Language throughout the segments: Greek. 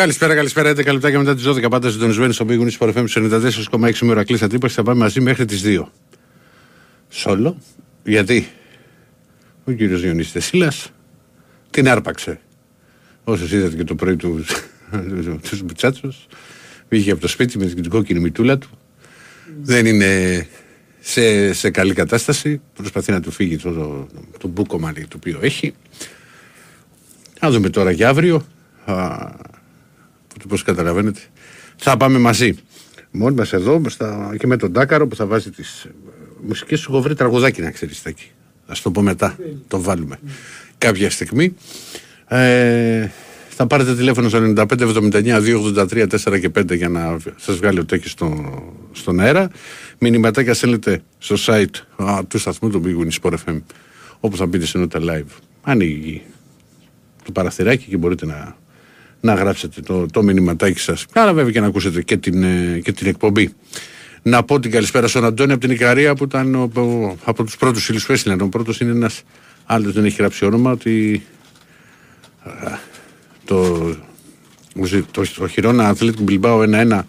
Καλησπέρα, καλησπέρα. 11 λεπτάκια μετά τις 12. Πάντα συντονισμένοι στο Big Win Sport FM 94,6 με Ηρακλή στα τύπα. Θα πάμε μαζί μέχρι τις 2. Σόλο. Γιατί ο κύριος Διονύσης Δεσύλλας την άρπαξε. Όσους είδατε και το πρωί τους μπουτσάτσους, βγήκε από το σπίτι με την κόκκινη μητούλα του. Δεν είναι σε καλή κατάσταση. Προσπαθεί να του φύγει το μπουκομάλι το οποίο έχει. Να δούμε τώρα για αύριο. Όπως καταλαβαίνετε, θα πάμε μαζί. Μόνοι μας εδώ και με τον Τάκαρο που θα βάζει τις μουσικές. Σου έχω βρει τραγουδάκι, να ξέρεις, Τάκη. Θα σου το πω μετά. Το βάλουμε κάποια στιγμή. Θα πάρετε τηλέφωνο στο 95 79 283 4 και 5 για να σας βγάλει ο Τάκης στον αέρα. Μηνυματάκια στέλνετε στο site του σταθμού του Big Win Sport FM, όπου θα μπείτε σε νότα live. Ανοίγει το παραθυράκι και μπορείτε να γράψετε το μηνυματάκι σας. Άρα βέβαια και να ακούσετε και την εκπομπή. Να πω την καλησπέρα στον Αντώνη από την Ικαρία που ήταν από τους πρώτους φίλους που έστειλαν. Ο πρώτος είναι ένας άλλος, δεν έχει γράψει όνομα, ότι το Χιρόνα Αθλέτικου Μπιλμπάου 1-1,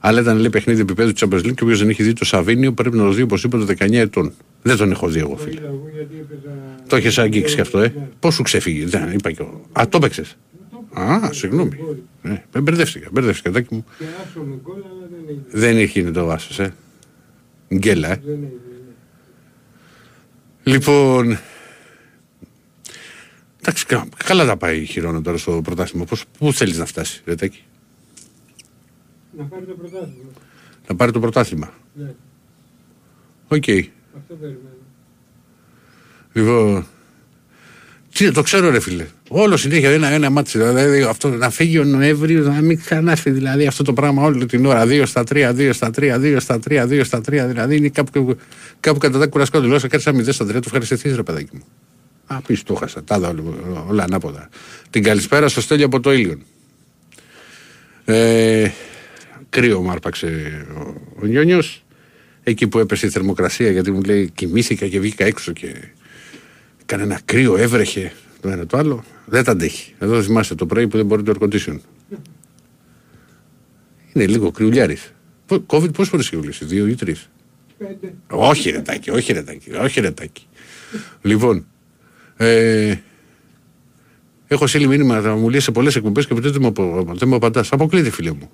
αλλά ήταν, λέει, παιχνίδι επίπεδου της Champions League και όποιος δεν έχει δει το Σαβίνιο πρέπει να το δει, όπως είπα, το 19 ετών. Δεν τον έχω δει εγώ, φίλε. Το έχεις αγγίξει κι αυτό, Πώς σου ξεφύγει, δεν είπα κι εγώ. Α, το παίξες. Α, συγγνώμη. Μπερδεύτηκα. Τάκη μου. Δεν έχει γίνει το βάσος, Γκέλα, Λοιπόν. Εντάξει, καλά τα πάει η Χιρόνα τώρα στο πρωτάθλημα. Πού θέλεις να φτάσει, ρε Τάκη? Να πάρει το πρωτάθλημα. Ναι. Οκ. Αυτό περιμένω. Λοιπόν. Τι, το ξέρω, ρε φίλε. Όλο συνέχεια ένα μάτι. Δηλαδή αυτό, να φύγει ο Νοέμβριο, να μην ξανάρθει. Δηλαδή αυτό το πράγμα όλη την ώρα. 2 στα 3. Δηλαδή είναι κάπου κατά τα κουρασκόντου. Λέω σε κάτι 0 στα 3. Του ευχαριστηθεί, ρε παιδάκι μου. Απίστευτο, χάσα. Τα είδα όλα ανάποδα. Την καλησπέρα στο Στέλιο από το Ήλιον. Κρύο μου άρπαξε ο Νιόνιος. Εκεί που έπεσε η θερμοκρασία, γιατί μου λέει κοιμήθηκα και βγήκα έξω και έκανε ένα κρύο, έβρεχε το ένα το άλλο. Δεν τα αντέχει. Εδώ θυμάστε το πρωί που δεν μπορεί το air condition. Είναι λίγο κρυουλιάρης. COVID πόσες φορές κρυουλήσει, 2 ή 3? 5. Όχι ρε Τάκη. Λοιπόν, έχω στείλει μήνυμα να μου λέει σε πολλές εκπομπές και ποτέ δεν μου απαντάς. Αποκλείται, φίλε μου.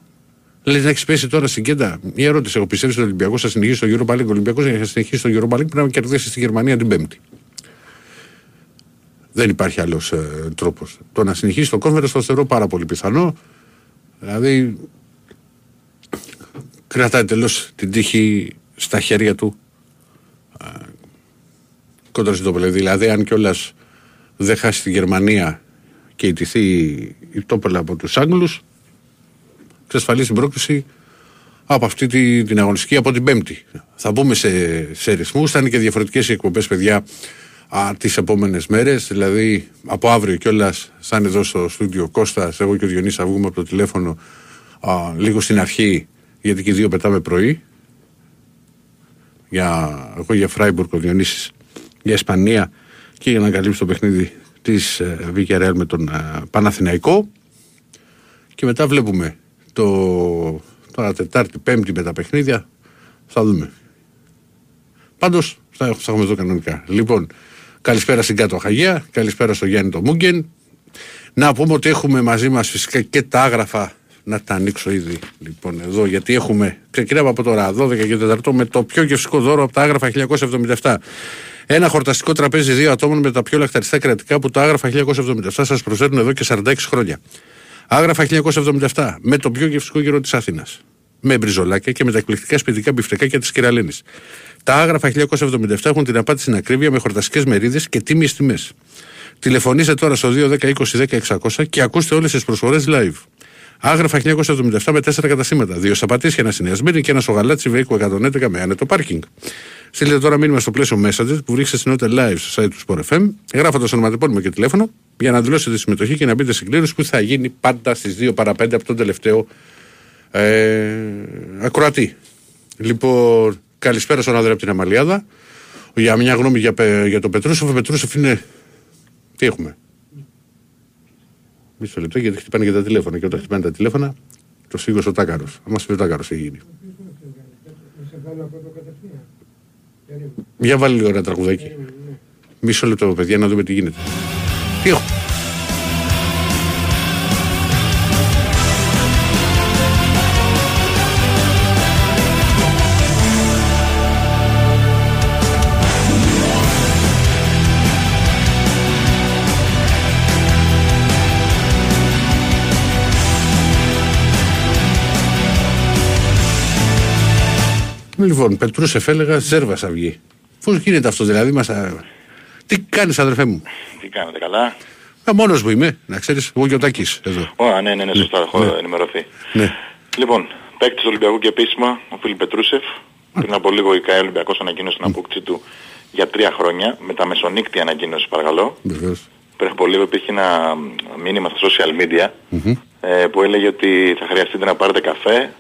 Λέει να έχει πέσει τώρα στην κέντα. Μια ερώτηση: εγώ πιστεύω ότι ο Ολυμπιακός θα συνεχίσει στο Europa League. Ο Ολυμπιακός για να συνεχίσει στο Europa League πρέπει να κερδίσει στη Γερμανία την Πέμπτη. Δεν υπάρχει άλλος τρόπος. Το να συνεχίσει το Conference το θεωρώ πάρα πολύ πιθανό. Δηλαδή, κρατάει τελώς την τύχη στα χέρια του κόντρα στην Τόπολα. Δηλαδή, αν κιόλας δεν χάσει τη Γερμανία και ιτηθεί η Τόπολα από τους Άγγλους, εξασφαλίσει την πρόκληση από αυτή την αγωνιστική, από την Πέμπτη. Θα μπούμε σε ρυθμούς. Θα είναι και διαφορετικές οι εκπομπές, παιδιά, τις επόμενες μέρες. Δηλαδή, από αύριο κιόλας θα είναι εδώ στο στούντιο Κώστας, εγώ και ο Διονύσης, θα βγούμε από το τηλέφωνο λίγο στην αρχή, γιατί και οι δύο πετάμε πρωί. Εγώ για Φράιμπουργκ, ο Διονύσης για Ισπανία και για να καλύψει το παιχνίδι της Βιγιαρεάλ με τον Παναθηναϊκό. Και μετά βλέπουμε τώρα Τετάρτη, Πέμπτη με τα παιχνίδια, θα δούμε. Πάντως θα έχουμε εδώ κανονικά. Λοιπόν, καλησπέρα στην Κάτω Αχαγία, καλησπέρα στο Γιάννη το Μούγκεν. Να πούμε ότι έχουμε μαζί μας φυσικά και τα άγραφα, να τα ανοίξω ήδη λοιπόν εδώ, γιατί έχουμε, ξεκινάμε από τώρα 12 και 4 με το πιο γευστικό δώρο από τα άγραφα 1977. Ένα χορταστικό τραπέζι 2 ατόμων με τα πιο λαχταριστά κρατικά που τα άγραφα 1977 σας προσφέρουν εδώ και 46 χρόνια. Άγραφα 1977, με το πιο γευστικό γύρο της Αθήνας. Με μπριζολάκια και με τα εκπληκτικά σπιτικά μπιφτεκάκια της Κυραλένης. Τα άγραφα 1977 έχουν την απάτη στην ακρίβεια με χορταστικές μερίδες και τίμιες τιμές. Τηλεφωνήστε τώρα στο 210-20-10-600 και ακούστε όλες τις προσφορές live. Άγραφα 1977 με 4 καταστήματα. 2 στα Πατήσια, 1 στη Νέα Σμύρνη και 1 στο Γαλάτσι Βεϊκού 111 με άνετο πάρκινγκ. Στείλτε τώρα μήνυμα στο πλαίσιο Messenger που βρίσκεται στην νότα live στο site του Sport FM, γράφοντας ονοματεπώνυμο και τηλέφωνο, για να δηλώσετε τη συμμετοχή και να μπείτε στην κλήρωση που θα γίνει πάντα στις 2 παρα 5 από τον τελευταίο ακροατή. Λοιπόν, καλησπέρα στον άντρα από την Αμαλιάδα. Για μια γνώμη για τον Πετρούσεφ. Ο Πετρούσεφ είναι. Τι έχουμε. Μισό λεπτό, γιατί χτυπάνε και τα τηλέφωνα. Και όταν χτυπάνε τα τηλέφωνα, το σήκωσε ο Τάκαρος. Αν μας πει ο Τάκαρος, έχει γίνει. Για βάλει λίγο ένα τραγουδάκι. Μισό λεπτό, παιδιά, να δούμε τι γίνεται. Τι έχω. Λοιπόν, Πετρούσεφ έλεγα, Ζέρβας θα βγει. Πώς γίνεται αυτό, δηλαδή, τι κάνεις, αδερφέ μου? Τι κάνετε, καλά? Μόνος μου είμαι, να ξέρεις, εγώ και ο Τάκης εδώ. Ω, ναι, σωστά, έχω ενημερωθεί. Ναι. Λοιπόν, παίκτης του Ολυμπιακού και επίσημα, ο Φίλιπ Πετρούσεφ. Πριν από λίγο η ΚΑΕ Ολυμπιακός ανακοίνωσε την απόκτησή του για 3 χρόνια, με τα μεσονύκτια ανακοίνωση, παρακαλώ. Βεβαίως. Πριν από λίγο υπήρχε ένα μήνυμα στα social media που έλεγε ότι θα χρειαστείτε να πάρετε καφέ.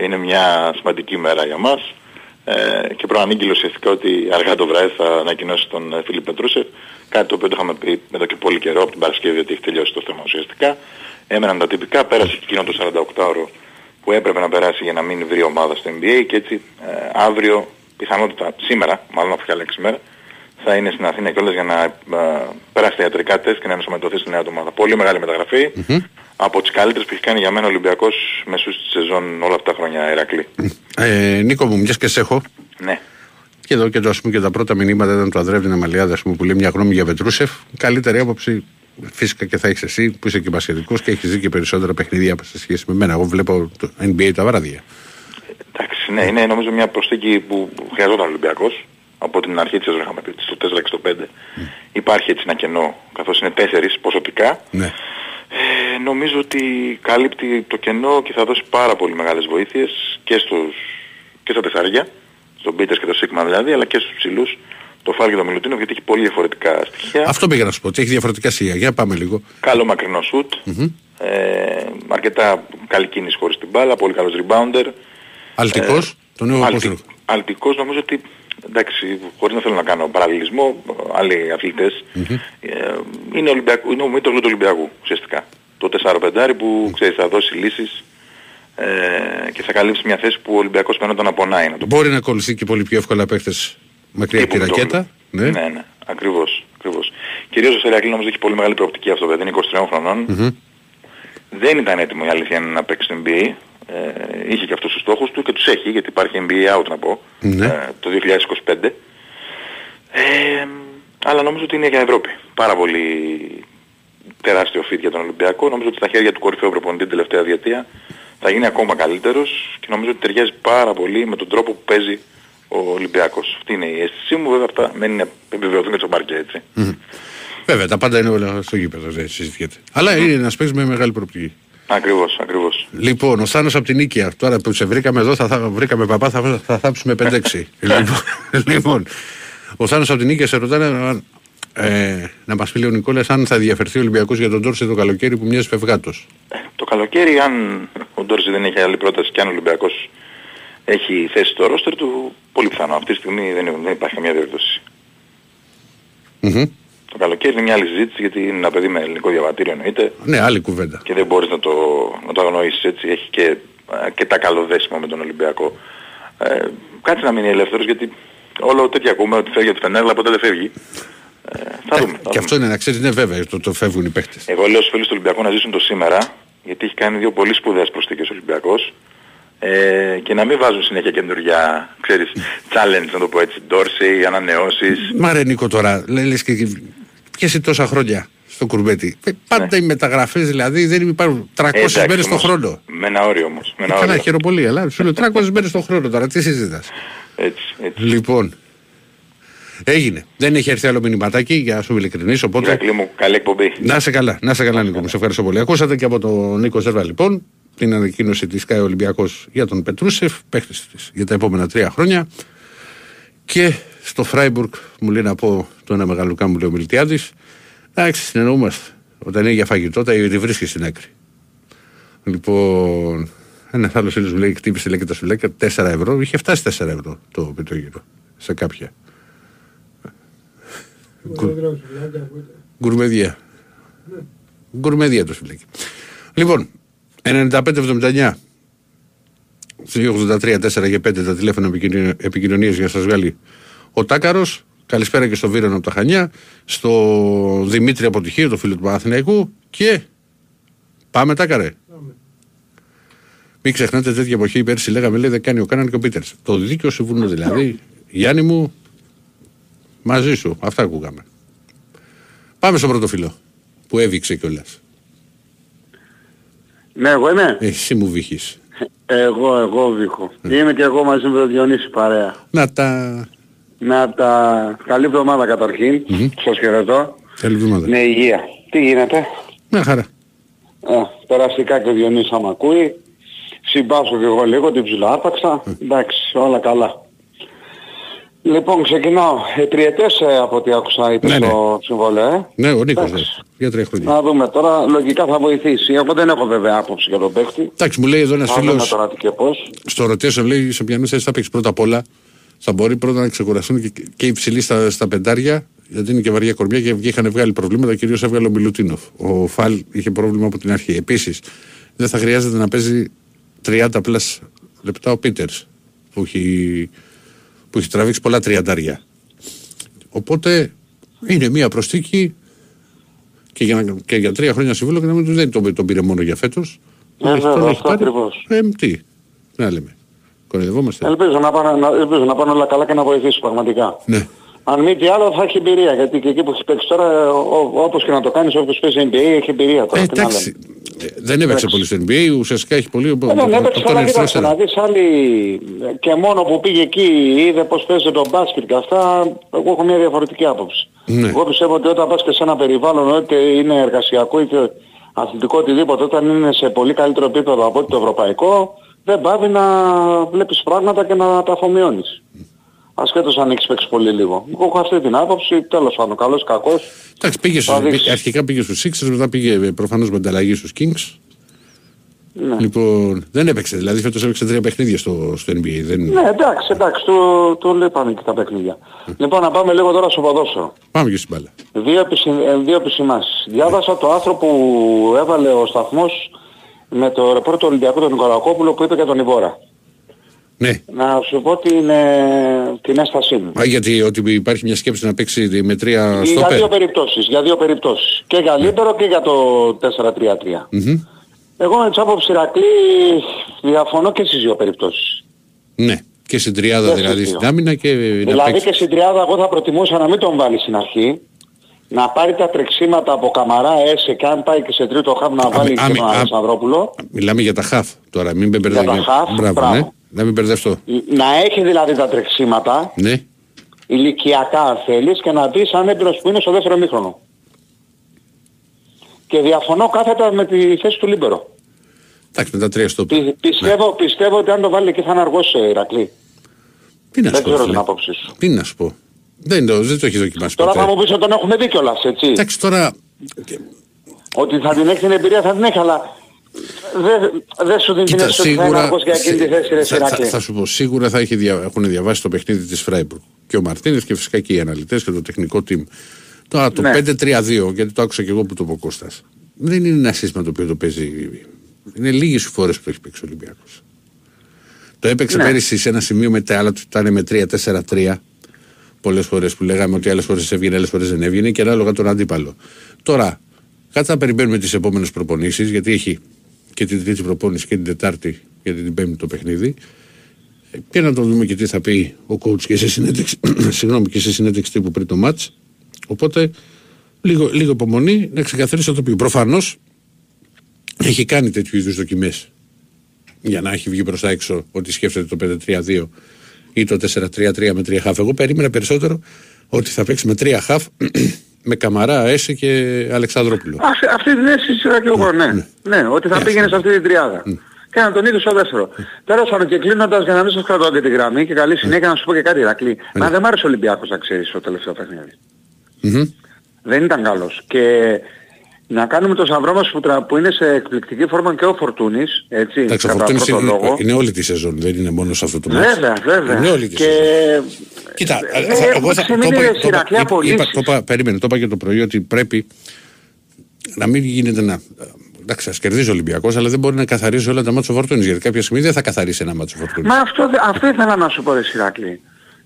Είναι μια σημαντική μέρα για μας. Και προανήγγειλε ουσιαστικά ότι αργά το βράδυ θα ανακοινώσει τον Φίλιπ Πετρούσεφ, κάτι το οποίο το είχαμε πει μετά και πολύ καιρό από την Παρασκευή ότι έχει τελειώσει το θέμα ουσιαστικά. Έμεναν τα τυπικά, πέρασε εκείνο το 48ωρο που έπρεπε να περάσει για να μην βρει ομάδα στο NBA και έτσι αύριο, πιθανότητα σήμερα, μάλλον αφού είχε αλλάξει ημέρα, θα είναι στην Αθήνα κιόλας για να περάσει τα ιατρικά τεστ και να ενσωματωθεί στην νέα ομάδα. Πολύ μεγάλη μεταγραφή. Από τις καλύτερες που έχει κάνει για μένα ο Ολυμπιακός μεσούς της σεζόν όλα αυτά τα χρόνια, Ηρακλή. Νίκο μου, μιας και σε έχω. Ναι. Και εδώ και τα πρώτα μηνύματα ήταν του Αδρεύδινα Μαλιάδας που λέει μια γνώμη για Πετρούσεφ. Καλύτερη άποψη φυσικά και θα έχεις εσύ που είσαι και μπασκετικός και έχεις δει και περισσότερα παιχνίδια σε σχέση με μένα. Εγώ βλέπω το NBA τα βράδια. Εντάξει, ναι, είναι νομίζω μια προσθήκη που χρειαζόταν ο Ολυμπιακός. Από την αρχή της είχαμε πει στο 4 και στο 5. Υπάρχει έτσι ένα κενό, καθώς είναι 4 ποσοτικά. Ναι. Νομίζω ότι καλύπτει το κενό και θα δώσει πάρα πολύ μεγάλες βοήθειες και στα τεσσάρια, στον Πίτερς και το Σίγμα δηλαδή, αλλά και στους ψηλούς, το Φάλ και το Μιλουτίνο, γιατί έχει πολύ διαφορετικά στοιχεία. Αυτό πήγα να σου πω, ότι έχει διαφορετικά στοιχεία. Για πάμε λίγο. Καλό μακρινό σουτ, αρκετά καλή κίνηση χωρίς την μπάλα, πολύ καλός rebounder. Αλτικός, τον νέο απόστροφο. Αλτικός νομίζω ότι, εντάξει, χωρίς να θέλω να κάνω παραλληλισμό, άλλοι αθλητές, είναι ο μήτρος του Ολυμπιακού ουσιαστικά. Το 4-5 που ξέρεις, θα δώσει λύσεις και θα καλύψει μια θέση που ο Ολυμπιακός φαινόταν να πονάει. Μπορεί να ακολουθεί και πολύ πιο εύκολα παίχτες μακριά από τη ρακέτα. Ναι, ακριβώς. Κυρίως ο Σερακλή νομίζω έχει πολύ μεγάλη προοπτική αυτό, γιατί είναι 23 χρονών. Δεν ήταν έτοιμο η αλήθεια να παίξει στο NBA. Είχε και αυτούς τους στόχους του και τους έχει, γιατί υπάρχει NBA out να πω, το 2025. Αλλά νομίζω ότι είναι για Ευρώπη. Πάρα πολύ τεράστιο feed για τον Ολυμπιακό. Νομίζω ότι στα χέρια του κορυφαίου προπονητή την τελευταία διετία θα γίνει ακόμα καλύτερος και νομίζω ότι ταιριάζει πάρα πολύ με τον τρόπο που παίζει ο Ολυμπιακός. Αυτή είναι η αίσθησή μου, βέβαια αυτά μένει να επιβεβαιωθούν και στο μπάρκετ, έτσι. Βέβαια, τα πάντα είναι όλα στο γήπεδο, δεν συζητιέται. Αλλά είναι ένας παίκτης με μεγάλη προοπτική. Ακριβώς. Λοιπόν, ο Θάνος από την Νίκια. Τώρα που σε βρήκαμε εδώ, βρήκαμε παπά, θα θάψουμε 5-6. Λοιπόν, ο Θάνος από την Νίκια σε ρωτάνε να μας πει λέει ο Νικόλας αν θα διαφερθεί ο Ολυμπιακός για τον Ντόρση το καλοκαίρι που μοιάζει φευγάτος. Το καλοκαίρι, αν ο Ντόρση δεν έχει άλλη πρόταση και αν ο Ολυμπιακός έχει θέσει το ρόστερ του, πολύ πιθανό. Αυτή τη στιγμή δεν υπάρχει καμία διόρθωση. Το καλοκαίρι είναι μια άλλη συζήτηση γιατί είναι ένα παιδί με ελληνικό διαβατήριο εννοείται. Ναι, άλλη κουβέντα. Και δεν μπορείς να το αγνοήσεις έτσι. Έχει και τα καλό δέσιμο με τον Ολυμπιακό. Κάτσε να μείνει ελεύθερος γιατί όλο τέτοια ακούμε ότι φεύγει από τη Φενέρλα, ποτέ δεν φεύγει. Θα δούμε. Και αυτό είναι να ξέρεις, είναι βέβαια το φεύγουν οι παίχτες. Εγώ λέω στους φίλους του Ολυμπιακού να ζήσουν το σήμερα γιατί έχει κάνει 2 πολύ σπουδαίες προσθήκες ο Ολυμπιακός. Και να μην βάζουν συνέχεια καινούργια, ξέρεις, challenge να το πω έτσι, Ντόρση, ανανεώσεις. Μα ρε Νίκο τώρα, λες και πιέσαι τόσα χρόνια στο κουρμπέτι. Πάντα οι μεταγραφές δηλαδή δεν υπάρχουν 300 μέρες το χρόνο. Με ένα όριο όμως. Κάνα χειροπολία, αλλά σου λέω 300 μέρες το χρόνο τώρα, τι συζητάς. Έτσι. Λοιπόν, έγινε. Δεν έχει έρθει άλλο μηνυματάκι για να σου ειλικρινείς, οπότε... Ηρακλή μου, καλή εκπομπή. Να σε καλά Νίκο μου, σε ευχαριστώ πολύ. Ακούσατε και από τον Νίκο Ζέρβα λοιπόν την ανακοίνωση της ΚΑΕ Ολυμπιακός για τον Πετρούσεφ, παίκτης της για τα επόμενα 3 χρόνια. Και στο Φράιμπουργκ μου λέει να πω το ένα μεγάλο μου λέει ο Μιλτιάδης. Εντάξει, συνεννοούμαστε. Όταν είναι για φαγητό, τα ήδη βρίσκει στην άκρη. Λοιπόν, ένας άλλος φίλος μου λέει: χτύπησε λέει και τα σου λέει 4€. Είχε φτάσει 4€ το πιτόγυρο σε κάποια. Γκουρμεδιά. Γκουρμεδία το συμπλέκει. Λοιπόν, 95-79 283-4 και 5 τα τηλέφωνα επικοινωνίας για να σας βγάλει ο Τάκαρος. Καλησπέρα και στο Βίρονο από τα Χανιά, στο Δημήτρη από Τυχείο, το φίλο του Παναθηναϊκού. Και πάμε Τάκαρε. Μην ξεχνάτε, τέτοια εποχή πέρσι λέγαμε, λέει, δεν κάνει ο Κάναν και ο Πίτερς. Το δίκαιο σου βουνό δηλαδή. Γιάννη μου, μαζί σου. Αυτά ακούγαμε. Πάμε στο πρώτο φίλο που έβηξε κιόλας. Ναι, εγώ είμαι. Εσύ μου βήχεις. Εγώ βήχω. Είμαι και εγώ μαζί με τον Διονύση παρέα. Να τα... Καλή εβδομάδα καταρχήν. Σας χαιρετώ. Καλή εβδομάδα. Με υγεία. Τι γίνεται? Μια χαρά. Περαστικά και ο Διονύσης άμα ακούει. Συμπάσω και εγώ λίγο, την ψηλοάρπαξα. Εντάξει, όλα καλά. Λοιπόν, ξεκινάω. Τριετές από ό,τι άκουσα είπε το συμβόλαιο. Ναι, ο Νίκος Ζέρβας. Για 3 χρόνια. Να δούμε τώρα, λογικά θα βοηθήσει. Εγώ δεν έχω βέβαια άποψη για τον παίκτη. Εντάξει, μου λέει εδώ ένας φίλος. Στο ρωτήσω, λέει σε ποιανού θέση θα παίξει πρώτα απ' όλα. Θα μπορεί πρώτα να ξεκουραστούν και οι ψηλοί στα πεντάρια, γιατί είναι και βαριά κορμιά και είχαν βγάλει προβλήματα. Κυρίως έβγαλε ο Μιλουτίνοφ. Ο Φαλ είχε πρόβλημα από την αρχή. Επίσης, δεν θα χρειάζεται να παίζει 30+ λεπτά ο Πίτερς που έχει τραβήξει πολλά τριαντάρια. Οπότε είναι μια προσθήκη και για 3 χρόνια συμβούλο και να μην τον πήρε μόνο για φέτος. Αυτό ακριβώς. Τι να λέμε. Κοροϊδευόμαστε. Ελπίζω να πάνε όλα καλά και να βοηθήσει πραγματικά. Ναι. Αν μη τι άλλο θα έχει εμπειρία, γιατί και εκεί που έχει παίξει τώρα, όπως και να το κάνεις, όπως παίζει NBA, έχει εμπειρία τώρα. Εντάξει, δεν έπαιξε πολύ στο NBA, ουσιαστικά έχει πολύ... Δεν έπαιξε, αλλά κοίταξε να δεις άλλοι, και μόνο που πήγε εκεί, είδε πως παίζει το μπάσκετ και αυτά, εγώ έχω μια διαφορετική άποψη. Ναι. Εγώ πιστεύω ότι όταν πας και σε ένα περιβάλλον, είτε είναι εργασιακό, είτε αθλητικό, οτιδήποτε, όταν είναι σε πολύ καλύτερο επίπεδο από ό,τι το ευρωπαϊκό, δεν πάβει να βλέπεις πράγματα και να τα αφομοιώνεις. Ασχέτως αν έχεις παίξει πολύ λίγο. Εγώ έχω αυτή την άποψη, τέλος πάντων, καλός ή κακός. Εντάξει, αρχικά πήγε στους Sixers, μετά πήγε προφανώς με ανταλλαγή στους Kings. Ναι. Λοιπόν, δεν έπαιξε, δηλαδή φέτος έπαιξε 3 παιχνίδια στο NBA. Δεν... Ναι, εντάξει, του λείπανε και τα παιχνίδια. Λοιπόν, να πάμε λίγο τώρα στο ποδόσφαιρο. Πάμε και στην μπάλα. Δύο επισημάσεις. Διάβασα το άρθρο που έβαλε ο σταθμός με το ρεπόρτερ του Ολυμπιακού τον Νικολακόπουλο που είπε για τον Ιβόρα. Ναι. Να σου πω την έστασή μου. Γιατί ότι υπάρχει μια σκέψη να παίξει με 3 στόπερ. Για δύο περιπτώσεις. Και για λίμπερο και για το 4-3-3. Εγώ με τις άποψη Ηρακλή διαφωνώ και στις δύο περιπτώσεις. Ναι. Και στην τριάδα δηλαδή στην άμυνα και να παίξει. Και στην τριάδα εγώ θα προτιμούσα να μην τον βάλει στην αρχή. Να πάρει τα τρεξίματα από Καμαρά, και αν πάει και σε τρίτο χαφ να βάλει και τον Αλεξανδρόπουλο. Μιλάμε για τα χαφ τώρα, μην μπερδεύει. Για τα χαφ, μπράβο. Ναι. Να μην μπερδευτώ. Να έχει δηλαδή τα τρεξίματα, ναι. Ηλικιακά αν θέλεις, και να δεις αν έμπειρος που είναι στο δεύτερο μήχρονο. Και διαφωνώ κάθετα με τη θέση του Λίμπερο. Εντάξει, με τα 3 στο πίσω. Πιστεύω ότι αν το βάλει εκεί θα είναι αργός σε Ηρακλή. Δεν ξέρω την άποψή σου. Τι να σου πω. Δεν το έχει δοκιμάσει. Τώρα θα μου πεις ότι τον έχουμε δει κιόλας, έτσι. Εντάξει, τώρα... Ότι θα την έχει την εμπειρία θα την έχει, αλλά δεν σου δίνει την αίσθηση ότι θα για εκείνη τη θέση, ρε Σιράκλη. Θα σου πω, σίγουρα θα έχουν διαβάσει το παιχνίδι της Φράιμπουργκ. Και ο Μαρτίνες και φυσικά και οι αναλυτές και το τεχνικό team. Τώρα το 5-3-2, γιατί το άκουσα και εγώ που το είπε ο Κώστας. Δεν είναι ένα σύστημα το οποίο το παίζει. Είναι λίγες φορές που το έχει παίξει ο Ολυμπιακός. Το έπαιξε πέρυσι σε ένα σημείο με τα άλλα του, ήταν με 3-4-3. Πολλές φορές που λέγαμε ότι άλλες φορές έβγαινε, άλλες φορές δεν έβγαινε και ανάλογα τον αντίπαλο. Τώρα, κάτι θα περιμένουμε τις επόμενες προπονήσεις, γιατί έχει και την τρίτη προπόνηση και την Τετάρτη, γιατί την Πέμπτη το παιχνίδι. Και να το δούμε και τι θα πει ο coach και σε συνέντευξη, τύπου πριν το μάτς. Οπότε, λίγο υπομονή να ξεκαθαρίσει το τοπίο. Προφανώς έχει κάνει τέτοιου είδους δοκιμές για να έχει βγει προς τα έξω ότι σκέφτεται το 5-3-2. Ή το 4-3-3 με 3 χαφ. Εγώ περίμενα περισσότερο ότι θα παίξει με 3 χαφ με Καμαρά, Έση και Αλεξανδρόπουλο. Αυτή την αίσθηση σειρά και εγώ, ναι. Ότι θα πήγαινε σε αυτή την τριάδα. Και να τον είδε στο δεύτερο. Τέλος πάντων, και κλείνοντας, για να μην σας κρατάω και τη γραμμή και καλή συνέχεια, να σου πω και κάτι, Ηρακλή. Μα δεν μ' άρεσε ο Ολυμπιακός, να ξέρεις, στο τελευταίο παιχνίδι. Δεν ήταν καλός. Και να κάνουμε το σαυρό μας που είναι σε εκπληκτική φόρμα και ο Φορτούνης, έτσι. Εντάξει, ο Φορτούνης είναι όλη τη σεζόν, δεν είναι μόνο σε αυτό το μάτι. Βέβαια. Είναι όλη τη σεζόν. Κοίτα, εγώ θα... Το είπα και το πρωί ότι πρέπει να μην γίνεται να. Εντάξει, ας κερδίζει ο Ολυμπιακός, αλλά δεν μπορεί να καθαρίσει όλα τα μάτσα ο Φορτούνης. Γιατί κάποια στιγμή δεν θα καθαρίσει ένα μάτσα ο Φορτούνης. Μα αυτό ήθελα να σου πω, Ηρακλή.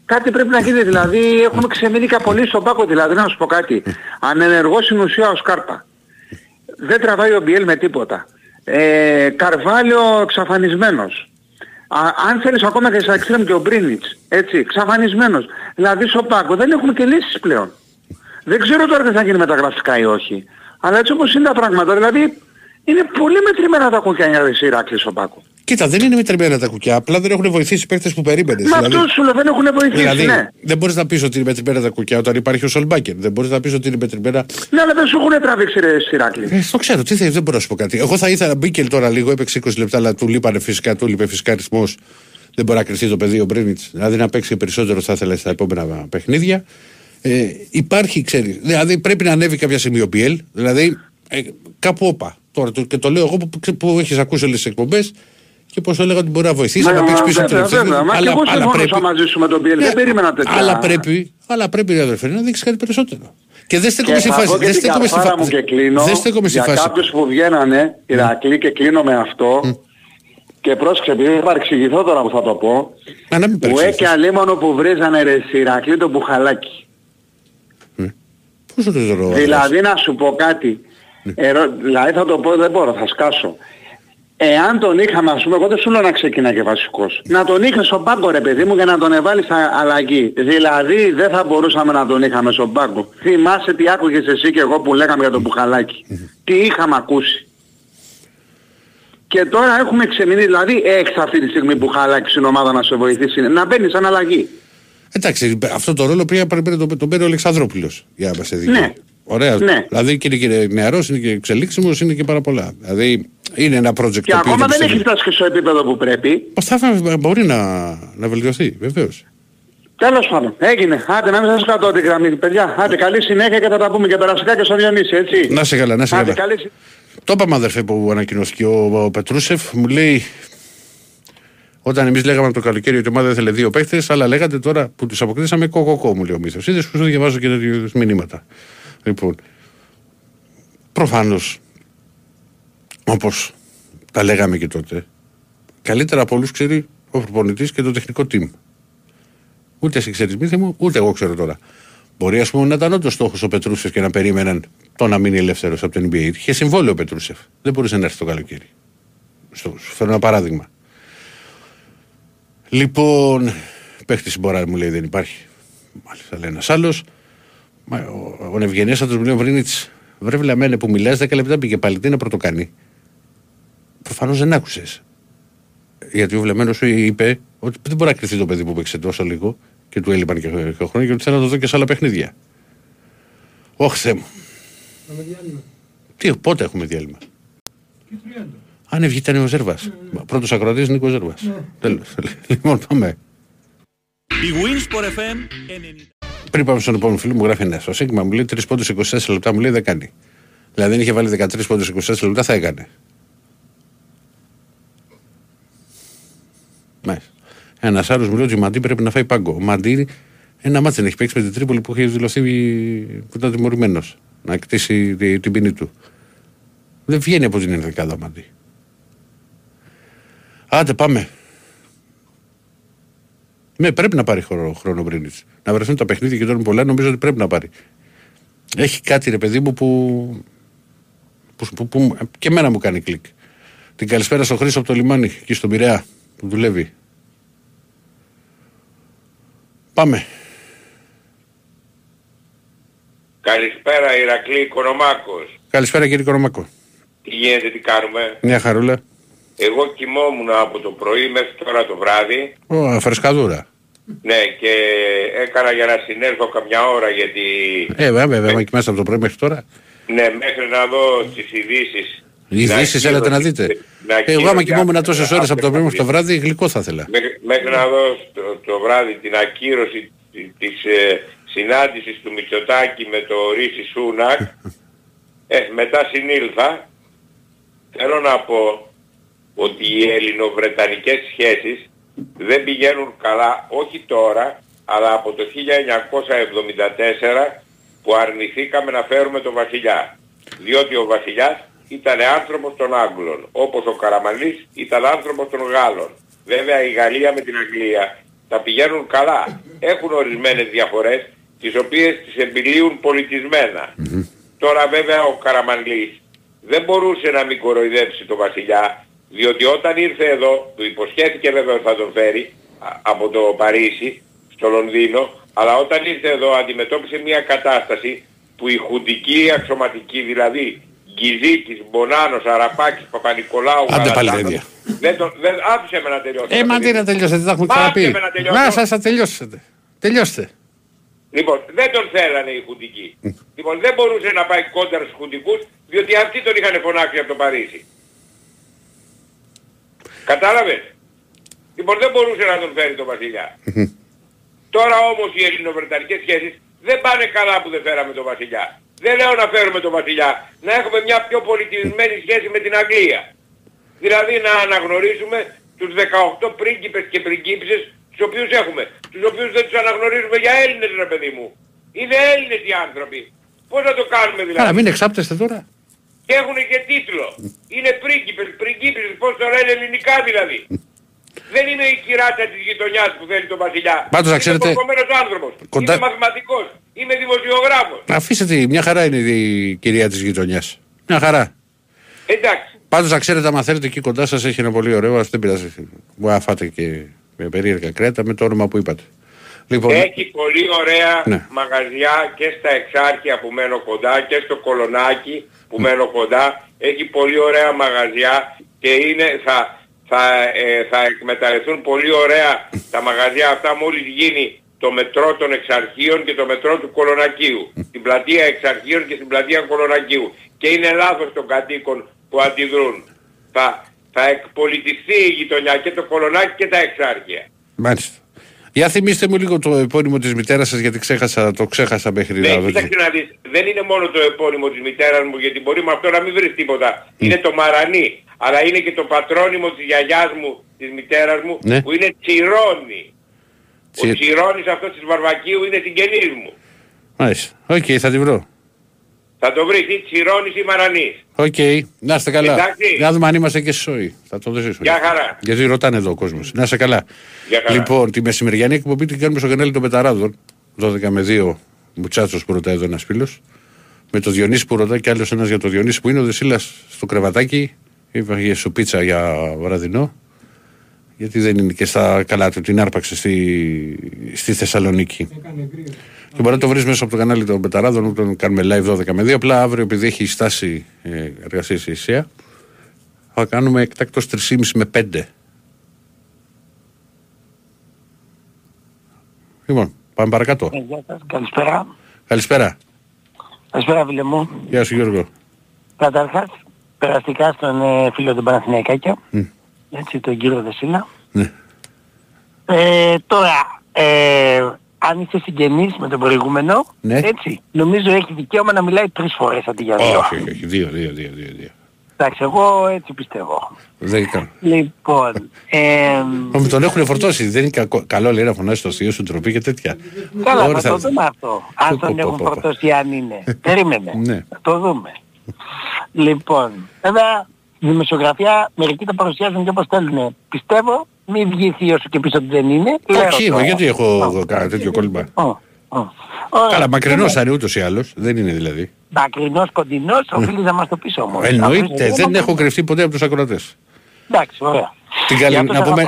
Κάτι πρέπει να γίνει. Δηλαδή, έχουμε ξεμείνει πολύ στον πάκο. Δηλαδή, να σου πω κάτι. Ανενεργός στην ουσία ο Σκάρπα. Δεν τραβάει ο Μπιέλ με τίποτα. Καρβάλιο εξαφανισμένος. Αν θέλεις ακόμα και στα εξτρέμ και ο Μπρίνιτς. Έτσι, εξαφανισμένος. Δηλαδή, στον πάκο δεν έχουμε και λύσεις πλέον. Δεν ξέρω τώρα τι θα γίνει με τα γραφικά ή όχι. Αλλά έτσι όπως είναι τα πράγματα. Δηλαδή, είναι πολύ μετρημένα τα κουκιά της Ηρακλής στον πάκο. Κοίτα, δεν είναι μετρημένα τα κουκιά, απλά δεν έχουν βοηθήσει οι παίκτες που περίμενες. Μα δηλαδή, αυτό σου λέω, δεν έχουν βοηθήσει. Δηλαδή, ναι. Δεν μπορείς να πεις ότι είναι μετρημένα τα κουκιά όταν υπάρχει ο Σολμπάκερ. Δεν μπορείς να πεις ότι είναι μετρημένα. Ναι, αλλά δεν σου έχουν τραβήξει ρε Ηρακλή. Το ξέρω, τι θέλει, δεν μπορώ να σου πω κάτι. Εγώ θα ήθελα Μπίκελ τώρα λίγο, έπαιξε 20 λεπτά, αλλά του λείπανε φυσικά, του λείπε φυσικά ρυθμός. Δεν μπορεί να κρυφτεί το παιδί ο Μπρίνιτς. Δηλαδή να παίξει περισσότερο θα ήθελα στα επόμενα παιχνίδια. Υπάρχει, ξέρει, δηλαδή πρέπει να ανέβει κάποια στιγμή ο PL, δηλαδή κάπου όπα. Τώρα και το λέω εγώ που έχεις ακούσει όλες τις εκπομπές και πώς έλεγα ότι μπορεί να βοηθήσει να παίξει πίσω από την ευθύνη. Αλλά εγώ συμφωνούσα μαζί σου με τον PL, δεν περίμενα τέτοια. Αλλά πρέπει να δείξει κάτι περισσότερο. Και δεν στέκομαι στη φάση. Δεν στέκομαι στη φάση. Δεν στέκομαι στη φάση. Για κάποιους που βγαίνανε, Ηρακλή, και κλείνω με αυτό. Και πρόσεξε, επειδή θα εξηγηθώ τώρα που θα το πω. Που έκανα λίμωνο που βρίζανε ρε Ηρακλή το μπουχαλάκι. Δηλαδή να σου πω κάτι, δηλαδή θα το πω, δεν μπορώ, θα σκάσω. Εάν τον είχαμε, ας πούμε, εγώ δεν σου λέω να ξεκινά και βασικός. Να τον είχα στον πάγκο ρε παιδί μου για να τον εβάλει αλλαγή. Δηλαδή δεν θα μπορούσαμε να τον είχαμε στον πάγκο. Θυμάσαι τι άκουγες εσύ και εγώ που λέγαμε για τον μπουχαλάκι. Τι είχαμε ακούσει. Και τώρα έχουμε ξεμείνει, δηλαδή έχεις αυτή τη στιγμή μπουχαλάκι στην ομάδα να σε βοηθήσει, να μπαίνεις σαν αλλαγή. Εντάξει, αυτό το ρόλο πριν πρέπει να τον παίρνει ο Αλεξανδρόπουλος για να μας ειδικεύει. Ναι. Ωραία. Ναι. Δηλαδή και είναι νεαρός, είναι και εξελίξιμος, είναι και πάρα πολλά. Δηλαδή είναι ένα project. Και ακόμα δεν έχει φτάσει στο επίπεδο που πρέπει. Πώς θα μπορεί να βελτιωθεί, βεβαίως. Τέλος πάντων, έγινε. Άντε να μην σας κρατώ την γραμμή, παιδιά. Άντε καλή συνέχεια και θα τα πούμε και περαστικά και στο Διονύση, έτσι. Να σε καλά, να σε καλά. Καλή... Το είπαμε αδερφέ που ανακοινώθηκε ο Πετρούσεφ, μου λέει. Όταν εμείς λέγαμε από το καλοκαίρι ότι η ομάδα ήθελε δύο παίκτες, αλλά λέγατε τώρα που τους αποκτήσαμε κοκοκό, μου λέει ο Μύθος. Είδες που σου διαβάζω και τέτοιους μηνύματα. Λοιπόν, προφανώς, όπως τα λέγαμε και τότε, καλύτερα από όλους ξέρει ο προπονητής και το τεχνικό team. Ούτε εσύ ξέρεις Μύθη μου, ούτε εγώ ξέρω τώρα. Μπορεί ας πούμε να ήταν όντως στόχος ο Πετρούσεφ και να περίμεναν το να μείνει ελεύθερος από την NBA. Είχε συμβόλαιο ο Πετρούσεφ. Δεν μπορούσε να έρθει το καλοκαίρι. Σου φέρνω ένα παράδειγμα. Λοιπόν, παίχτη συμπορά μου λέει δεν υπάρχει. Μάλιστα λέει ένας άλλος. Ο ευγενής θα του λέει ο Βρίνιτς, βρε βλαμμένε που μιλάς, 10 λεπτά πήγε πάλι, τι να πρωτοκάνει. Προφανώς δεν άκουσες. Γιατί ο βλαμμένος σου είπε ότι δεν μπορεί να κρυφτεί το παιδί που παίξε τόσο λίγο και του έλειπαν και χρόνια και ότι θέλω να το δω και σε άλλα παιχνίδια. Όχι Θεέ μου. Τι, πότε έχουμε διάλειμμα. Αν ευγή ήταν ο Ζέρβας. Πρώτος ακροατής Νίκος Ζέρβας. Τέλος. Λοιπόν, πάμε. Πριν πάμε στον επόμενο φίλο μου, γράφει ένα. Ο Σίγμα μου λέει 3 πόντους 24 λεπτά, μου λέει δεν κάνει. Δηλαδή, αν είχε βάλει 13 πόντους 24 λεπτά, θα έκανε. Μάλιστα. Ένας άλλος μου λέει ότι ο Μαντί πρέπει να φάει πάγκο. Ο Μαντί ένα μάτσο έχει παίξει με την Τρίπολη που είχε δηλωθεί που ήταν τιμωρημένος να κτίσει την ποινή του. Δεν βγαίνει από την ενδεκάδα ο Μαντί. Άντε πάμε. Ναι, πρέπει να πάρει χρόνο πριν. Να βρεθούν τα παιχνίδια και τώρα πολλά, νομίζω ότι πρέπει να πάρει. Έχει κάτι ρε παιδί μου που και εμένα μου κάνει κλικ. Την καλησπέρα στο Χρήστο από το λιμάνι, εκεί στον Πειραιά που δουλεύει. Πάμε. Καλησπέρα Ηρακλή, Κονομάκος. Καλησπέρα κύριε Κονομάκο. Τι γίνεται, τι κάνουμε. Μια χαρούλα. Εγώ κοιμόμουν από το πρωί μέχρι τώρα το βράδυ. Φρεσκαδούρα. Ναι, και έκανα για να συνέλθω καμιά ώρα γιατί... βέβαια, μα κοιμάσαι από το πρωί μέχρι τώρα. Ναι, μέχρι να δω τις ειδήσεις. Οι ειδήσεις έλατε να δείτε. Εγώ άμα κοιμόμουν τόσες ώρες από το πρωί μέχρι το βράδυ, γλυκό θα ήθελα. Μέχρι να δω το βράδυ την ακύρωση της συνάντησης του Μητσοτάκη με το Ρίση Σούνακ. Μετά συνήλθα. Θέλω να πω... ότι οι ελληνοβρετανικές σχέσεις δεν πηγαίνουν καλά, όχι τώρα, αλλά από το 1974 που αρνηθήκαμε να φέρουμε τον βασιλιά. διότι ο βασιλιάς ήταν άνθρωπος των Άγγλων, όπως ο Καραμανλής ήταν άνθρωπος των Γάλλων. Βέβαια η Γαλλία με την Αγγλία τα πηγαίνουν καλά. Έχουν ορισμένες διαφορές, τις οποίες τις επιλύουν πολιτισμένα. Mm-hmm. Τώρα βέβαια ο Καραμανλής δεν μπορούσε να μην κοροϊδέψει τον βασιλιά, διότι όταν ήρθε εδώ, του υποσχέθηκε βέβαια θα τον φέρει από το Παρίσι στο Λονδίνο, αλλά όταν ήρθε εδώ αντιμετώπισε μια κατάσταση που οι χουντικοί, οι αξιωματικοί, δηλαδή Γκυζίκης, Μπονάνος, Αραπάκης, Παπα-Νικολάου, Γαλατάνος, δεν άφησε με να τελειώσετε. Μα τι να τελειώσετε, τα έχουμε ξαναπεί. Να σας θα τελειώσετε. Τελειώστε. Λοιπόν, δεν τον θέλανε οι χουντικοί. Λοιπόν, δεν μπορούσε να πάει κόντρα στους χουντικούς, διότι αυτοί τον είχαν φωνάξει από το Παρίσι. Κατάλαβες. Λοιπόν, δεν μπορούσε να τον φέρει τον βασιλιά. Τώρα όμως οι ελληνοβρετανικές σχέσεις δεν πάνε καλά που δεν φέραμε τον βασιλιά. Δεν λέω να φέρουμε τον βασιλιά, να έχουμε μια πιο πολιτισμένη σχέση με την Αγγλία. Δηλαδή να αναγνωρίσουμε τους 18 πρίγκιπες και πριγκίψες τους οποίους έχουμε. Τους οποίους δεν τους αναγνωρίζουμε για Έλληνες, ρε παιδί μου. Είναι Έλληνες οι άνθρωποι. Πώς θα το κάνουμε δηλαδή. Άρα μην εξάπτεστε τώρα. Και έχουν και τίτλο. Είναι πρίγκιπες, πριγκίψες, πώς το λένε ελληνικά δηλαδή. Δεν είναι η κυράτσα της γειτονιάς που θέλει τον βασιλιά. Πάντως να ξέρετε... Είμαι προκομμένος άνθρωπος. Κοντά... Είμαι μαθηματικός. Είμαι δημοσιογράφος. Αφήσετε, μια χαρά είναι η κυρία της γειτονιάς. Μια χαρά. Εντάξει. Πάντως να ξέρετε, άμα θέλετε εκεί κοντά σας έχει ένα πολύ ωραίο, ας δεν πειράζει. Μπορεί να φάτε και με περίεργα κρέατα με το όνομα που είπατε. Λοιπόν... Έχει πολύ ωραία μαγαζιά και στα Εξάρχεια που μένω κοντά και στο Κολονάκι που μένω κοντά. Έχει πολύ ωραία μαγαζιά και είναι... Θα εκμεταλλευτούν πολύ ωραία τα μαγαζιά αυτά μόλις γίνει το μετρό των Εξαρχείων και το μετρό του Κολονακίου. Την πλατεία Εξαρχείων και την πλατεία Κολονακίου. Και είναι λάθος των κατοίκων που αντιδρούν. Θα εκπολιτιστεί η γειτονιά και το Κολονάκι και τα Εξάρχεια. Μάλιστα. Για θυμίστε μου λίγο το επώνυμο της μητέρας σας, γιατί το ξέχασα μέχρι να δω. Δεν είναι μόνο το επώνυμο της μητέρας μου, γιατί μπορεί με αυτό να μην βρεις τίποτα. Είναι το Μαρανί, αλλά είναι και το πατρόνυμο της γιαγιάς μου, της μητέρας μου, ναι, που είναι Τσιρόνι. Ο Τσιρόνις αυτός της Βαρβακίου είναι συγγενής μου. Μάλιστα. Οκ, θα τη βρω. Θα το βρεις ή Τσιρόνις ή Μαρανής. Οκ, να είστε καλά. Εντάξει. Να δούμε αν είμαστε και σοι. Θα το δεις. Για χαρά. Γιατί ρωτάνε εδώ ο κόσμος. Να είστε καλά. Λοιπόν, τη μεσημεριανή εκπομπή την κάνουμε στο κανάλι των Πεταράδων. 12 με 2 μουτσάτσος που ρωτάει εδώ ένας φίλος. Με το Διονύση που ρωτάει και άλλος ένας για το Διονύση που είναι ο Δεσύλλας στο κρεβατάκι. Υπάρχει σου πίτσα για βραδινό. Γιατί δεν είναι και στα καλά του, την άρπαξε στη Θεσσαλονίκη. Και μπορεί να το βρεις μέσα από το κανάλι των Πεταράδων όταν κάνουμε live 12 με 2. Απλά αύριο, επειδή έχει στάση εργασίας η ΙΣΕΑ, θα κάνουμε εκτάκτος 3,5 με 5. Λοιπόν, πάμε παρακάτω. Καλησπέρα. Καλησπέρα. Καλησπέρα, φίλε μου. Γεια σου, Γιώργο. Καταρχάς, περαστικά στον φίλο του Παναθηναϊκάκια, έτσι, τον κύριο Δεσύλλα. Ναι. Τώρα, αν είσαι συγγενής με τον προηγούμενο, ναι, έτσι, νομίζω έχει δικαίωμα να μιλάει 3 φορές αντί για 2. Όχι, όχι, δύο. Εντάξει, εγώ έτσι πιστεύω. Δεν είναι καλό. Λοιπόν... τον έχουν φορτώσει, δεν είναι καλό λέει να φωνάζει στο θείο σου ντροπή και τέτοια. Καλά, θα το δούμε αυτό. Αν τον έχουν φορτώσει, αν είναι. Περίμενε. Θα το δούμε. Λοιπόν, βέβαια, η δημοσιογραφία μερικοί τα παρουσιάζουν και όπως θέλουν. Πιστεύω, μην βγει θείο σου και πίσω ότι δεν είναι. Όχι, γιατί έχω κάνει τέτοιο κόλλημα. Καλά, μακρινός θα είναι ούτως ή άλλως, δεν είναι δηλαδή. Μακρινός, κοντινός, οφείλει να μας το πεις όμως. Εννοείται, δεν έχω κρυφτεί ποτέ από τους ακροατές. Εντάξει, ωραία.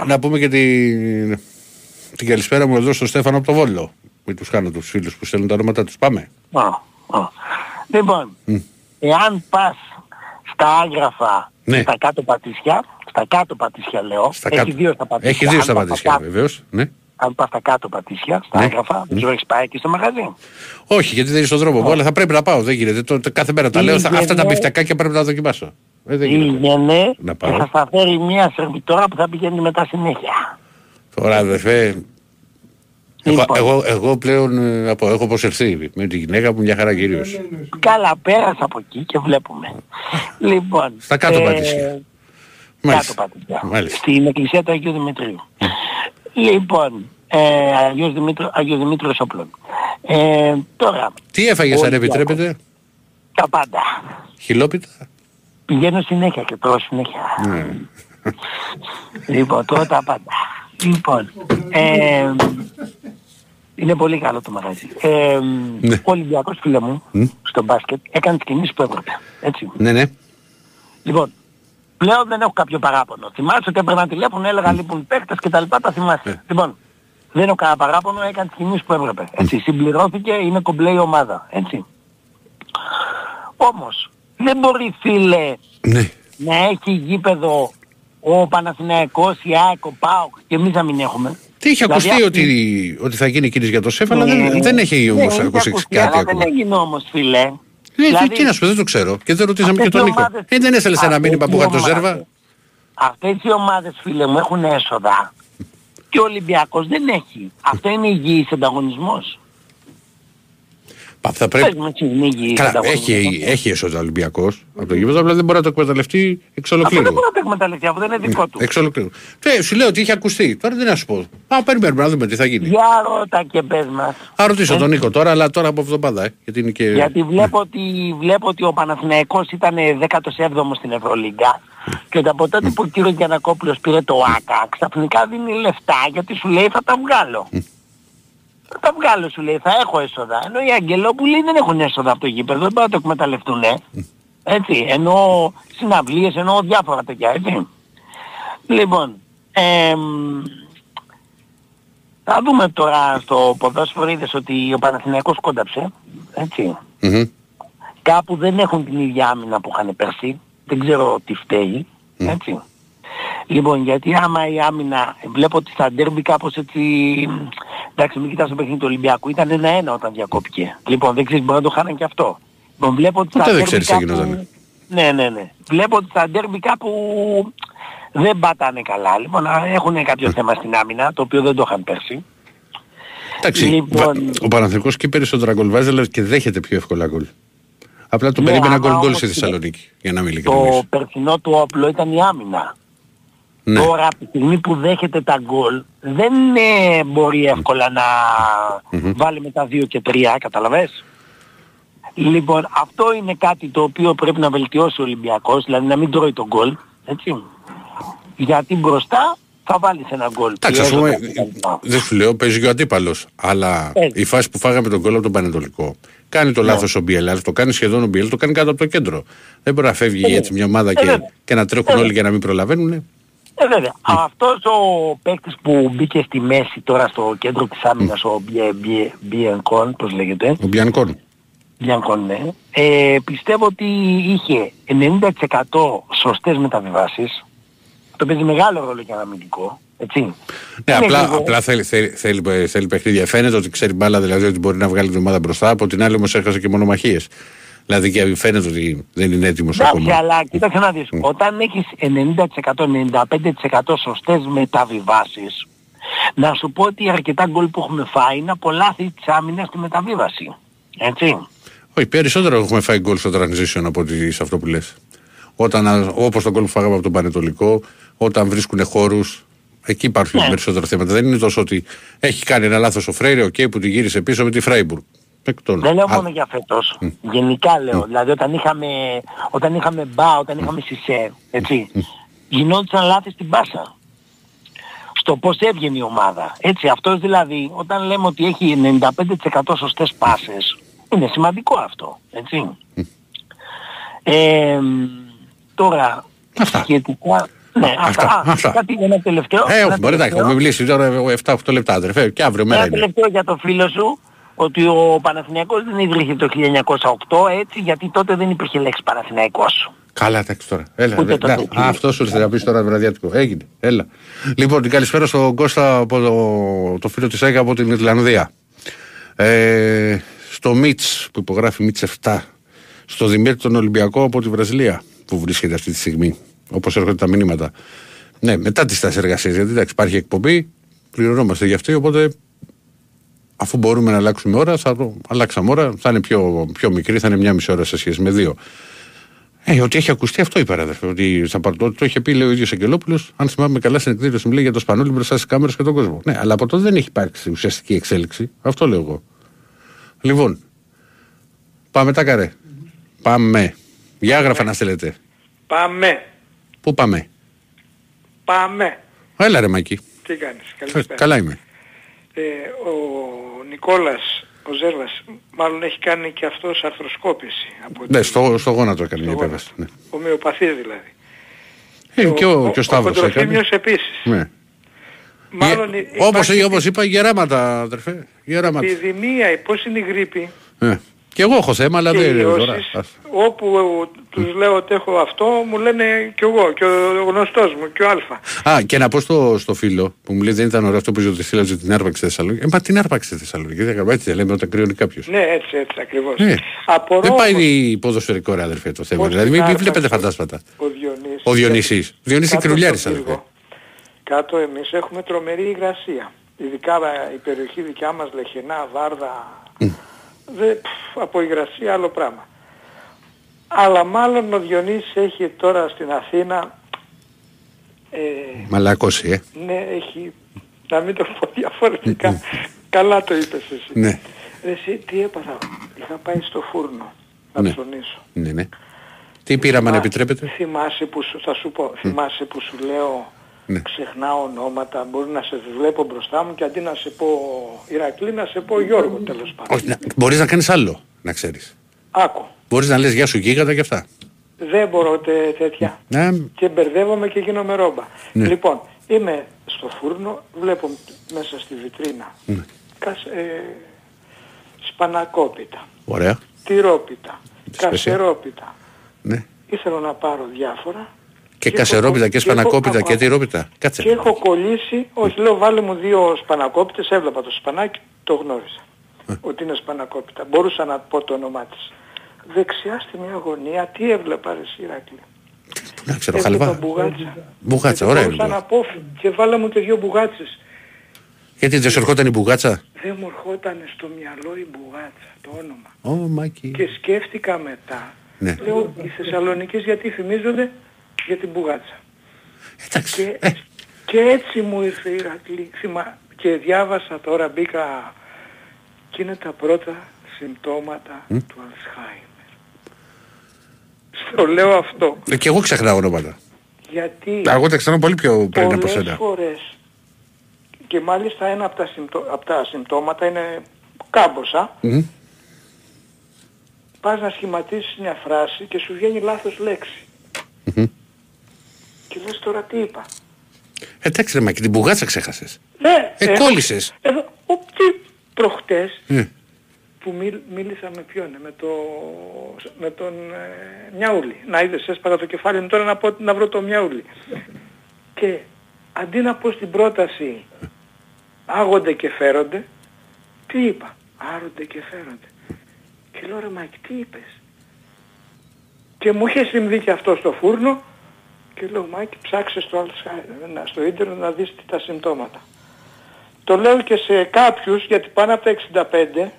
Να πούμε και την καλησπέρα μου εδώ στον Στέφανο από το Βόλο. Μην τους κάνω τους φίλους που στέλνουν τα ονόματα τους. Πάμε. Λοιπόν, εάν πας στα Άγραφα, στα κάτω Πατήσια λέω, έχει 2 στα Πατήσια βεβαίως, ναι. Αν πας στα κάτω Πατήσια, στα Άγραφα, δεν ξέρω έχεις πάει εκεί στο μαγαζί. Όχι, γιατί δεν είναι στον δρόμο μου, αλλά θα πρέπει να πάω, δεν γίνεται. Κάθε μέρα τα λέω, αυτά τα μπιφτακάκια πρέπει να τα δοκιμάσω. Ήγαινε και θα στα φέρει μια σερβιτόρα που θα πηγαίνει μετά συνέχεια. Τώρα αδερφέ, εγώ πλέον έχω προσερθεί με τη γυναίκα μου, μια χαρά κυρίως. Καλά, πέρασα από εκεί και βλέπουμε. Λοιπόν, στα κάτω Πατήσια. Στην εκκλησία του Αγίου Δημητρίου. Λοιπόν, Αγίος Δημήτριος Όπλων. Τώρα... Τι έφαγες αν επιτρέπετε? τα πάντα. Χιλόπιτα. Πηγαίνω συνέχεια και τρώω συνέχεια. Λοιπόν, τρώω τα πάντα. Λοιπόν, είναι πολύ καλό το μαγαζί. Ναι. Ο Ολυμπιακός, φίλε μου, στο μπάσκετ, έκανε τις κινήσεις που έπρεπε. Έτσι. Ναι, ναι. Λοιπόν, πλέον δεν έχω κάποιο παράπονο. Θυμάσαι ότι έπαιρναν τηλέφωνο, έλεγαν λοιπόν παίκτες και τα λοιπά, τα θυμάσαι. Λοιπόν, δεν έχω κανένα παράπονο, έκανε τις κινήσεις που έπρεπε. Έτσι, συμπληρώθηκε, είναι κομπλέ η ομάδα. Έτσι. Όμως, δεν μπορεί, φίλε, να έχει γήπεδο ο Παναθηναϊκός, η ΑΕΚ, ο ΠΑΟΚ και εμείς να μην έχουμε. Τι είχε ακουστεί ότι θα γίνει κίνηση για το ΣΕΦ, αλλά δεν έχει όμως ακούσει κάτι ακόμα. Δεν έγινε όμως, φίλε. Τι να σου πω, δεν το ξέρω. Και δεν ρωτήσαμε και τον Νίκο. Δεν έστελες ένα μήνυμα που είχα το Ζέρβα. Αυτές οι ομάδες, φίλε μου, έχουν έσοδα. Και ο Ολυμπιακός δεν έχει. Αυτό είναι υγιής ανταγωνισμός. Θα πρέπει... Καλά, έχει έσοδα ο Ολυμπιακός από το γήπεδο, απλά δεν μπορεί να το εκμεταλλευτεί εξ ολοκλήρου. Δεν μπορεί να το εκμεταλλευτεί, αυτό δεν είναι δικό του. Εξ ολοκλήρου. Σου λέω ότι είχε ακουστεί, τώρα τι να σου πω. Περιμένουμε να δούμε τι θα γίνει. Για ρώτα και πες μας. Θα ρωτήσω τον Νίκο τώρα, αλλά τώρα από εβδομάδα. Γιατί, είναι και... γιατί βλέπω ότι ο Παναθηναϊκός ήταν 17ος στην Ευρωλίγκα και ότι από τότε που ο κύριος Γιαννακόπουλος πήρε το ΆΚΑ, ξαφνικά δίνει λεφτά γιατί σου λέει θα τα βγάλω. Τα βγάλω σου λέει, θα έχω έσοδα. Ενώ οι Αγγελόπουλοι δεν έχουν έσοδα από το γήπεδο, δεν μπορούν να το εκμεταλλευτούν. Έτσι, ενώ συναυλίες, ενώ διάφορα τέτοια, έτσι. Λοιπόν, θα δούμε τώρα στο ποδόσφαιρο, είδες ότι ο Παναθηναϊκός κόνταψε, έτσι. Κάπου δεν έχουν την ίδια άμυνα που είχαν πέρσι, δεν ξέρω τι φταίει, έτσι. Λοιπόν, γιατί άμα η άμυνα, βλέπω ότι στα ντέρμπι κάπως έτσι, εντάξει μην κοιτάς το παιχνίδι του Ολυμπιακού, ήταν 1-1 όταν διακόπηκε. Λοιπόν, δεν ξέρεις, μπορεί να το χάναν και αυτό. Λοιπόν, βλέπω ότι στα ντέρμπι κάπου... Ναι. Βλέπω ότι στα ντέρμπι κάπου δεν πατάνε καλά. Λοιπόν, έχουν κάποιο θέμα στην άμυνα, το οποίο δεν το είχαν πέρσι. Εντάξει, λοιπόν... ο Παναθηναϊκός και περισσότερα γκολ βάζει και δέχεται πιο εύκολα γκολ. Απλά το περίμενα γκολ στη Θεσσαλονίκη, για να μην ειλικρινείς. Το περσινό του όπλο ήταν η άμυνα. Ναι. Τώρα από τη στιγμή που δέχεται τα γκολ δεν μπορεί εύκολα να βάλει με τα 2 και 3, καταλαβες. Λοιπόν, αυτό είναι κάτι το οποίο πρέπει να βελτιώσει ο Ολυμπιακός, δηλαδή να μην τρώει τον γκολ, έτσι. Γιατί μπροστά θα βάλεις ένα γκολ. Εντάξει, ας πούμε, δεν σου λέω, παίζει και ο αντίπαλος, αλλά η φάση που φάγαμε τον γκολ από τον Πανετολικό, κάνει το λάθος ο Μπιελ, το κάνει σχεδόν ο Μπιελ, το κάνει κάτω από το κέντρο. Δεν μπορεί να φεύγει έτσι μια ομάδα και να τρέχουν όλοι για να μην προλαβαίνουν. Βέβαια, αυτός ο παίκτης που μπήκε στη μέση τώρα στο κέντρο της άμυνας, ο Μπιανκόν, πώς λέγεται. Ο Μπιανκόν, ναι. Πιστεύω ότι είχε 90% σωστές μεταβιβάσεις. Το παίζει μεγάλο ρόλο για αμυντικό, έτσι. Ναι, απλά θέλει παιχνίδια. Φαίνεται ότι ξέρει μπάλα, δηλαδή ότι μπορεί να βγάλει την ομάδα μπροστά. Από την άλλη όμως έχασε και μονομαχίες. Δηλαδή και φαίνεται ότι δεν είναι έτοιμος ακόμα. Ναι, αλλά κοίταξε να δεις. Όταν έχεις 90%-95% σωστές μεταβιβάσεις, να σου πω ότι αρκετά γκολ που έχουμε φάει είναι από λάθη της άμυνας στη μεταβίβαση. Έτσι. Όχι, περισσότερο έχουμε φάει γκολ στο transition από ότι σε αυτό που λες. Όπως τον γκολ που φάγαμε από τον Πανετολικό, όταν βρίσκουν χώρους, εκεί υπάρχουν περισσότερα θέματα. Δεν είναι τόσο ότι έχει κάνει ένα λάθος ο Φρέιρε, που τη γύρισε πίσω με τη Φράιμπουργκ. Δεν λέω μόνο για φέτος, γενικά λέω, δηλαδή όταν είχαμε μπα, όταν είχαμε σισε, έτσι, γινόντουσαν λάθη στην πάσα, στο πώς έβγαινε η ομάδα, έτσι, αυτός δηλαδή, όταν λέμε ότι έχει 95% σωστές πάσες, είναι σημαντικό αυτό, έτσι. Τώρα, σχετικά... Ναι, αυτά. Κάτι για ένα τελευταίο. Μπορεί να έχουμε μιλήσει τώρα 7-8 λεπτά, αδερφέ, και αύριο μέρα είναι. Ένα τελευταίο για το φίλο σου. Ότι ο Παναθηναϊκός δεν ιδρύθηκε το 1908, έτσι, γιατί τότε δεν υπήρχε λέξη Παναθηναϊκός. Καλά, εντάξει τώρα. Αυτό σου ήρθε να πεις τώρα βραδιάτικο. Έγινε. Έλα. Λοιπόν, την καλησπέρα στον Κώστα, από το φίλο της ΑΕΚ από την Ιρλανδία. Στο Μίτς, που υπογράφει Μίτς 7. Στο Δημήτρη τον Ολυμπιακό από τη Βραζιλία, που βρίσκεται αυτή τη στιγμή. Όπως έρχονται τα μηνύματα. Ναι, μετά τις τάσεις εργασίας, γιατί εντάξει, υπάρχει εκπομπή, πληρωνόμαστε γι' αυτή, οπότε. Αφού μπορούμε να αλλάξουμε ώρα, αλλάξαμε ώρα, θα είναι πιο μικρή, θα είναι 1,5 ώρα σε σχέση με 2. Ότι έχει ακουστεί αυτό είπε, αδερφέ. Ότι το είχε πει, λέει, ο ίδιος Αγγελόπουλος, αν θυμάμαι καλά, στην εκδήλωση μου λέει για το Σπανούλι μπροστά στις κάμερες και τον κόσμο. Ναι, αλλά από τότε δεν έχει υπάρξει ουσιαστική εξέλιξη. Αυτό λέω εγώ. Λοιπόν, πάμε τα καρέ. Πάμε. Για Άγραφα να στέλνετε. Πάμε. Πού πάμε? Πάμε. Έλα ρε Μακή. Τι κάνεις? Καλησπέρα. Καλά είμαι. Ο Νικόλας, ο Ζέρβας, μάλλον έχει κάνει και αυτός αρθροσκόπηση. Από ναι, στο γόνατο έκανε μια επέμβαση. Ναι. Ομοιοπαθής δηλαδή. Και ο Σταύρος έκανε. Ο Κοντροφήμιος επίσης. Ναι. Μάλλον όπως είπα, γεράματα, αδερφέ. Γεράματα. Η επιδημία, πώς είναι η γρίπη. Και εγώ έχω θέμα, αλλά δεν είναι τώρα. Όπου τους λέω ότι έχω αυτό, μου λένε κι εγώ, και ο γνωστός μου, και ο Α. Και να πω στο φίλο που μου λέει δεν ήταν ωραίο αυτό που ζωτηθήλα ότι την άρπαξε Θεσσαλονίκη. Μα την άρπαξε Θεσσαλονίκη, δεν λέμε όταν κρύωνει κάποιος. Ναι, έτσι ακριβώς. Δεν πάει ποδοσφαιρικό ρε αδερφέ το θέμα, δηλαδή μην βλέπετε φαντάσματα. Ο Διονύσης. Διονύση Κρουλιάρης αδερφέ. Κάτω εμείς έχουμε τρομερή υγρασία. Ειδικά η περιοχή δικιά μας, Λεχενά, Βάρδα. Από υγρασία άλλο πράγμα. Αλλά μάλλον ο Διονύσης έχει τώρα στην Αθήνα μαλακώσει, ναι, έχει, να μην το πω διαφορετικά. Καλά το είπες εσύ. Ναι. Εσύ τι έπαθα? Είχα πάει στο φούρνο να ψωνίσω. Ναι, ναι. Τι πείραμα, αν επιτρέπετε? Θυμάσαι που σου λέω ξεχνάω ονόματα, μπορεί να σε βλέπω μπροστά μου και αντί να σε πω Ηρακλή να σε πω Γιώργο, τέλος πάντων. Όχι, μπορείς να κάνεις άλλο, να ξέρεις. Άκου. Μπορείς να λες γεια σου γίγαντα και αυτά. Δεν μπορώ τέτοια. Ναι. Και μπερδεύομαι και γίνομαι ρόμπα. Ναι. Λοιπόν, είμαι στο φούρνο, βλέπω μέσα στη βιτρίνα σπανακόπιτα. Ωραία. Τυρόπιτα. Κασερόπιτα. Ναι. Ήθελα να πάρω διάφορα. Και κασερόπιτα και σπανακόπιτα και τυρόπιτα. Κάτσε. Και έχω κολλήσει, όχι λέω βάλε μου δύο σπανακόπιτες, έβλεπα το σπανάκι, το γνώρισα. Ότι είναι σπανακόπιτα. Μπορούσα να πω το όνομά της. Δεξιά στη μια γωνία, τι έβλεπα ρε Ηρακλή? Να ξέρω, χαλβά. Μπουγάτσα, ωραία. Μπορούσα να πω και βάλα μου και δύο μπουγάτσες. Γιατί δεν σου ερχόταν η μπουγάτσα? Δεν μου ερχόταν στο μυαλό η μπουγάτσα, το όνομα. Και σκέφτηκα μετά. Λέω οι Θεσσαλονικές γιατί φημίζονται για την μπουγάτσα. Και έτσι μου ήρθε η Ηρακλή. Και διάβασα τώρα, μπήκα, και είναι τα πρώτα συμπτώματα του Αλσχάιμερ. Στο λέω αυτό. Και εγώ ξεχνάω ονόματα. Γιατί εγώ τα ξεχνάω πολύ πιο πριν από σένα. Πολλές φορές. Και μάλιστα ένα από τα συμπτώματα είναι κάμποσα. Πας να σχηματίσεις μια φράση και σου βγαίνει λάθος λέξη. Και λες τώρα τι είπα. Εντάξει ρε, μα και την μπουγάτσα ξέχασες. Ναι. Κόλλησες. Προχτές που μίλησα με ποιον, με τον Μιαούλη. Να είδες, έσπαγα το κεφάλι μου τώρα να βρω το Μιαούλη. Και αντί να πω στην πρόταση άγονται και φέρονται, τι είπα? Άρονται και φέρονται. Και λέω ρε Μάκη, τι είπες? Και μου είχε συμβεί και αυτό στο φούρνο. Και λέω Μάκη ψάξε στο ίντερνετ να δεις τα συμπτώματα. Το λέω και σε κάποιους, γιατί πάνω από τα 65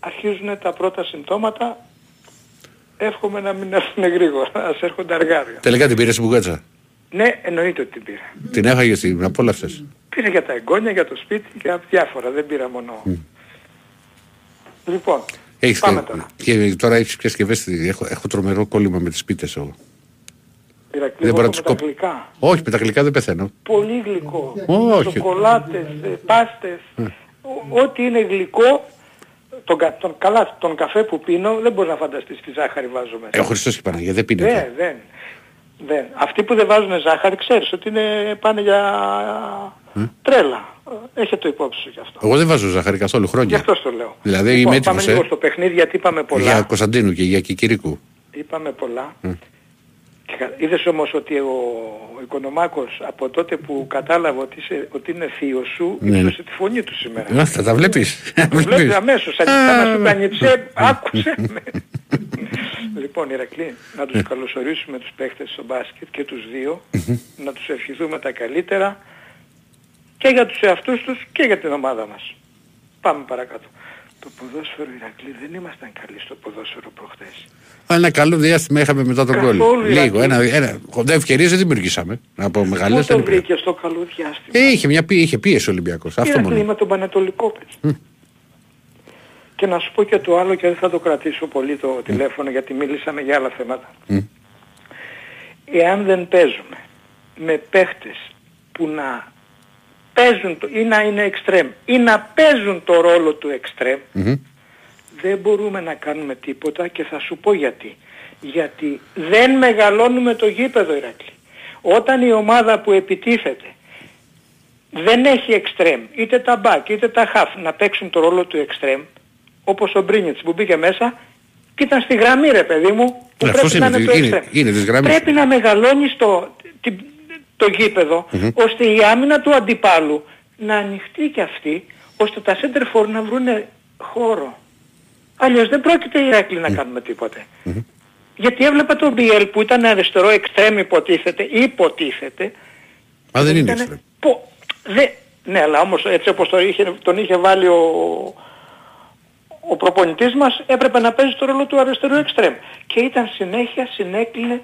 αρχίζουν τα πρώτα συμπτώματα. Εύχομαι να μην έρθουν γρήγορα, να σε έρχονται αργάρια. Τελικά την πήρες η μπουγάτσα? Ναι, εννοείται ότι την πήρα. Την έχαγες, την απόλαυσες? Πήρα για τα εγγόνια, για το σπίτι, για διάφορα, δεν πήρα μόνο. Λοιπόν, έχεις πάμε τώρα. Και τώρα έχεις πια σκευές, έχω τρομερό κόλλημα με τις πίτες εγώ. Δεν μπορώ να τους κόψω. Όχι, με τα γλυκά δεν πεθαίνω. Πολύ γλυκό. Σοκολάτες, πάστες, ό,τι είναι γλυκό, καλά τον καφέ που πίνω δεν μπορείς να φανταστείς τη ζάχαρη βάζω μέσα. Ο Χριστός και η Παναγία δεν πίνεται. Δεν. Αυτοί που δεν βάζουν ζάχαρη ξέρεις ότι πάνε για τρέλα. Έχετε το υπόψη σου γι' αυτό. Εγώ δεν βάζω ζάχαρη καθόλου χρόνια. Γι' αυτό το λέω. Δηλαδή είμαι έτοιμος. Πάμε λίγο στο παιχνίδι γιατί είπαμε πολλά. Για Κωνσταντίνου και για Κικυρίκου. Είπαμε πολλά. Είδες όμως ότι ο Οικονομάκος από τότε που κατάλαβε ότι είναι θείος σου ύψωσε τη φωνή του σήμερα. Αυτά τα βλέπεις. Το βλέπεις αμέσως. Αντιστά να σου πανιψέ. Άκουσε με. Λοιπόν Ηρακλή, να τους καλωσορίσουμε τους παίχτες στο μπάσκετ και τους δύο. Να τους ευχηθούμε τα καλύτερα και για τους εαυτούς τους και για την ομάδα μας. Πάμε παρακάτω. Το ποδόσφαιρο Ηρακλή δεν ήμασταν καλοί στο ποδόσφαιρο προχθές. Ένα καλό διάστημα είχαμε μετά τον κόλλο. Λίγο, χοντά ευκαιρίες δεν δημιουργήσαμε. Από μεγαλύτερες. Δεν το βρήκε στο καλό διάστημα. Είχε πίεση ο Ολυμπιακός. Αυτό μόνο. Είμαι τον Πανετολικό. Και να σου πω και το άλλο, και δεν θα το κρατήσω πολύ το τηλέφωνο γιατί μίλησαμε για άλλα θέματα. Εάν δεν παίζουμε με παίχτες που να παίζουν το, ή να είναι εξτρέμ ή να παίζουν το ρόλο του εξτρέμ, δεν μπορούμε να κάνουμε τίποτα, και θα σου πω γιατί. Γιατί δεν μεγαλώνουμε το γήπεδο, Ηρακλή. Όταν η ομάδα που επιτίθεται δεν έχει εξτρέμ, είτε τα μπακ είτε τα χαφ να παίξουν το ρόλο του εξτρέμ, όπως ο Μπρίνιτς που μπήκε μέσα και ήταν στη γραμμή, ρε παιδί μου, που πρέπει να είναι το εξτρέμ. Πρέπει να μεγαλώνεις το γήπεδο, ώστε η άμυνα του αντιπάλου να ανοιχτεί και αυτή, ώστε τα center for να βρουν χώρο. Αλλιώς δεν πρόκειται, Ηρακλή, να κάνουμε τίποτε. Γιατί έβλεπα τον BL που ήταν αριστερό εξτρέμ, υποτίθεται. Μα δεν είναι εξτρέμ. Ναι, αλλά όμως έτσι όπως τον είχε βάλει ο προπονητής μας, έπρεπε να παίζει το ρόλο του αριστερού εξτρέμ. Και ήταν συνέχεια, συνέκλεινε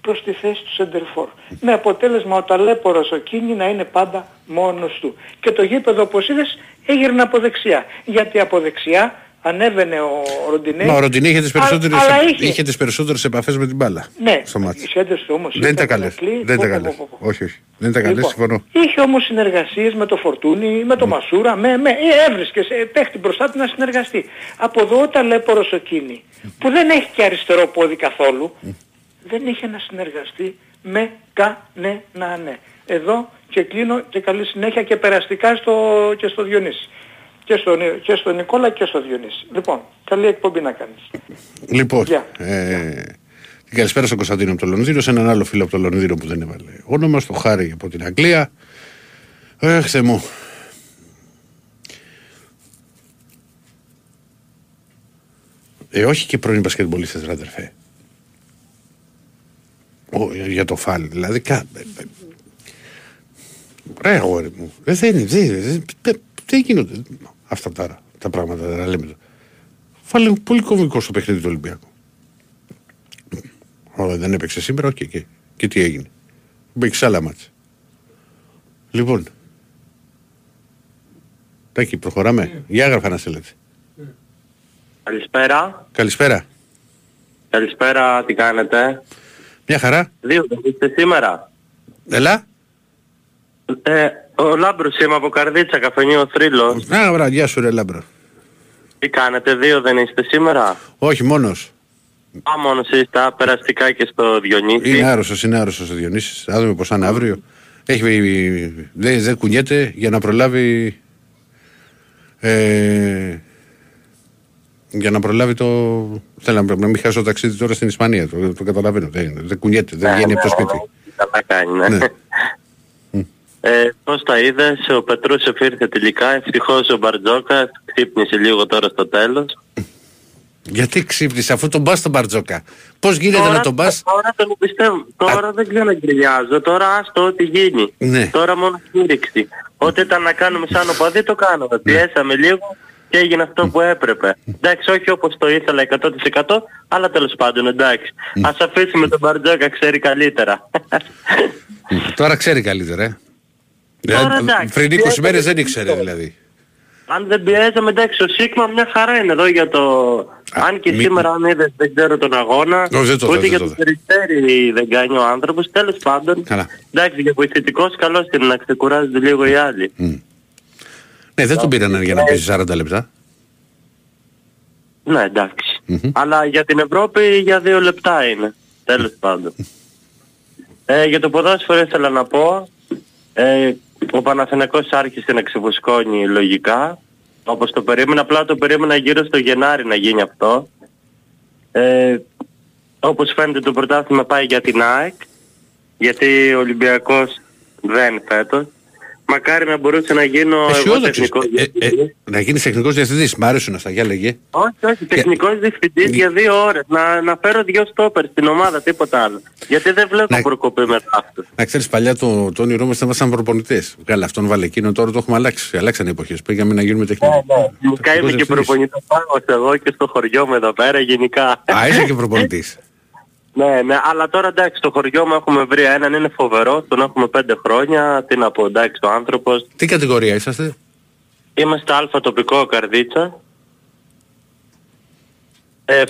προς τη θέση του σεντερφόρ. Με αποτέλεσμα ο ταλέπορος ο Κίνη να είναι πάντα μόνος του. Και το γήπεδο, όπως είδες, έγειρνε από δεξιά. Γιατί από δεξιά ανέβαινε ο Ροντινέ. Μα ο Ροντινέ είχε τις περισσότερες επαφές με την μπάλα. Ναι, στο μάτι. Οι σέντες του όμως δεν ήταν καλές. Δεν ήταν καλές, συμφωνώ. Είχε όμως συνεργασίες με το Φορτούνι, με το Μασούρα, έβρισκες παίχτη μπροστά του να συνεργαστεί. Από εδώ όταν λέει ο Κίνη, που δεν έχει και αριστερό πόδι καθόλου, δεν είχε να συνεργαστεί με κανέναν. Εδώ και κλείνω, και καλή συνέχεια και περαστικά στο Διονύση. Και στον Νικόλα και στο Διονύση. Λοιπόν, καλή εκπομπή να κάνεις. Λοιπόν, την καλησπέρα στον Κωνσταντίνο από το Λονδίνο, σε έναν άλλο φίλο από το Λονδίνο που δεν έβαλε όνομα, στο Χάρη από την Αγγλία. Έχθε μου. Όχι και πρώην μπασκετμπολίστες, ρε αδερφέ. Για το φάλι, δηλαδή. Ρε αγόρι μου, δεν γίνονται αυτά τα πράγματα, να λέμε. Φάλε πολύ κομβικό στο παιχνίδι του Ολυμπιακού. Δεν έπαιξε σήμερα, και τι έγινε. Μπήκε άλλα μάτς. Λοιπόν. Τάκη, προχωράμε. Για Άγραφα να σε λέτε. Καλησπέρα. Καλησπέρα, τι κάνετε? Μια χαρά. Δύο θα είστε σήμερα? Έλα. Ο Λάμπρος είμαι από Καρδίτσα, καφενείο Θρύλος. Α, γεια σου ρε Λάμπρο. Τι κάνετε, δύο δεν είστε σήμερα? Όχι, μόνος. Α, μόνος είστε, περαστικά και στο Διονύση. Είναι άρρωστος ο Διονύσης, θα δούμε πως είναι αύριο. Δεν κουνιέται για να προλάβει θέλω να μην χάσω το ταξίδι τώρα στην Ισπανία, το καταλαβαίνω, δεν κουνιέται, δεν βγαίνει από το σπίτι. Καλά κάνει, ναι. Πώς τα είδες? Ο Πετρούσεφ ήρθε τελικά, ευτυχώς ο Μπαρτζόκας ξύπνησε λίγο τώρα στο τέλος. Γιατί ξύπνησε αφού τον πας στον Μπαρτζόκα? Πώς γίνεται τώρα, να τον πας? Τώρα τον πιστεύω, τώρα δεν ξαναγκρινιάζω, τώρα άστο ό,τι γίνει. Ναι. Τώρα μόνο στήριξη. Ό,τι ήταν να κάνουμε σαν οπαδί το κάναμε, πιέσαμε λίγο και έγινε αυτό που έπρεπε. Εντάξει, όχι όπως το ήθελα 100%, αλλά τέλος πάντων εντάξει. Ας αφήσουμε τον Μπαρτζόκα, ξέρει καλύτερα. Τώρα ξέρει καλύτερα, πριν 20 μέρες δεν ήξερε δηλαδή. Αν δεν πιέζαμε, εντάξει, ο Σίγμα μια χαρά είναι εδώ για το... αν και σήμερα αν είδες δεν ξέρω τον αγώνα, ούτε για το περιστέρι δεν κάνει ο άνθρωπος, τέλος πάντων. Εντάξει, για βοηθητικός καλός είναι να ξεκουράζονται λίγο οι άλλοι. Ναι, δεν τον πήραν για να παίζει 40 λεπτά. Ναι, εντάξει. Αλλά για την Ευρώπη για 2 λεπτά είναι, τέλος πάντων. Για το ποδόσφαιρο ήθελα να πω... ο Παναθηναϊκός άρχισε να ξεφουσκώνει λογικά, όπως το περίμενα, απλά το περίμενα γύρω στο Γενάρη να γίνει αυτό. Όπως φαίνεται το πρωτάθλημα πάει για την ΑΕΚ, γιατί ο Ολυμπιακός δεν φέτος. Μακάρι να μπορούσε να γίνω εγώ τεχνικός διευθυντής. Να γίνεις τεχνικός διευθυντής, μ' άρεσουν αυτά, για λέγε. Όχι, τεχνικός διευθυντής για 2 ώρες. Να φέρω 2 στόπερ στην ομάδα, τίποτα άλλο. Γιατί δεν βλέπω προκοπή μετά αυτό. Να ξέρεις, παλιά το όνειρό μας ήμασταν προπονητές. Καλά, αυτόν βάλε εκείνο, τώρα το έχουμε αλλάξει. Αλλάξαν οι εποχές, πήγαμε να γίνουμε τεχνικοί. Μου καείμαι και προπονητής εγώ και στο χωριό μου εδώ πέρα γενικά. Α, είσαι και προπονητής. Ναι, αλλά τώρα εντάξει, στο χωριό μου έχουμε βρει έναν, είναι φοβερό, τον έχουμε 5 χρόνια, τι να πω, εντάξει, ο άνθρωπος. Τι κατηγορία είσαστε? Είμαστε αλφα τοπικό Καρδίτσα.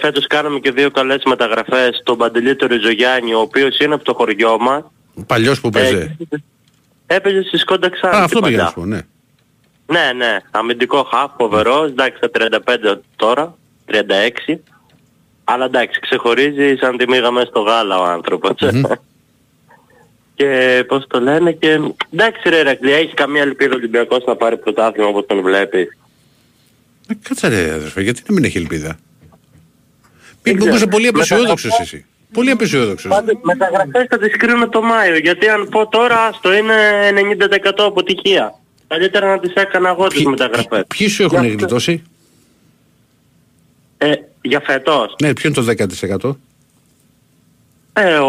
Φέτος κάναμε και δύο καλές μεταγραφές, τον Παντελή του Ριζογιάννη, ο οποίος είναι από το χωριό μας. Παλιός που παίζει. Έπαιζε στη Σκόντα Ξάνθη. Αυτό πήγα να σου πω, ναι. Ναι, ναι, αμυντικό χαφ, φοβερός, εντάξει, τα 35 τώρα, 36. Αλλά εντάξει, ξεχωρίζει σαν τη μήγα μέσα στο γάλα ο άνθρωπος. Mm-hmm. Και πώς το λένε, και εντάξει ρε Ηρακλία, έχει καμία ελπίδα ο Ολυμπιακός να πάρει πρωτάθλημα όπως τον βλέπεις? Κάτσε ρε αδερφέ, γιατί να μην έχει ελπίδα? Είσαι πολύ απεσιόδοξος εσύ. Πολύ απεσιόδοξος. Μεταγραφές θα τις κρίνω το Μάιο, γιατί αν πω τώρα, άστο, είναι 90% αποτυχία. Καλύτερα να τις έκανα εγώ τις μεταγραφές. Ποιοι σου έχουν γλιτώσει? Για φέτος. Ναι, ποιο είναι το 10%?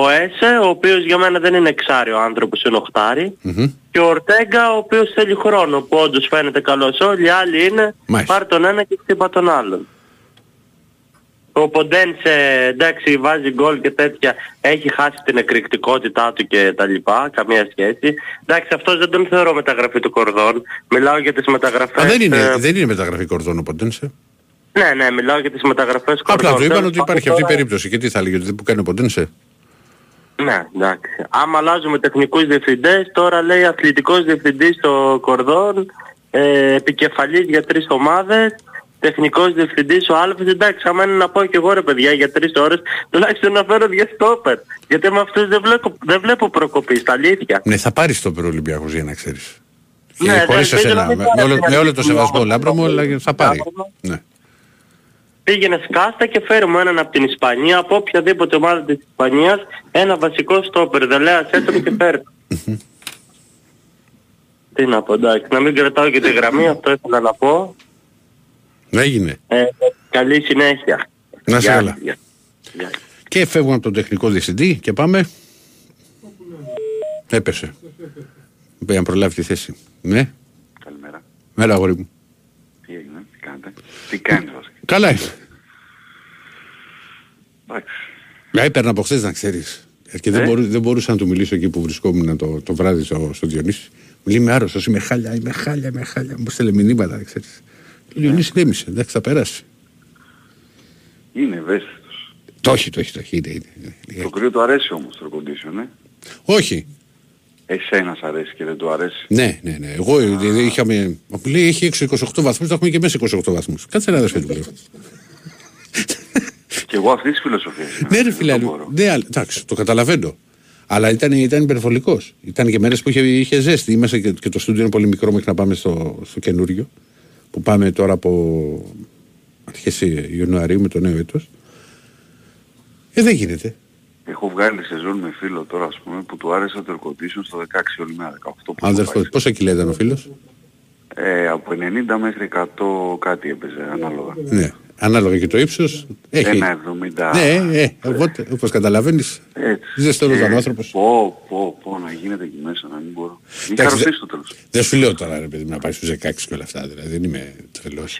Ο Έσε, ο οποίος για μένα δεν είναι εξάριο άνθρωπος, είναι οχτάρι. Mm-hmm. Και ο Ορτέγκα, ο οποίος θέλει χρόνο, που όντως φαίνεται καλός. Όλοι οι άλλοι είναι, πάρ' τον ένα και χτύπα τον άλλον. Ο Ποντένσε, εντάξει, βάζει γκολ και τέτοια, έχει χάσει την εκρηκτικότητά του και τα λοιπά, καμία σχέση. Εντάξει, αυτός δεν τον θεωρώ μεταγραφή του Κορδόν, μιλάω για τις μεταγραφές... Δεν είναι μεταγραφή Κορδόν ο Ποντένσε. Ναι, ναι, μιλάω για τις μεταγραφές Κορδόν. Απλά του είπαν ότι υπάρχει αυτή η περίπτωση και τι θα λέγει, ότι δεν που κάνει ο Ποντένσε. Ναι, εντάξει. Άμα αλλάζουμε τεχνικούς διευθυντές, τώρα λέει αθλητικός διευθυντής στο Κορδόν, επικεφαλής για τρεις ομάδες. Τεχνικός διευθυντής ο Άλφης, εντάξει, άμα είναι να πάω και εγώ ρε παιδιά για 3 ώρες, τουλάχιστον να φέρω 2 στόπερ. Γιατί με αυτούς δεν βλέπω προκοπής, τα αλήθεια. Ναι, θα πάρει στόπερ ο Ολυμπιακός, για να ξέρεις. Ναι, χωρίς εσένα, με όλο το σεβασμό Λάμπρομο, αλλά θα πάρει. Ναι. Πήγαινε σκάστα και φέρε μου έναν από την Ισπανία, από οποιαδήποτε ομάδα της Ισπανίας, ένα βασικό στόπερ, δεν λέω ασέτον και φέρε. Τι να πω, εντάξει, να μην κρατάω και τη γραμμή, αυτό ήθελα να πω. Έγινε. Καλή συνέχεια. Να σε καλά. Και φεύγουμε από τον τεχνικό διευθυντή και πάμε. Έπεσε. Πρέπει να προλάβει τη θέση. Ναι. Καλημέρα. Μέρα, αγόρι μου. Τι έγινε, τι κάνετε? Τι κάνεις βασικά? Καλά είμαι. Εντάξει. Έπαιρνα από χθες, να ξέρεις. Και δεν μπορούσα να του μιλήσω εκεί που βρισκόμουν το βράδυ στο Διονύση. Μιλήμε άρρωστος, είμαι χάλια. Μου στέλνε μηνύματα, να ξέρεις. Ο Λιονύσης νέμισε, εντάξει, θα περάσει. Είναι ευαίσθητος. Το έχει. Το κρύο του αρέσει όμως το condition, ναι. Όχι. Εσένας αρέσει και δεν του αρέσει. Ναι. Εγώ είχαμε... Μου λέει έχει έξω 28 βαθμούς, θα έχουμε και μέσα 28 βαθμούς. Κάτσε ένα αδερφέ του πλέον. Και εγώ αυτή τη φιλοσοφία. Ναι ρε φίλε, εντάξει, το καταλαβαίνω. Αλλά ήταν υπερβολικός. Ήταν και μέρες που είχε ζέστη. Είμαστε και το στούντιο είναι πολύ μικρό μέχρι να πάμε στο καινούριο. Που πάμε τώρα από αρχές Ιανουαρίου με το νέο έτος. Δεν γίνεται. Έχω βγάλει σεζόν με φίλο τώρα, ας πούμε, που του άρεσε το ερκοντήσεων στο 16 όλη μέρα, 18. Αδερφός, πόσα κιλά ήταν ο φίλος? Από 90 μέχρι 100 κάτι έπαιζε, ανάλογα. Ναι, ανάλογα και το ύψος. 1,70. Ναι, οπότε, όπως καταλαβαίνεις, ζεστόλος ήταν ο άνθρωπος. Πω, να γίνεται εκεί μέσα, να μην μπορώ. Είχα ρωτήσει το τέλος. Δεν σου λέω τώρα, ρε παιδί, να πάει στους 16 και όλα αυτά, δηλαδή, δεν είμαι τρελός.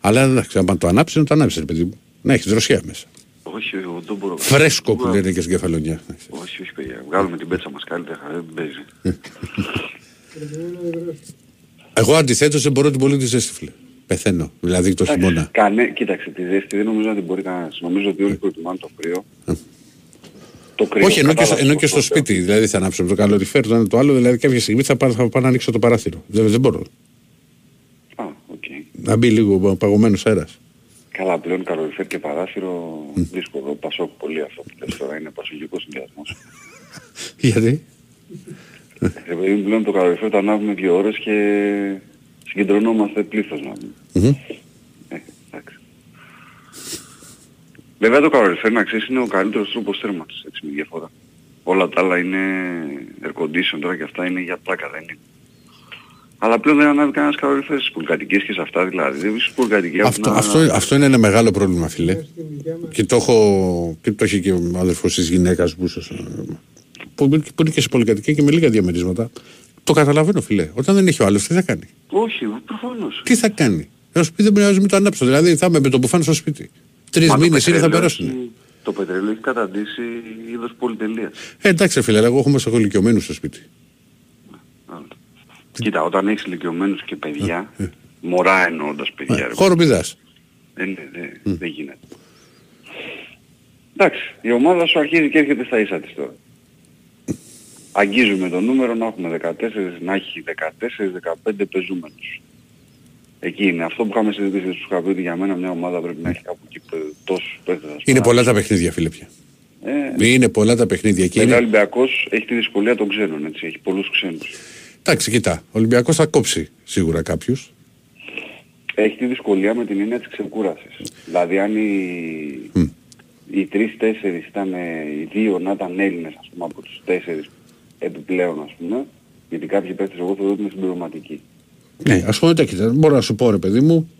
Αλλά, εντάξει, αν το ανάψει, ρε παιδί μου. Να έχεις δροσιά μέσα. Όχι, εγώ δεν μπορώ. Φρέσκο που λένε και στην Κεφαλονιά. Όχι, παιδιά, βγάλουμε την πέτσα μας καλύτερα, δεν παίζει. Εγώ αντιθέτως δεν μπορώ την πολύ τη ζέστη, φίλε. Πεθαίνω. Δηλαδή το χειμώνα. Κοίταξε, τη ζέστη δεν νομίζω να την μπορεί κανένας. Νομίζω ότι όλοι προτιμάνε το κρύο. Όχι, ενώ και στο σπίτι. Δηλαδή θα ανάψω το καλοριφέρ, το ένα το άλλο. Δηλαδή κάποια στιγμή θα πάω να ανοίξω το παράθυρο. Δεν μπορώ. Να μπει λίγο παγωμένος αέρας. Καλά, πλέον καλοριφέρ και παράθυρο δύσκολο. Πασόκ πολύ αυτό που λες τώρα. Είναι πασοκικός συνδυασμός. Γιατί? Επειδή πλέον το καλοριφέρ το ανάβουμε 2 ώρες και συγκεντρωνόμαστε πλήθος να δούμε. Εντάξει. Βέβαια το καλοριφέρ, να ξέρεις, είναι ο καλύτερος τρόπος θέρμανσης, έτσι, με διαφορά. Όλα τα άλλα είναι air condition τώρα και αυτά είναι για πλάκα, δεν είναι. Αλλά πλέον δεν ανάβει κανένας καλοριφέρ στις πολυκατοικίες και σε αυτά, δηλαδή. Δεν είσαι πολυκατοικία. Αυτό είναι ένα μεγάλο πρόβλημα, φίλε. Και το έχει και ο αδερφός της γυναίκας Μπούσος. Που είναι και σε πολυκατοικία και με λίγα διαμερίσματα. Το καταλαβαίνω, φίλε. Όταν δεν έχει ο άλλος, τι θα κάνει? Όχι, προφανώς. Τι θα κάνει? Ένα σπίτι δεν πειράζει, μην το ανάψω. Δηλαδή θα είμαι με το που φάνε στο σπίτι. 3 μήνες είναι, θα περάσουν. Το πετρέλαιο έχει καταντήσει είδος πολυτελείας. Εντάξει, φίλε, αλλά εγώ έχω ηλικιωμένους στο σπίτι. Κοίτα, όταν έχεις ηλικιωμένους και παιδιά, μωρά εννοώντας παιδιά. Χοροπηδάς. Δεν γίνεται. Εντάξει, η ομάδα σου αρχίζει και έρχεται στα ίσα της τώρα. Αγγίζουμε το νούμερο να έχουμε 14, να έχει 14-15 πεζούμενους. Εκεί είναι. Αυτό που είχαμε συζητήσει στους είχα πει ότι για μένα μια ομάδα πρέπει να έχει κάπου εκεί τόσους παίκτες. Είναι πολλά τα παιχνίδια, φίλε, πια. Είναι πολλά τα παιχνίδια εκεί. Ο Ολυμπιακός έχει τη δυσκολία των ξένων, έτσι. Έχει πολλούς ξένους. Εντάξει, κοιτά. Ο Ολυμπιακός θα κόψει σίγουρα κάποιους. Έχει τη δυσκολία με την έννοια της ξεκούρασης. Δηλαδή, αν οι 3-4 ήταν, οι 2 να ήταν Έλληνες, ας πούμε, από τους 4 επιπλέον, ας πούμε, γιατί κάποιοι παίκτες εγώ θεωρώ ότι είναι συμπληρωματικοί. Ναι, ασχολείται, κοίτα. Μπορώ να σου πω, ρε παιδί μου,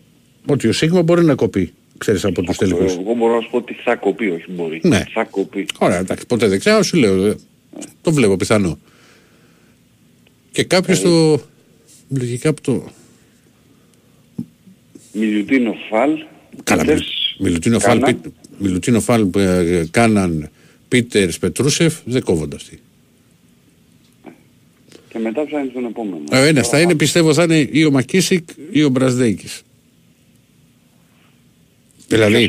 ότι ο Σίγμα μπορεί να κοπεί. Ξέρεις, από τους τελικούς. Εγώ μπορώ να σου πω ότι θα κοπεί, όχι μπορεί. Ναι. Θα κοπεί. Ωραία, εντάξει, ποτέ δεν ξέρω, σου λέω. Ναι. Το βλέπω πιθανό. Και κάποιος το. Λογικά από το. Μιλουτίνο Φαλ. Καλά, Μιλουτίνο Φαλ. Μιλουτίνο Φαλ Κάναν, Πίτερς, Πετρούσεφ, δεν κόβονται αυτοί. Και μετά ψάχνει τον επόμενο. Ένας θα είναι, πιστεύω θα είναι ή ο Μακίσικ ή ο Μπρασδέικης. Δηλαδή.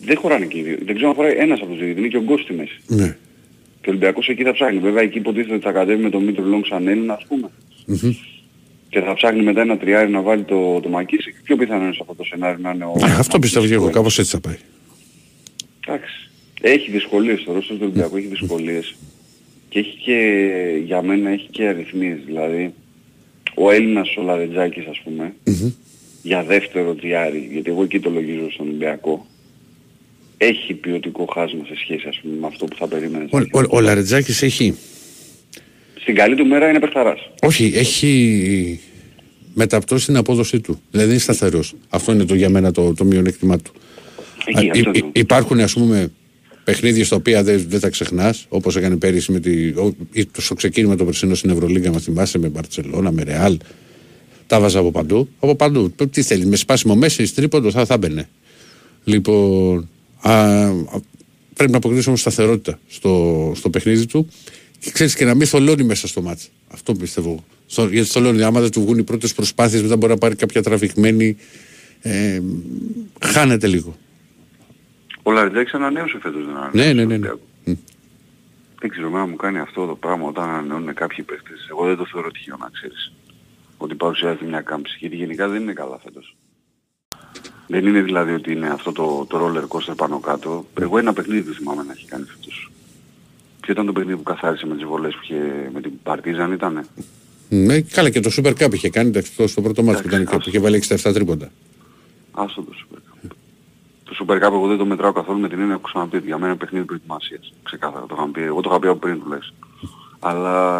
Δεν χωράνε και οι δύο. Δεν ξέρω αν χωράει ένας από τους δύο, είναι και ο Γκος στη μέση. Ναι. Και ο Ολυμπιακός εκεί θα ψάχνει. Βέβαια εκεί υποτίθεται ότι θα κατέβει με τον Μήτρο Λόγκ σαν Έλληνα, ας πούμε. Mm-hmm. Και θα ψάχνει μετά ένα τριάρι να βάλει το Μακίσικ. Πιο πιθανό είναι αυτό το σενάριο να είναι ο. Αυτό πιστεύω και εγώ, κάπως έτσι θα πάει. Εντάξει. Έχει δυσκολίες το ρόστερ του Ολυμπιακού, έχει δυσκολίες. Και έχει και, για μένα έχει και αριθμίες, δηλαδή ο Έλληνας ο Λαρετζάκης, ας πούμε, mm-hmm. για δεύτερο τριάρι, γιατί εγώ εκεί το λογίζω στον Ολυμπιακό, έχει ποιοτικό χάσμα σε σχέση, ας πούμε, με αυτό που θα περίμενε. Ο Λαρετζάκης έχει... Στην καλή του μέρα είναι παιχταράς. Όχι, έχει μεταπτώσει την απόδοσή του, δηλαδή είναι σταθερός. Αυτό είναι το, για μένα το μειονέκτημά του. Υπάρχουν, ας πούμε... Παιχνίδια στα οποία δεν τα ξεχνάς, όπως έκανε πέρυσι στο ξεκίνημα το περσινό στην Ευρωλίγκα, μα θυμάσαι, με Μπαρτσελώνα, με Ρεάλ. Τα βάζα από παντού. Από παντού. Τι θέλει, με σπάσιμο μέση, τρίποντο θα μπαινε. Λοιπόν, πρέπει να αποκτήσει όμως σταθερότητα στο παιχνίδι του και ξέρεις και να μην θολώνει μέσα στο μάτς. Αυτό πιστεύω. Γιατί θολώνει. Άμα δεν του βγουν οι πρώτες προσπάθειες, μετά μπορεί να πάρει κάποια τραβηγμένη. Χάνεται λίγο. Ο Λαριτζάκης ανανέωσε φέτος, δεν ανανέωσε. Ναι. Δεν ξέρω, εμένα μου κάνει αυτό το πράγμα όταν ανανεώνουν κάποιοι παίκτες. Εγώ δεν το θεωρώ τυχαίο, να ξέρεις. Ότι παρουσιάζεται μια κάμψη. Γιατί γενικά δεν είναι καλά φέτος. Δεν είναι δηλαδή ότι είναι αυτό το roller coaster πάνω κάτω. Εγώ ένα παιχνίδι δεν θυμάμαι να έχει κάνει φέτος. Ποιο ήταν το παιχνίδι που καθάρισε με τις βολές που είχε με την Παρτίζαν, ήτανε. Ναι, καλά, και το Super Cup είχε κάνει στο πρώτο μάτι που ήταν και είχε βάλει 67 τρίποντα. Άστο το Super Cup. Το Super Cup εγώ δεν το μετράω καθόλου με την έννοια που ξαναπεί. Για μένα είναι παιχνίδι προετοιμασίας. Ξεκάθαρα το είχα πει. Εγώ το είχα πει από πριν τουλάχιστον. Αλλά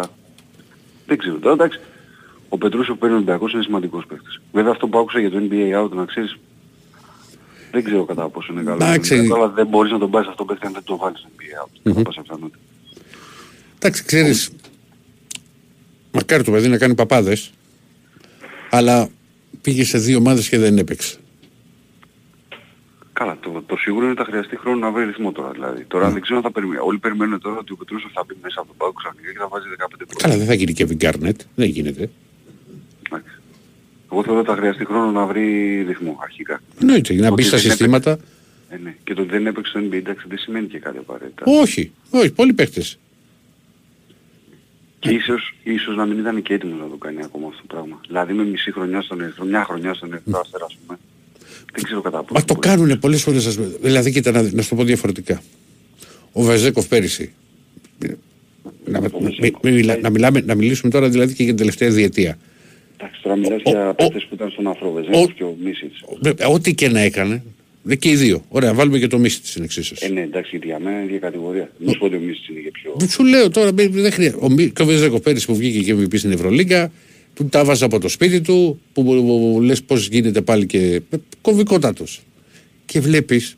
δεν ξέρω. Τώρα εντάξει, ο Πετρούσεφ που παίρνει ο Ολυμπιακός είναι σημαντικός παίκτης. Βέβαια αυτό που άκουσα για το NBA out, να ξέρεις, δεν ξέρω κατά πόσο είναι καλό. Αλλά δεν μπορείς να τον πάρεις αυτό το παίκτη αν δεν το βάλεις στο NBA out. Κατά πάσα πιθανότητα. Εντάξει, ξέρεις, μακάρι το παιδί να κάνει παπάδες, αλλά πήγε σε δύο ομάδες και δεν έπαιξε. Καλά, το σίγουρο είναι ότι θα χρειαστεί χρόνο να βρει ρυθμό τώρα. Δηλαδή. Τώρα δεν ξέρω αν θα περιμένει. Όλοι περιμένουν τώρα ότι ο Πετρούσεφ θα μπει μέσα από τον πάγκο ξανά και θα βάζει 15 πόντους. Καλά, δεν θα γίνει και Γκάρνετ. Δεν γίνεται. Εντάξει. Εγώ θεωρώ ότι θα χρειαστεί χρόνο να βρει ρυθμό αρχικά. Εννοείται, να μπει στα συστήματα. Ναι. Και το ότι δεν έπαιξε το NBA, εντάξει, δεν σημαίνει και κάτι απαραίτητα. Όχι, πολλοί παίχτες. Και ίσως να μην ήταν και έτοιμος να το κάνει ακόμα αυτό το πράγμα. Δηλαδή με μισή χρονιά στον Ερυθρό, μια χρονιά στον Ερυθρό Αστέρα, ας πούμε. Δεν ξέρω κατά πόσο. Μα το κάνουνε πολλές φορές. Δηλαδή, κοίτα, να σου το πω διαφορετικά. Ο Βεζέκοφ πέρυσι. Να μιλήσουμε τώρα δηλαδή και για την τελευταία διετία. Εντάξει, τώρα μιλάς για παίκτες που ήταν στον Αφρό, Βεζέκοφ και ο Μίσιτς. Ό,τι και να έκανε. Και οι δύο. Ωραία, βάλουμε και το Μίσιτς στην εξίσωση. Ναι, εντάξει, γιατί για μένα είναι ίδια κατηγορία. Μη σου πω ότι ο Μίσιτς είναι και πιο. Σου λέω τώρα, δεν χρειάζεται. Και ο Βεζέκοφ πέρυσι που βγήκε και MVP στην Ευρωλίγκα. Που τα βάζει από το σπίτι του, που λες πώς γίνεται πάλι και κομβικότατος. Και βλέπεις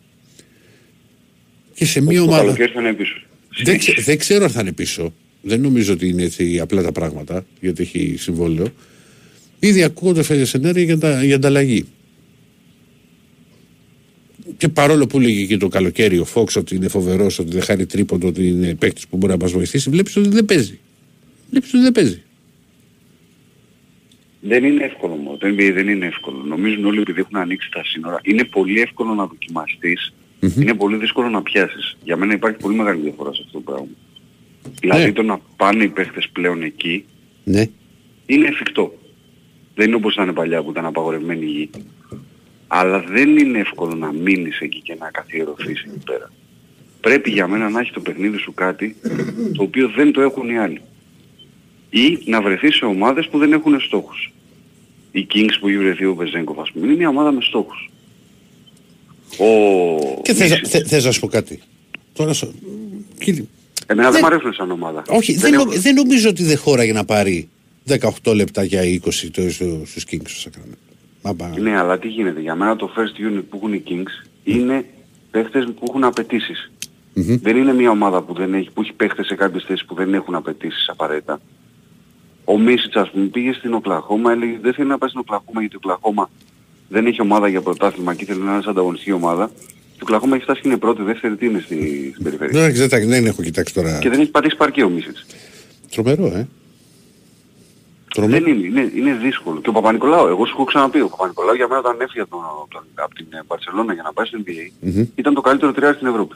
και σε μία ομάδα... Το καλοκαίρι θα είναι πίσω. Δεν ξέρω αν θα είναι πίσω. Δεν νομίζω ότι είναι έτσι απλά τα πράγματα, γιατί έχει συμβόλαιο. Ήδη ακούγονται σενάρια για ανταλλαγή. Και παρόλο που λέγει και το καλοκαίρι ο Φόξ ότι είναι φοβερός, ότι δεν χάνει τρίποντο, ότι είναι παίκτης που μπορεί να μας βοηθήσει, βλέπεις ότι δεν παίζει. Δεν είναι εύκολο μόνο. Το NBA δεν είναι εύκολο. Νομίζουν όλοι επειδή έχουν ανοίξει τα σύνορα. Είναι πολύ εύκολο να δοκιμαστείς είναι πολύ δύσκολο να πιάσεις. Για μένα υπάρχει πολύ μεγάλη διαφορά σε αυτό το πράγμα. Δηλαδή το να πάνε οι παίχτες πλέον εκεί είναι εφικτό. Δεν είναι όπως ήταν παλιά που ήταν απαγορευμένη η γη. Αλλά δεν είναι εύκολο να μείνεις εκεί και να καθιερωθείς εκεί πέρα. Πρέπει για μένα να έχει το παιχνίδι σου κάτι το οποίο δεν το έχουν οι άλλοι. Ή να βρεθείς σε ομάδες που δεν έχουν στόχους. Οι Kings που βρεθεί ο Βεζέγκοφ, ας πούμε, είναι μια ομάδα με στόχους. Και θες να σου πω κάτι. Τώρα σου... Εμένα δεν μ' αρέσουν σαν ομάδα. Όχι, δεν νομίζω ότι δεν χώρα για να πάρει 18 λεπτά για 20 στους Kings. Ναι, αλλά τι γίνεται. Για μένα το first unit που έχουν οι Kings είναι παίχτες που έχουν απαιτήσεις. Δεν είναι μια ομάδα που έχει παίχτες σε κάποιες θέσεις που δεν έχουν απαιτήσεις απαραίτητα. Ο Μίσιτς, ας πούμε, πήγε στην Οκλαχώμα, έλεγε δεν θέλει να πάει στην Οκλαχώμα γιατί η Οκλαχώμα δεν έχει ομάδα για πρωτάθλημα και θέλει να είναι σαν ανταγωνιστική ομάδα. Η Οκλαχώμα έχει φτάσει και είναι πρώτη, δεύτερη, τι είναι στην περιφέρεια. Δεν έχω κοιτάξει τώρα. Και δεν έχει πατήσει παρκή ο Μίσιτς. Τρομερό, Δεν είναι δύσκολο. Και ο Παπα-Νικολάου, εγώ σου έχω ξαναπεί, ο Παπα-Νικολάου για μένα όταν έφυγε από την Μπαρσελόνα για να πάει στην NBA ήταν το καλύτερο τριάρι στην Ευρώπη.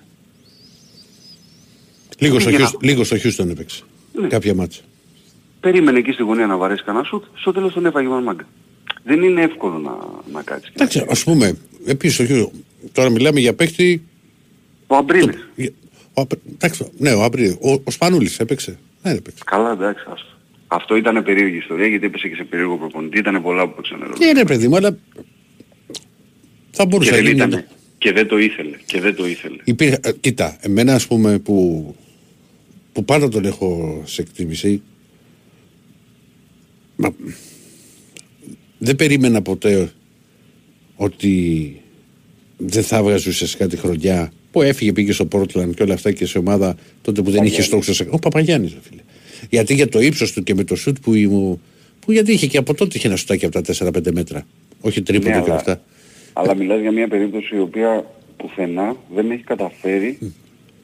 Λίγο στο Houston έπαιξε. Κάποια μάτσα. Περίμενε εκεί στη γωνία να βαρέσει κανένα σουτ, στο τέλος τον έφαγε μάγκα. Δεν είναι εύκολο να κάτσεις. Εντάξει, ας πούμε, επίσης, τώρα μιλάμε για παίκτη... Ο Αμπρίλης. Εντάξει, ναι, ο Αμπρίλης. Ο Σπανούλης έπαιξε. Δεν έπαιξε. Καλά, εντάξει, άστο. Αυτό ήταν περίεργη ιστορία, γιατί έπεσε και σε περίεργο προπονητή, ήταν πολλά που ξαναλέω. Ναι, ρε παιδί μου, αλλά θα μπορούσε να γίνει. Και δεν το ήθελε, Κοίτα, εμένα ας πούμε που πάντα τον έχω σε εκτίμηση, δεν περίμενα ποτέ ότι δεν θα βγαζούσες κάτι χρονιά που έφυγε, πήγε στο Πόρτλαν και όλα αυτά και σε ομάδα τότε που δεν είχε στόχους. Ο Παπαγιάννης, φίλε. Γιατί για το ύψος του και με το σουτ που γιατί είχε και από τότε είχε ένα σουτάκι από τα 4-5 μέτρα. Όχι τρίποντο και αυτά. Αλλά μιλάς για μια περίπτωση η οποία πουθενά δεν έχει καταφέρει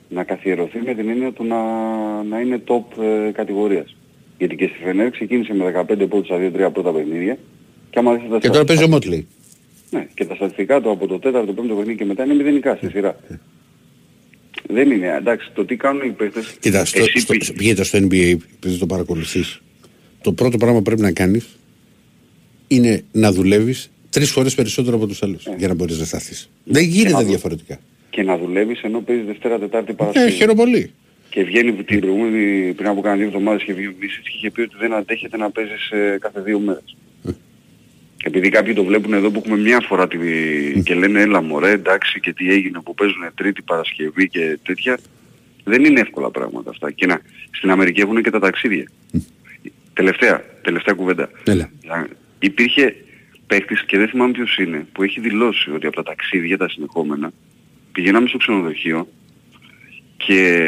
να καθιερωθεί με την έννοια του να είναι top κατηγορίας. Γιατί και στη Φενέρ ξεκίνησε με 15 πόντους στα 2-3 πρώτα παιχνίδια και άμα δείχνει τα στατιστικά... Και τώρα παίζει ο Μότλη. Ναι, και τα στατιστικά του από το 4ο, 5ο παιχνίδι και μετά είναι μηδενικά στη σειρά. Δεν είναι, εντάξει, το τι κάνουν οι παίκτες... Κοίτα, πήγαινε στο NBA, επειδή το παρακολουθείς, το πρώτο πράγμα που πρέπει να κάνεις είναι να δουλεύεις 3 φορές περισσότερο από τους άλλους για να μπορείς να σταθείς. Δεν γίνεται διαφορετικά. Και να δουλεύεις ενώ παίζεις Δευτέρα, Τετάρτη, Παρασκευή. Χαίρομαι πολύ. Και βγαίνει την προηγούμενη, πριν από κάνα 2 εβδομάδες και βγαίνει ο Μίσης και είχε πει ότι δεν αντέχεται να παίζεις κάθε 2 μέρες. Επειδή κάποιοι το βλέπουν εδώ που έχουμε μια φορά και λένε έλα μωρέ εντάξει και τι έγινε που παίζουν Τρίτη, Παρασκευή και τέτοια, δεν είναι εύκολα πράγματα αυτά. Και στην Αμερική έχουν και τα ταξίδια. Τελευταία κουβέντα. Υπήρχε παίκτης και δεν θυμάμαι ποιος είναι που έχει δηλώσει ότι από τα ταξίδια τα συνεχόμενα πηγαίναμε στο ξενοδοχείο και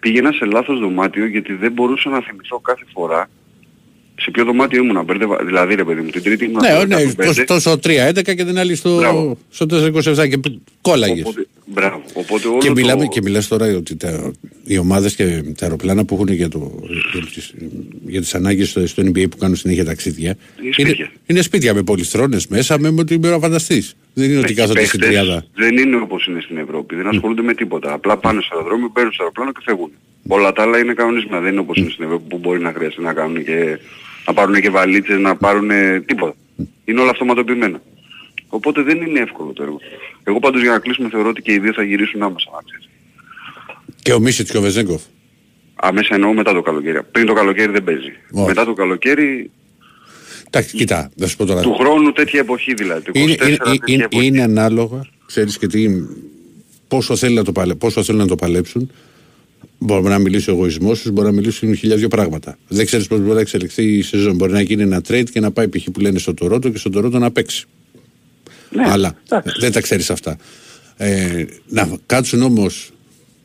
πήγαινα σε λάθος δωμάτιο γιατί δεν μπορούσα να θυμηθώ κάθε φορά σε ποιο δωμάτιο ήμουν. Δηλαδή ρε παιδί μου, την Τρίτη ήμουν... στο 3-11 και την άλλη στο 4-27 και κόλλαγες. Οπότε όλο και μιλάς τώρα ότι οι ομάδες και τα αεροπλάνα που έχουν για τις ανάγκες στο NBA που κάνουν συνέχεια ταξίδια είναι σπίτια με πολυθρόνες μέσα με ό,τι μπορεί να φανταστείς. Δεν είναι ότι κάθονται στην τριάδα. Δεν είναι όπως είναι στην Ευρώπη. Δεν ασχολούνται με τίποτα. Απλά πάνε στο αεροδρόμιο, παίρνουν στο αεροπλάνο και φεύγουν. Όλα τα άλλα είναι κανονισμένα. Δεν είναι όπως είναι στην Ευρώπη που μπορεί να χρειαστεί να κάνουν να πάρουν και βαλίτσες, να πάρουν τίποτα. Είναι όλα αυτοματοποιημένα. Οπότε δεν είναι εύκολο το έργο. Εγώ πάντως για να κλείσουμε θεωρώ ότι και οι δύο θα γυρίσουν άμεσα. Και ο Μίσιτς και ο Βεζέγκοφ. Αμέσα εννοώ μετά το καλοκαίρι. Πριν το καλοκαίρι δεν παίζει. Oh. Μετά το καλοκαίρι... Εντάξει, κοιτά, θα σου πω τώρα. Του χρόνου τέτοια εποχή δηλαδή. Είναι ανάλογα, ξέρεις και τι, πόσο θέλουν να το παλέψουν. Μπορεί να μιλήσει ο εγωισμός τους, μπορεί να μιλήσουν χιλιάδες πράγματα. Δεν ξέρεις πώς μπορεί να εξελιχθεί η σεζόν. Μπορεί να γίνει ένα trade και να πάει π.χ. που λένε στο Τορόντο και στο Τορόντο να παίξει. Ναι, αλλά δεν τα ξέρεις αυτά. Να κάτσουν όμως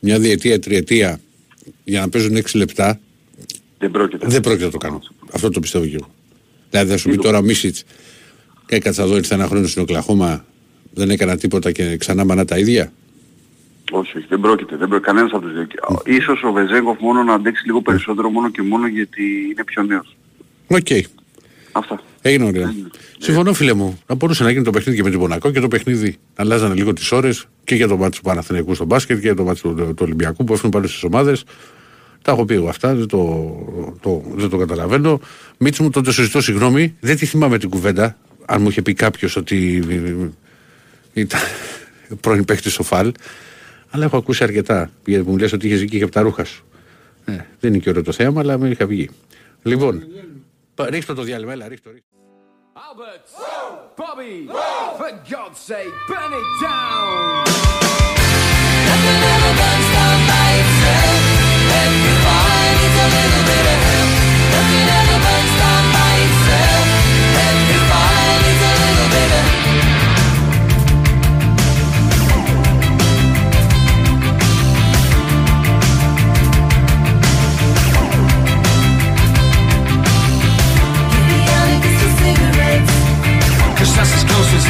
μια διετία, τριετία για να παίζουν 6 λεπτά δεν πρόκειται να το κάνω. Αυτό το πιστεύω και εγώ. Δηλαδή θα σου πει τώρα ο Μίσιτς έκατσα εδώ, ήρθα ένα χρόνο στην Οκλαχώμα, δεν έκανα τίποτα και ξανά μανά τα ίδια. Όχι, δεν πρόκειται κανένας από τους δύο. Ίσως ο Βεζέγκοφ μόνο να αντέξει λίγο περισσότερο μόνο και μόνο γιατί είναι πιο νέος. Οκ. Αυτά. Έγινε ωραία. Συμφωνώ, φίλε μου. Να μπορούσε να γίνει το παιχνίδι και με την Μονακό και το παιχνίδι να αλλάζανε λίγο τις ώρες και για το μάτι του Παναθηναϊκού στο μπάσκετ και για το μάτι του Ολυμπιακού που έφυγαν πάνω στις ομάδες. Τα έχω πει εγώ αυτά, δεν το καταλαβαίνω. Μίτς μου, τότε σου ζητώ συγγνώμη, δεν τη θυμάμαι την κουβέντα. Αν μου είχε πει κάποιος ότι ήταν πρώην παίχτης στο ΦΑΛ, αλλά έχω ακούσει αρκετά. Γιατί μου λες ότι είχε βγει και από τα ρούχα σου. Δεν είναι και ωραίο το θέμα, αλλά με είχα βγει. Λοιπόν, ρίχτω το διάλειμμα, έλα, ρίχτω. Alberts, oh! Bobby, oh! For God's sake, burn it down! Nothing ever burns down by itself. Everyone needs a little bit of help. Nothing ever burns down by itself. Everyone needs a little bit of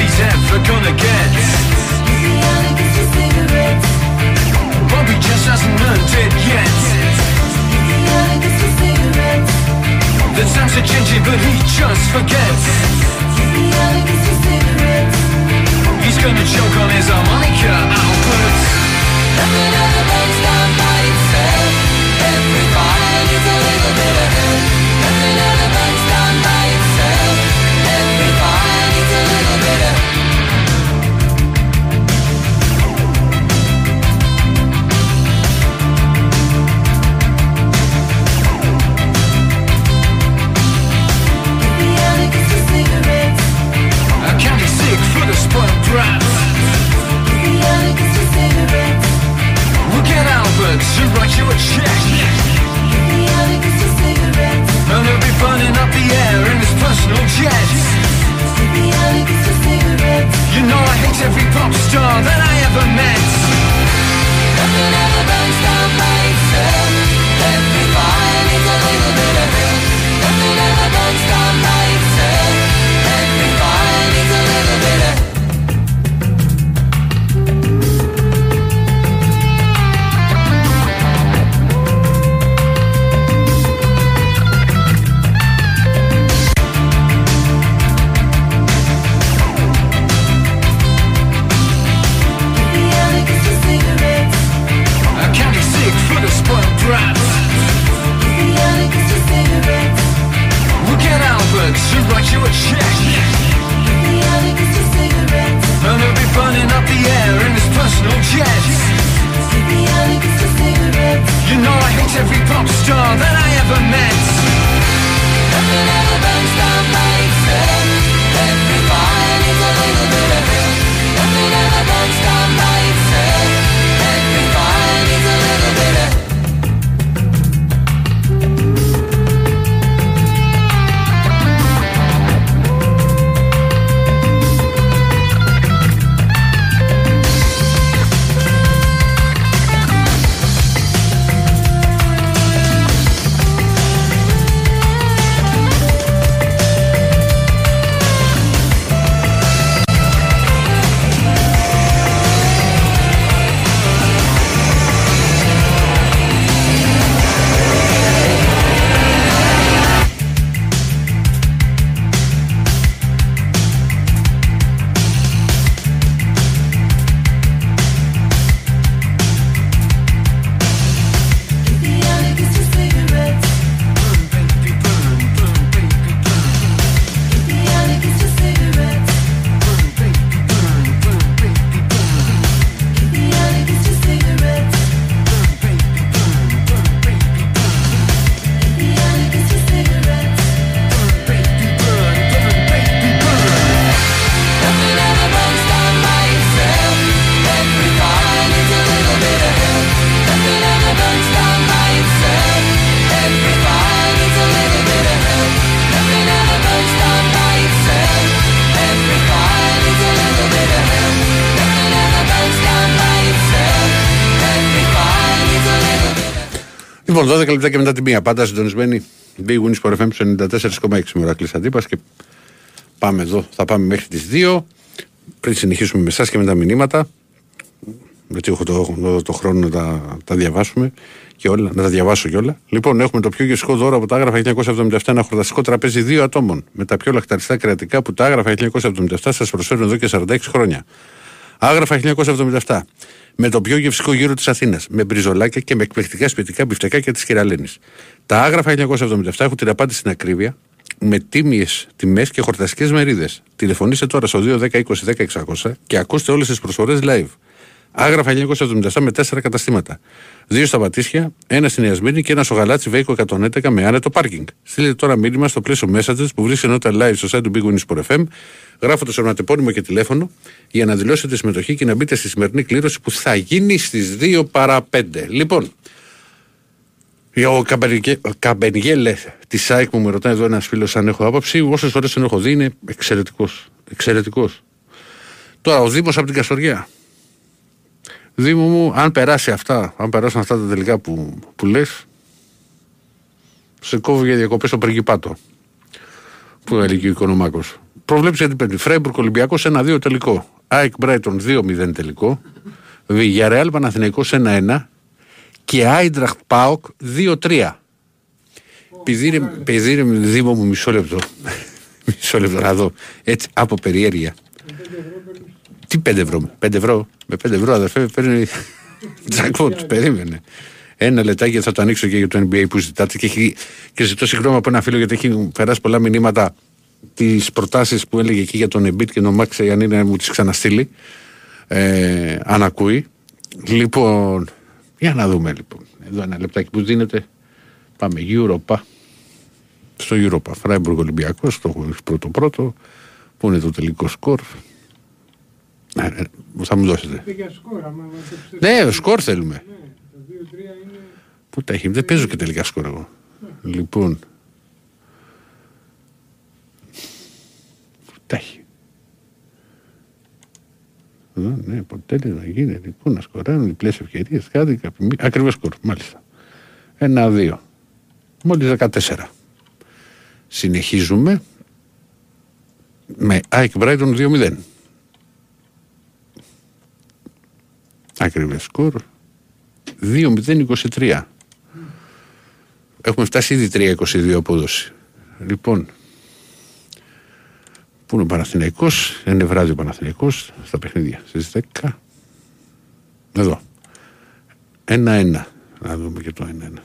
He's ever gonna get. Iriana gets his cigarettes. Bobby just hasn't learned it yet. Iriana gets his cigarettes. The times are changing, but he just forgets. Iriana gets his cigarettes. He's gonna choke on his harmonica, Albert. Nothing ever burns down by itself. Everybody needs a little bit of help. Nothing ever burns down by itself. Everybody needs a little bit of help. Iriana gets his cigarettes. A candy stick for the spoiled brats. Iriana gets his cigarettes. Look at Albert to write you a check. Iriana gets his cigarettes. And he'll be burning up the air in his personal jet. You know I hate every pop star that I ever met. Nothing ever burns down by itself. Everybody needs a little bit of help. Nothing ever burns down by itself. Everybody needs a little bit of help. Λοιπόν, 12 λεπτά και μετά την μία. Πάντα συντονισμένη Big Win Sport FM 94,6 με Ηρακλής Αντίπας και πάμε εδώ. Θα πάμε μέχρι τις 2 πριν συνεχίσουμε με εσάς και με τα μηνύματα. γιατί έχω το χρόνο να τα διαβάσουμε και όλα, να τα διαβάσω κιόλα. Λοιπόν, έχουμε το πιο γευστικό δώρο από τα Άγραφα 1977, ένα χορταστικό τραπέζι 2 ατόμων με τα πιο λαχταριστά κρατικά που τα Άγραφα 1977 σας προσφέρουν εδώ και 46 χρόνια. Άγραφα 1977, με το πιο γευστικό γύρο της Αθήνας, με μπριζολάκια και με εκπληκτικά σπιτικά μπιφτεκάκια της Κυραλένης. Τα Άγραφα 1977 έχουν την απάντηση στην ακρίβεια, με τίμιες τιμές και χορταστικές μερίδες. Τηλεφωνήστε τώρα στο 210-20-10-600 και ακούστε όλες τις προσφορές live. Άγραφα 1977 με 4 καταστήματα. 2 στα Πατήσια, 1 στην Ιασμίνη και 1 στο Γαλάτσι Βέικο 111 με άνετο πάρκινγκ. Στείλετε τώρα μήνυμα στο πλαίσιο Messages που βρίσκεται ενότητα live στο site του Big Win Sport FM, γράφοντας ονοματεπώνυμο και τηλέφωνο για να δηλώσετε τη συμμετοχή και να μπείτε στη σημερινή κλήρωση που θα γίνει στις 2 παρά 5. Λοιπόν, ο Καμπενιέλε τη ΣΑΕΚ που με ρωτάει εδώ ένας φίλος αν έχω άποψη, όσες φορές τον έχω δει είναι εξαιρετικός. Εξαιρετικός. Τώρα ο Δήμος από την Καστοριά. Δήμο μου, αν περάσουν αυτά τα τελικά που λες, σε κόβω για διακοπές στο Πριγκιπάτο, που έλεγε ο Οικονομάκος. Προβλέψει για την Πέμπτη. Φράιμπουργκ Ολυμπιακός 1-2 τελικό. ΑΕΚ Μπράιτον 2-0 τελικό. Βιγιαρεάλ Παναθηναϊκός 1-1. Και Άιντραχτ ΠΑΟΚ 2-3. Επειδή είναι Δήμο μου, μισό λεπτό. Μισό λεπτό να δω. Έτσι από περιέργεια. Τι 5 ευρώ, 5 ευρώ, με 5 ευρώ αδερφέ παίρνει τζακπότ, περίμενε. Ένα λεπτάκι θα το ανοίξω και για το NBA που ζητάτε και ζητώ συγγνώμη από ένα φίλο γιατί έχει περάσει πολλά μηνύματα τις προτάσεις που έλεγε εκεί για τον Embiid και τον Μάξ, αν είναι να μου τις ξαναστείλει, αν ακούει. Λοιπόν, για να δούμε λοιπόν, εδώ ένα λεπτάκι που δίνεται, πάμε Europa, στο Europa, Φράιμπουργκ Ολυμπιακός, το πρώτο-πρώτο, που είναι το τελικό σκορ. Θα μου δώσετε. Ναι, σκορ θέλουμε. Πού τα έχει, δεν παίζω και τελικά σκορ εγώ. Λοιπόν. Πού τα έχει. Ναι, ποτέ δεν θα γίνει. Λοιπόν, να σκοράρουν διπλές ευκαιρίες. Ακριβώς σκορ, μάλιστα. 1-2. Μόλις 14. Συνεχίζουμε με ΑΕΚ Μπράιτον 2-0. Ακριβές σκορ 2-0-23. Έχουμε φτάσει ήδη 3-22 απόδοση. Λοιπόν, πού είναι ο Παναθηναϊκός? Είναι βράδυ ο Παναθηναϊκός στα παιχνίδια στις 10. Εδώ 1-1. Να δούμε και το 1-1.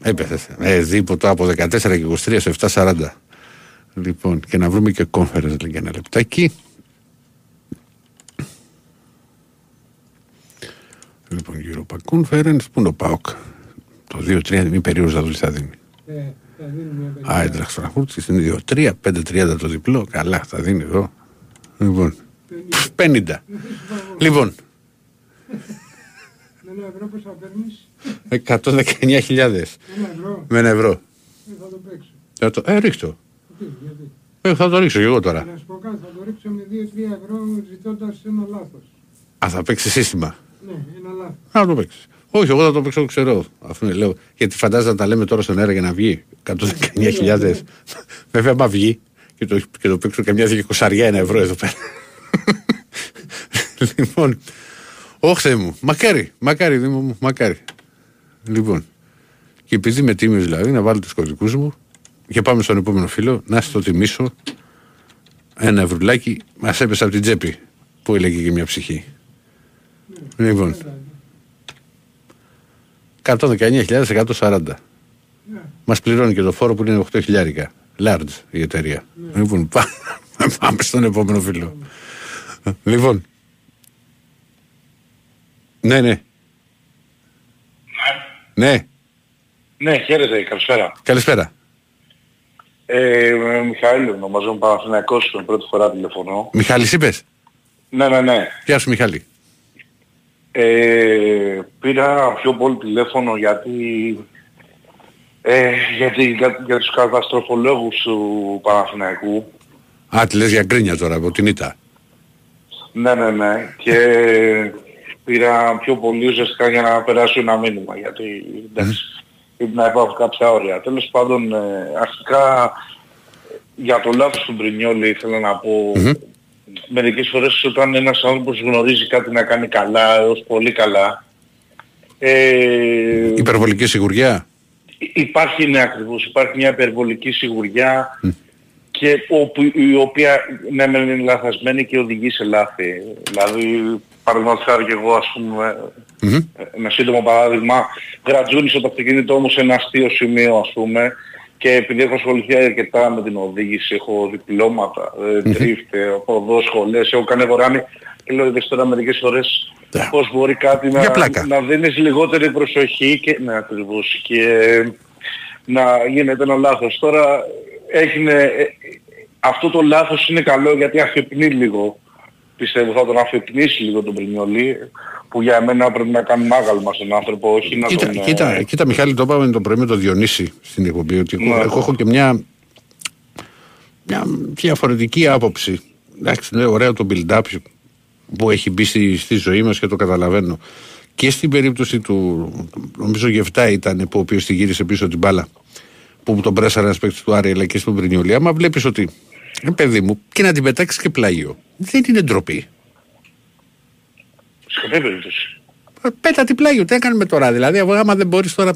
Έπεθε δίποτα από 14 και 23 σε 7-40. Λοιπόν, και να βρούμε και κόμφερες για ένα λεπτάκι. Λοιπόν, Europa Conference, πού είναι ο ΠΑΟΚ? Το 2-3, μη περίοδος θα δούλει, θα δίνει. Άιντραχτ Φραγκφούρτης είναι 2-3, 5-30 το διπλό, καλά, θα δίνει εδώ. Λοιπόν, 50. Λοιπόν. 119.000. Με ένα ευρώ. Θα το παίξω. Ρίχτω. Θα το ρίξω και εγώ τώρα. Να σου πω κάτι, θα το ρίξω με 2-3 ευρώ ζητώντας ένα λάθος. Α, θα παίξει σύστημα. Ναι, ένα λάθος. Α, το παίξει. Όχι, εγώ θα το παίξω, ξέρω. Αφού λέω, γιατί φαντάζομαι να τα λέμε τώρα στον αέρα για να βγει. 119.000. Βέβαια, άμα βγει και το παίξω καμιά 200 ένα ευρώ εδώ πέρα. Λοιπόν, όχθε μου, μακάρι Δήμο μου, μακάρι. Λοιπόν, και επειδή είμαι τίμιος δηλαδή, να βάλω τους κωδικούς μου. Και πάμε στον επόμενο φίλο, να σας το τιμήσω. Ένα βρουλάκι μας έπεσε από την τσέπη, που έλεγε και μια ψυχή. Ναι, λοιπόν, 119.140. Ναι. Μας πληρώνει και το φόρο που είναι 8.000. Large η εταιρεία. Ναι. Λοιπόν, πάμε στον επόμενο φίλο. Ναι. Λοιπόν. Ναι. Ναι, χαίρετε, καλησπέρα. Καλησπέρα. Μιχαήλ, ονομάζομαι Παναθηναϊκός, τον πρώτη φορά τηλεφωνώ. Μιχάλης είπες? Ναι. Γεια σου Μιχάλη. Πήρα πιο πολύ τηλέφωνο γιατί για τους καταστροφολόγους του Παναθηναϊκού. Α, τη λες για γκρίνια τώρα από την ήττα. Ναι. Και πήρα πιο πολύ ουσιαστικά για να περάσω ένα μήνυμα, γιατί εντάξει. Πρέπει να υπάρχουν κάποια όρια. Τέλος πάντων, αρχικά για το λάθος του Μπρινιόλη ήθελα να πω, μερικές φορές όταν ένας άνθρωπος γνωρίζει κάτι να κάνει καλά έως πολύ καλά, υπερβολική σιγουριά. Υπάρχει, ναι, ακριβώς, υπάρχει μια υπερβολική σιγουριά και η οποία ναι μεν είναι λαθασμένη και οδηγεί σε λάθη. Δηλαδή παραδείγματος και εγώ ας πούμε ένα σύντομο παράδειγμα, γρατζούνισε το αυτοκίνητό μου σε ένα αστείο σημείο ας πούμε, και επειδή έχω ασχοληθεί αρκετά με την οδήγηση, έχω διπλώματα, drift, έχω δώσει σχολές, έχω κάνει βοράνι, και λέω ότι τώρα μερικές φορές πώς μπορεί κάτι να δίνεις λιγότερη προσοχή και, ναι, ακριβώς, και να γίνεται ένα λάθος. Τώρα έγινε, αυτό το λάθος είναι καλό γιατί αφυπνεί λίγο. Πιστεύω θα τον αφυπνήσει λίγο τον Πρινιολί, που για μένα πρέπει να κάνει μάγαλμα στον άνθρωπο, όχι να τον... Κοίτα Μιχάλη, το είπαμε το πρωί με τον Διονύση στην εκπομπή, ότι έχω και μια διαφορετική άποψη. Εντάξει, είναι ωραίο το build-up που έχει μπει στη ζωή μας και το καταλαβαίνω. Και στην περίπτωση του, νομίζω Γεφτά ήταν που ο οποίος τη γύρισε πίσω την μπάλα, που τον πρέσανε ένας παίκτης του Άρη, αλλά και στον Πρινιολί, άμα βλέπεις ότι... παιδί μου, και να την πετάξεις και πλάγιο. Δεν είναι ντροπή. Σε καμία περίπτωση. Πέτα την πλάγιο, τι έκανε με τώρα. Δηλαδή, άμα δεν μπορείς τώρα.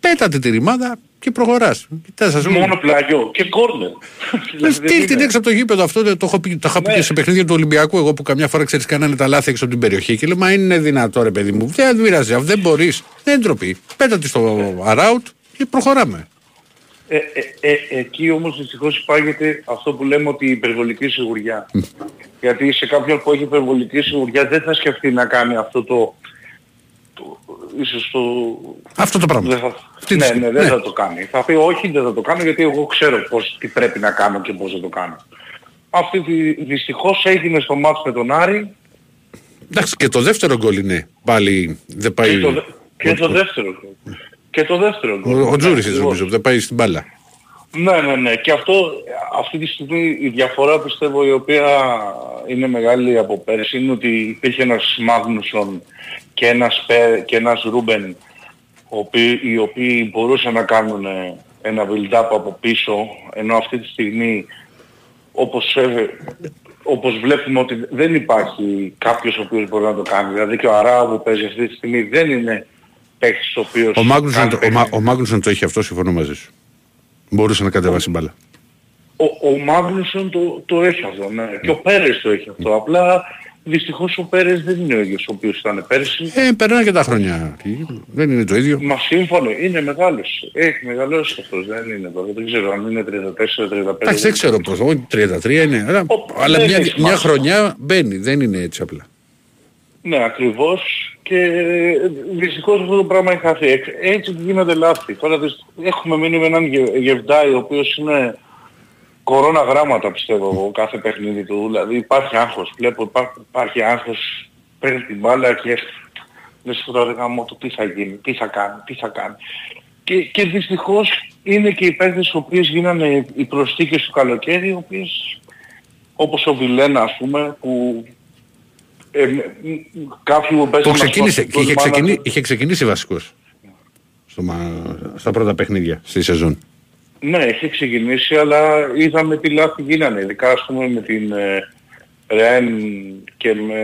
Πέτα την ρημάδα και προχωράς. Μόνο πλάγιο και κόρνερ. Στείλ την έξω από το γήπεδο αυτό. Το είχα πει και σε παιχνίδια του Ολυμπιακού. Εγώ που καμιά φορά ξέρεις κάνανε τα λάθη έξω από την περιοχή. Και λέω, μα είναι δυνατό ρε παιδί μου. Δεν πειράζει, δεν μπορείς. Δεν είναι ντροπή. Πέτα τη στο αράουτ και προχωράμε. Εκεί όμως δυστυχώς υπάγεται αυτό που λέμε ότι η υπερβολική σιγουριά. Γιατί σε κάποιον που έχει υπερβολική σιγουριά δεν θα σκεφτεί να κάνει αυτό αυτό το πράγμα. Δεν θα το κάνει. Θα πει όχι, δεν θα το κάνω γιατί εγώ ξέρω τι πρέπει να κάνω και πώς θα το κάνω. Αυτή δυστυχώς έγινε στο μάτς με τον Άρη. Εντάξει, και το δεύτερο γκολ είναι πάλι δεν πάει... Και το δεύτερο γκολ. Και το δεύτερο. Ο Τζούρισης νομίζω που δεν πάει στην μπάλα. Ναι. Και αυτή τη στιγμή η διαφορά πιστεύω η οποία είναι μεγάλη από πέρσι είναι ότι υπήρχε ένας Μάγνουσον και ένας Ρούμπεν οι οποίοι μπορούσαν να κάνουν ένα build-up από πίσω, ενώ αυτή τη στιγμή όπως βλέπουμε ότι δεν υπάρχει κάποιος ο οποίος μπορεί να το κάνει. Δηλαδή και ο Αράου που παίζει αυτή τη στιγμή δεν είναι... Ο Μάγνουσον το έχει αυτό, συμφωνώ μαζί σου. Μπορούσε να κατεβάσει μπάλα. Ο Μάγνουσον το έχει αυτό, ναι. Και ο Πέρες το έχει αυτό. Απλά δυστυχώς ο Πέρες δεν είναι ο ίδιος ο οποίος ήταν πέρσι. Περνάνε και τα χρόνια. Δεν είναι το ίδιο. Μα σύμφωνο, είναι μεγάλος. Έχει μεγαλώσει αυτός, δεν είναι εδώ. Δεν ξέρω αν είναι 34-35. Εντάξει, δεν ξέρω πώς. 33 είναι. Αλλά μια χρονιά μπαίνει, δεν είναι έτσι απλά. Ναι, ακριβώς, και δυστυχώς αυτό το πράγμα έχει χαθεί. Έτσι γίνεται λάθη. Τώρα έχουμε μείνει με έναν Γεβδάη ο οποίος είναι κορώνα γράμματα πιστεύω εγώ κάθε παιχνίδι του. Δηλαδή υπάρχει άγχος, βλέπω υπάρχει άγχος, παίρνει την μπάλα και λες τώρα γαμώ το τι θα γίνει, τι θα κάνει. Και δυστυχώς είναι και οι παίκτες οι οποίες γίνανε οι προσθήκες του καλοκαίρι, οι οποίες όπως ο Βιλένα ας πούμε που... Είχε ξεκινήσει βασικός στα πρώτα παιχνίδια στη σεζόν. Ναι, είχε ξεκινήσει, αλλά είδαμε τι λάθη γίνανε, ειδικά ας πούμε με την Ρεν και με...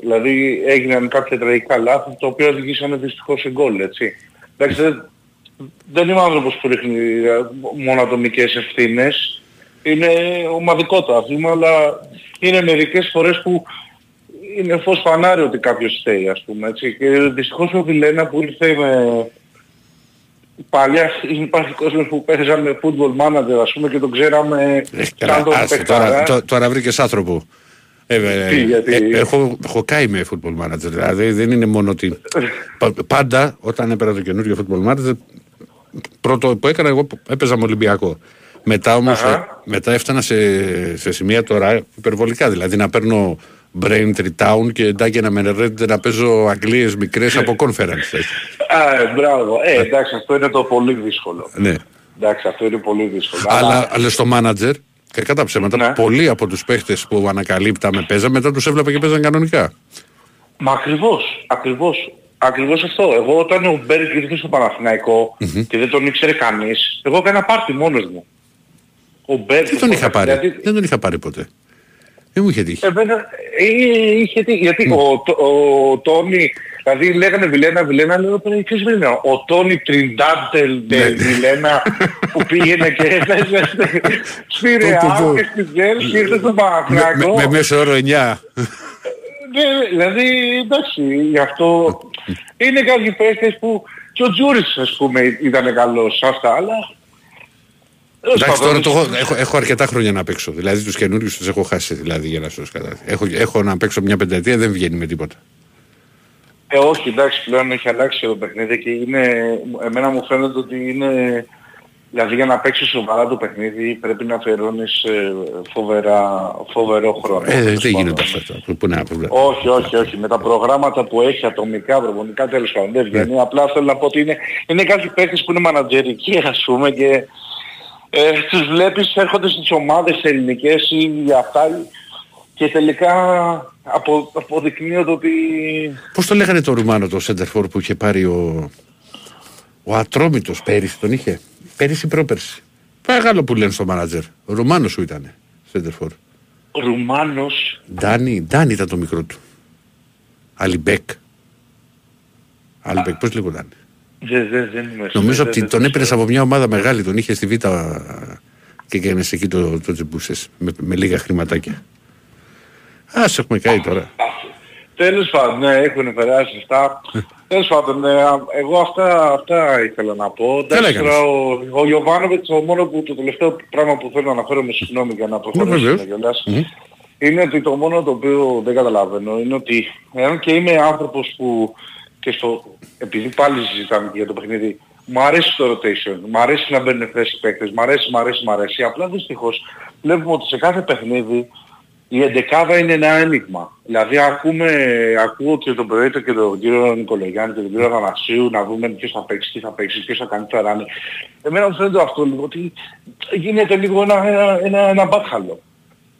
Δηλαδή έγιναν κάποια τραγικά λάθη τα οποία οδηγήσανε δυστυχώς σε γκολ, έτσι. Εντάξει, δεν είμαι άνθρωπος που ρίχνει μονατομικές ευθύνες, είναι ομαδικό το άθλημα, αλλά είναι μερικές φορές που είναι φως φανάρι ότι κάποιος θέλει, ας πούμε, έτσι. Και δυστυχώς ο Βιλένα που ήρθε με... Παλιά υπάρχει κόσμος που παίζαμε football manager, ας πούμε, και τον ξέραμε... Τώρα βρήκες άνθρωπο. Έχω κάει με football manager, δηλαδή δεν είναι μόνο ότι... Πάντα, όταν έπαιρα το καινούριο football manager, πρώτο που έκανα εγώ έπαιζα με Ολυμπιακό. Μετά όμως, έφτανα σε σημεία τώρα υπερβολικά, δηλαδή να παίρνω... Braintree Town και εντάξει να με ρέτε να παίζω Αγγλίες μικρές από conference. Μπράβο. Εντάξει, αυτό είναι το πολύ δύσκολο. Ναι. Εντάξει, αυτό είναι πολύ δύσκολο. Αλλά στο manager, κακά τα ψέματα, ναι, πολλοί από τους παίχτες που ανακαλύπταμε παίζαμε, μετά τους έβλεπα και παίζαν κανονικά. Μα ακριβώς. Ακριβώς αυτό. Εγώ όταν ο Μπέρις ήρθε στο Παναθηναϊκό και δεν τον ήξερε κανείς, εγώ έκανα πάρτι μόνος μου. Ο Μπέρις... Δεν τον είχα πάρει ποτέ. Δεν μου είχε τύχει. Είχε τύχει. Γιατί ο Τόνι... Δηλαδή λέγανε Βιλένα, Βιλένα, λέω πέρα ποιος Βιλένα. Ο Τόνι Τριντάντελ Βιλένα που πήγαινε και έφτασε στη Ρεάλ και στη Τζέλση, ήρθε στον Παναθηναϊκό. Με μέσο όρο 9. Δηλαδή εντάξει, γι' αυτό είναι κάποιοι παίκτες που και ο Τζούρις ας πούμε ήταν καλός σε αυτά, αλλά... Εντάξει, τώρα έχω αρκετά χρόνια να παίξω. Δηλαδή τους καινούριους τους έχω χάσει δηλαδή για να σας καταλάβει. Έχω να παίξω μια πενταετία, δεν βγαίνει με τίποτα. Όχι, εντάξει, πλέον έχει αλλάξει το παιχνίδι και είναι, εμένα μου φαίνεται ότι είναι... Δηλαδή για να παίξεις σοβαρά το παιχνίδι πρέπει να αφιερώνεις φοβερό χρόνο. Δεν γίνεται αυτό. Όχι. Με τα προγράμματα που έχει ατομικά, προπονικά, τέλος πάντων δεν βγαίνει. Απλά θέλω να πω ότι είναι κάποιοι παίκτες που είναι μανατζερικοί ας πούμε και τους βλέπεις έρχονται στις ομάδες ελληνικές ή αυτά και τελικά αποδεικνύονται ότι... Πώς το λέγανε το Ρουμάνο το Σέντερφορ που είχε πάρει ο Ατρόμητος πέρυσι, τον είχε. Πέρυσι πρόπερσι. Παγάλο που λένε στο μάνατζερ. Ο Ρουμάνος σου ήτανε. Σέντερφορ. Ο Ρουμάνος. Ντάνι ήταν το μικρό του. Αλιμπέκ. Αλιμπέκ, πώς λέγονταν. Νομίζω ότι τον έπαιρνε από μια ομάδα μεγάλη. Τον είχε στη Βίτα και έκανε εκεί το τσιμπούσες. Με λίγα χρηματάκια. Ας έχουμε καεί τώρα. Τέλος πάντων, ναι, έχουν περάσει αυτά. Τέλος πάντων, εγώ αυτά ήθελα να πω. Ο Γιωβάνοβιτς, το μόνο που το τελευταίο πράγμα που θέλω να αναφέρω, με συγγνώμη για να προχωρήσω να γελάς, είναι ότι το μόνο το οποίο δεν καταλαβαίνω είναι ότι, εάν και είμαι άνθρωπος που, επειδή πάλι συζητάμε για το παιχνίδι, μου αρέσει το rotation, μου αρέσει να μπαίνουν θέσεις παίκτες, μου αρέσει. Απλά δυστυχώς βλέπουμε ότι σε κάθε παιχνίδι η εντεκάδα είναι ένα ένιγμα. Δηλαδή ακούω και τον Προέδρο και τον κύριο Νικολογιάννη και τον κύριο Θανασίου να δούμε ποιος θα παίξει, ποιος θα κάνει το ράνι. Εμένα μου φαίνεται αυτό λίγο ότι γίνεται λίγο ένα μπάχαλο.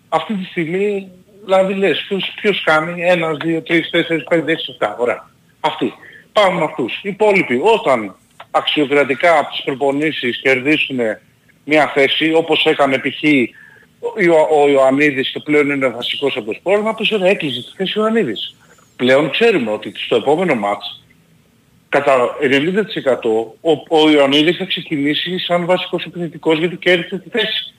Αυτή τη στιγμή, δηλαδή λες, ποιος κάνει, 1, 2, 3, 4, 5, 6, 7, ωραία. Αυτοί. Πάμε με αυτούς. Οι υπόλοιποι όταν αξιοκρατικά από τις προπονήσεις κερδίσουν μια θέση, όπως έκανε π.χ. ο Ιωαννίδης και πλέον είναι βασικός από το Σπόρ, να πούσε έκλεισε τη θέση ο Ιωαννίδης. Πλέον ξέρουμε ότι στο επόμενο μάτς κατά 90% ο Ιωαννίδης θα ξεκινήσει σαν βασικός επιθετικός γιατί κέρδισε τη θέση.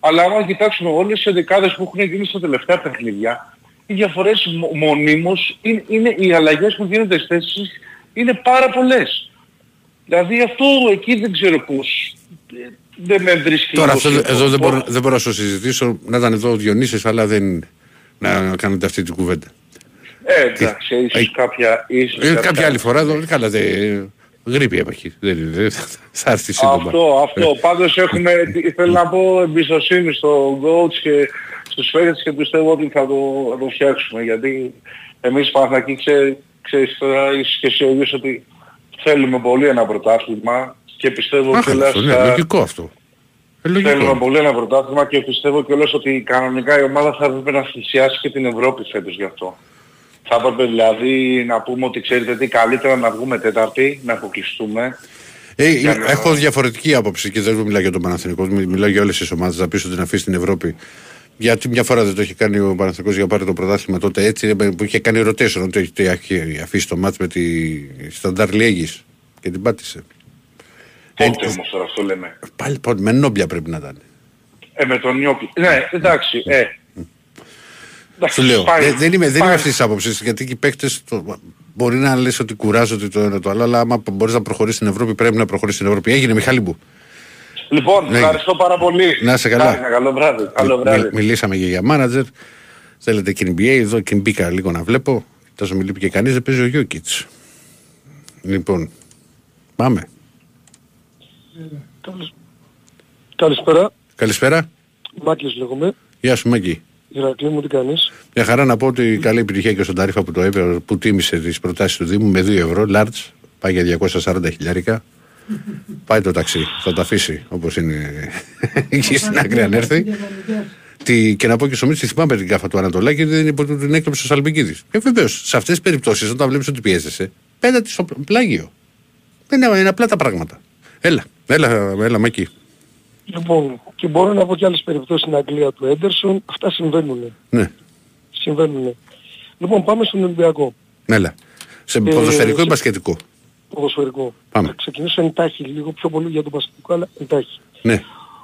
Αλλά άμα κοιτάξουμε όλες οι δεκάδες που έχουν γίνει στα τελευταία παιχνίδια, οι διαφορές μονίμως, οι αλλαγές που γίνονται στις θέσεις είναι πάρα πολλές. Δηλαδή αυτό εκεί δεν ξέρω πώς. Δεν με βρίσκει. Τώρα αυτό εδώ δεν μπορώ να σου συζητήσω, να ήταν εδώ ο Διονύσης, αλλά δεν να κάνετε αυτή την κουβέντα. Εντάξει, ίσως κάποια άλλη φορά εδώ, καλά γρήπη έπαχε, θα έρθει σύντομα. Αυτό, πάντως έχουμε, θέλω να πω εμπιστοσύνη στο coach και στους φέτες και πιστεύω ότι θα το φτιάξουμε, γιατί εμείς Παναθηναϊκοί ξέρεις τώρα και εσύ ο ίδιος ότι θέλουμε πολύ ένα πρωτάθλημα. Και πιστεύω κιόλας... λογικό αυτό. Θέλω πολύ ένα πρωτάθλημα και πιστεύω κιόλας ότι κανονικά η ομάδα θα έπρεπε να θυσιάσει και την Ευρώπη φέτος γι' αυτό. Θα έπρεπε δηλαδή να πούμε ότι ξέρετε τι, καλύτερα να βγούμε τέταρτη, να αποκλειστούμε. Έχω διαφορετική άποψη και δεν μιλάω για τον Παναθηναϊκό, μιλάω για όλες τις ομάδες, θα πεις ότι να αφήσει την Ευρώπη. Γιατί μια φορά δεν το είχε κάνει ο Παναθηναϊκός για να πάρει το πρωτάθλημα τότε έτσι, που είχε κάνει rotation, ότι είχε αφήσει το μάτς με τη Σταντάρ Λιέγης και την πάτησε. Πότε όμως τώρα αυτό λέμε. Πάλι με Νόμπια πρέπει να ήταν. Με τον Νιόπι. Ναι, εντάξει. Σου λέω, δεν είμαι αυτής της άποψης, γιατί και οι παίκτες μπορεί να λες ότι κουράζονται το ένα το άλλο, αλλά άμα μπορείς να προχωρήσεις στην Ευρώπη, πρέπει να προχωρήσεις στην Ευρώπη. Έγινε, Μιχάλη μου. Λοιπόν, ευχαριστώ πάρα πολύ. Να είσαι καλά. Καλό βράδυ. Μιλήσαμε και για μάνατζερ. Θέλετε και NBA, εδώ και μπήκα λίγο να βλέπω. Τόσο μου λείπει και κανείς, δεν παίζει ο Γιόκιτς. Λοιπόν, πάμε. Καλησπέρα. Καλησπέρα. Μάκης λέγομαι. Γεια σου Μάκη. Ηρακλή μου, τι κάνεις. Μια χαρά να πω ότι καλή επιτυχία και στον Ταρίφα που το έπαιρε, που τίμησε τις προτάσεις του Δήμου με 2 ευρώ, large, πάει για 240 χιλιάρικα. Πάει το ταξί, θα τα αφήσει όπως είναι εκεί στην άκρη αν έρθει. Και να πω και στο Μίτση, θυμάμαι την κάφα του Ανατολάκη, δεν είναι που την έκλεψε ο Σαλμπικίδης. Και βεβαίως, σε αυτές τις περιπτώσεις, όταν βλέπεις ότι πιέζεσαι, απέναντι στο πλάγιο. Είναι απλά τα πράγματα. Έλα, Μακή. Λοιπόν, και μπορώ να πω και άλλες περιπτώσεις στην Αγγλία του Έντερσον. Αυτά συμβαίνουν. Ναι. Συμβαίνουν. Λοιπόν, πάμε στον Ολυμπιακό. Έλα. Σε ποδοσφαιρικό ή μπασκετικό? Ποδοσφαιρικό. Πάμε. Θα ξεκινήσω εντάχει, λίγο πιο πολύ για τον μπασκετικό, αλλά εντάχει. Ναι.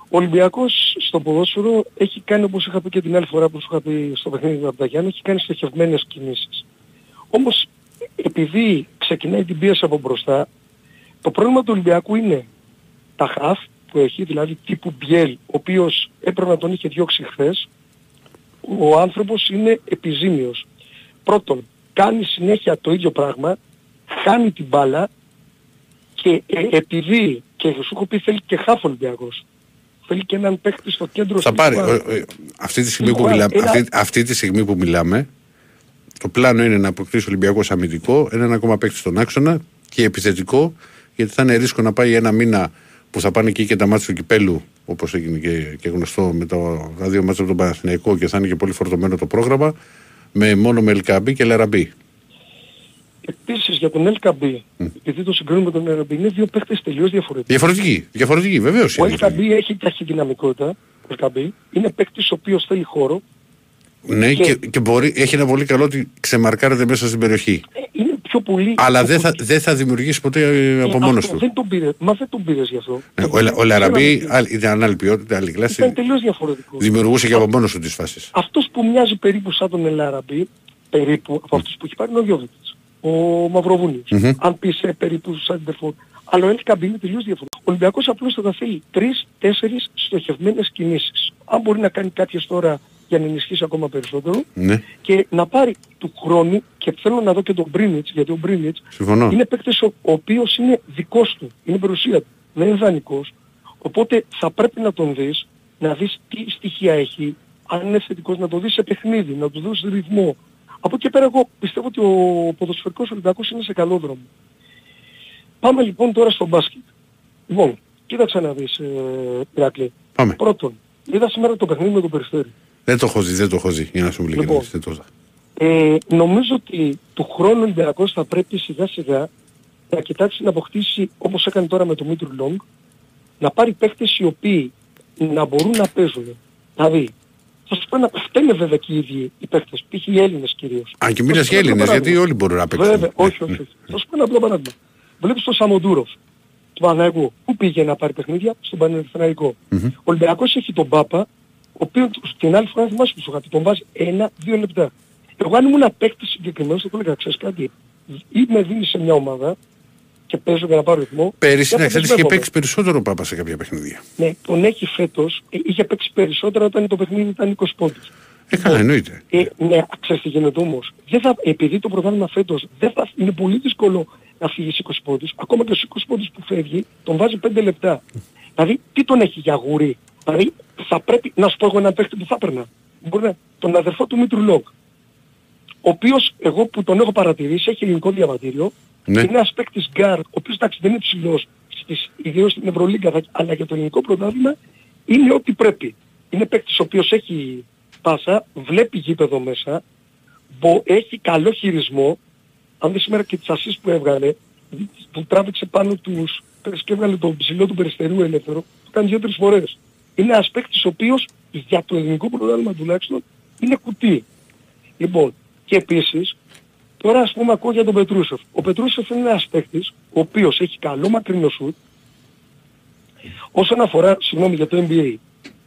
Ο Ολυμπιακός στο ποδόσφαιρο έχει κάνει, όπως είχα πει και την άλλη φορά που σου είχα πει στο παιχνίδι του Αμπταγιάννη, έχει κάνει στοχευμένες κινήσεις. Όμως, επειδή ξεκινάει την πίεση από μπροστά, το πρόβλημα του Ολυμπιακού είναι τα χαφ που έχει, δηλαδή τύπου Μπιέλ, ο οποίος έπρεπε να τον είχε διώξει χθες. Ο άνθρωπος είναι επιζήμιος. Πρώτον, κάνει συνέχεια το ίδιο πράγμα, χάνει την μπάλα και επειδή, και σου έχω πει, θέλει και χαφ Ολυμπιακός. Θέλει και έναν παίκτη στο κέντρο. Θα πάρει. Αυτή τη στιγμή που μιλάμε, το πλάνο είναι να αποκτήσει ο Ολυμπιακός αμυντικό, έναν ακόμα παίκτη στον άξονα και επιθετικό, γιατί θα είναι ρίσκο να πάει ένα μήνα που θα πάνε εκεί και τα μάτια του κυπέλου, όπως έγινε και γνωστό με τα δύο μάτια από τον Παναθηναϊκό, και θα είναι και πολύ φορτωμένο το πρόγραμμα, μόνο με Ελκαμπή και Λαραμπή. Επίσης για τον Ελκαμπή, επειδή το συγκρίνουμε με τον Λαραμπή, είναι δύο παίκτες τελείως διαφορετικοί. Βεβαίως. Ο Ελκαμπή έχει ταχυδυναμικότητα. Είναι παίκτης ο οποίος θέλει χώρο. Ναι, και μπορεί, έχει ένα πολύ καλό ότι ξεμαρκάρεται μέσα στην περιοχή. Είναι πιο πολύ. Αλλά δεν θα δημιουργήσει ποτέ από μόνος του. Δεν τον πήρες γι' αυτό. Ναι, ο Λαραμπή ήταν άλλη ποιότητα, άλλη κλάση. Ήταν τελείως διαφορετικό. Δημιουργούσε και από μόνος του τις φάσεις. Αυτός που μοιάζει περίπου σαν τον Λαραμπή, περίπου από αυτούς που έχει πάρει, είναι ο Γιωβάνοβιτς, ο Μαυροβούνιος. Αν πεις περίπου σαν τερφόρ. Αλλά ο Ελκαμπή είναι τελείως διαφορετικό. Ο Ολυμπιακός απλώς θα θέλει 3-4 στοχευμένες κινήσεις. Αν μπορεί να κάνει κάποιες τώρα, για να ενισχύσει ακόμα περισσότερο, ναι, και να πάρει του χρόνου, και θέλω να δω και τον Μπρίνιτς, γιατί ο Μπρίνιτς είναι παίκτης ο οποίος είναι δικός του, είναι περιουσία του, δεν είναι δανεικός, οπότε θα πρέπει να τον δεις, να δεις τι στοιχεία έχει, αν είναι θετικός, να το δεις σε παιχνίδι, να του δώσεις ρυθμό. Από εκεί πέρα εγώ πιστεύω ότι ο ποδοσφαιρικός Ολυμπιακός είναι σε καλό δρόμο. Πάμε λοιπόν τώρα στο μπάσκετ. Λοιπόν, κοίταξα να δεις, Ηρακλή. Πρώτον, είδα σήμερα το παιχνίδι με το Περιστέρι. Δεν το έχω δει, για να σου μιλήσω. Λοιπόν, νομίζω ότι του χρόνου ο Ολυμπιακός θα πρέπει σιγά σιγά να κοιτάξει να αποκτήσει, όπως έκανε τώρα με το Μήτρου Λόγκ, να πάρει παίκτες οι οποίοι να μπορούν να παίζουν. Δηλαδή, θα σου πω να φταίνε βέβαια και οι ίδιοι οι παίκτες, π.χ. οι Έλληνες κυρίως. Αν και μιλάς για Έλληνες, γιατί όλοι μπορούν να παίξουν. Βέβαια, όχι. Θα σου πω ένα απλό παράδειγμα. Βλέπεις τον Σαμοντούροφ, τον Παναθηναϊκό, που πήγε να πάρει παιχνίδια στον Παναθηναϊκό. Ο Ολυμπιακός έχει τον Πάπα, ο οποίος την άλλη φορά θυμάσαι που σου είχα πει, τον βάζει 1-2 λεπτά. Εγώ αν ήμουν ένα παίκτης συγκεκριμένος θα το έλεγα, ξέρεις κάτι, ή με δίνεις σε μια ομάδα και παίζω για να πάρω ρυθμό. Πέρυσι να ξέρεις είχε παίξει περισσότερο Πάπα σε κάποια παιχνίδια. Ναι, τον έχει φέτος, είχε παίξει περισσότερα όταν το παιχνίδι ήταν 20 πόντους. Καλά, εννοείται. Ναι, ξέρεις τι γίνεται όμως. Επειδή το προβάλλουμε φέτος, είναι πολύ δύσκολο να φύγει σε 20 πόντους. Ακόμα και στους 20 πόντους που φεύγει, τον βάζει 5 λεπτά. Δηλαδή, τι τον έχει για γουρί. Δηλαδή, θα πρέπει να σου πω εγώ έναν παίχτη που θα έπαιρνα. Μπορεί να, τον αδερφό του Μήτρου Λόγκ, ο οποίος, εγώ που τον έχω παρατηρήσει, έχει ελληνικό διαβατήριο. Ναι. Είναι ένας παίκτης γκάρ, ο οποίος εντάξει δεν είναι ψηλός, ιδίως στην Ευρωλίγκα, αλλά για το ελληνικό πρωτάθλημα είναι ό,τι πρέπει. Είναι παίκτης ο οποίος έχει πάσα, βλέπει γήπεδο μέσα, έχει καλό χειρισμό. Αν δει σήμερα και τις ασίς που έβγαλε, που τράβηξε πάνω τους και έβγαλε τον ψηλό του Περιστερίου ελεύθερο, το κάνει 2-3 φορές. Είναι ένας παίκτης ο οποίος για το ελληνικό πρωτάθλημα τουλάχιστον είναι κουτί. Λοιπόν, και επίσης, τώρα ας πούμε ακόμα για τον Πετρούσεφ. Ο Πετρούσεφ είναι ένας παίκτης ο οποίος έχει καλό μακρινό σουτ. Όσον αφορά, συγγνώμη, για το NBA.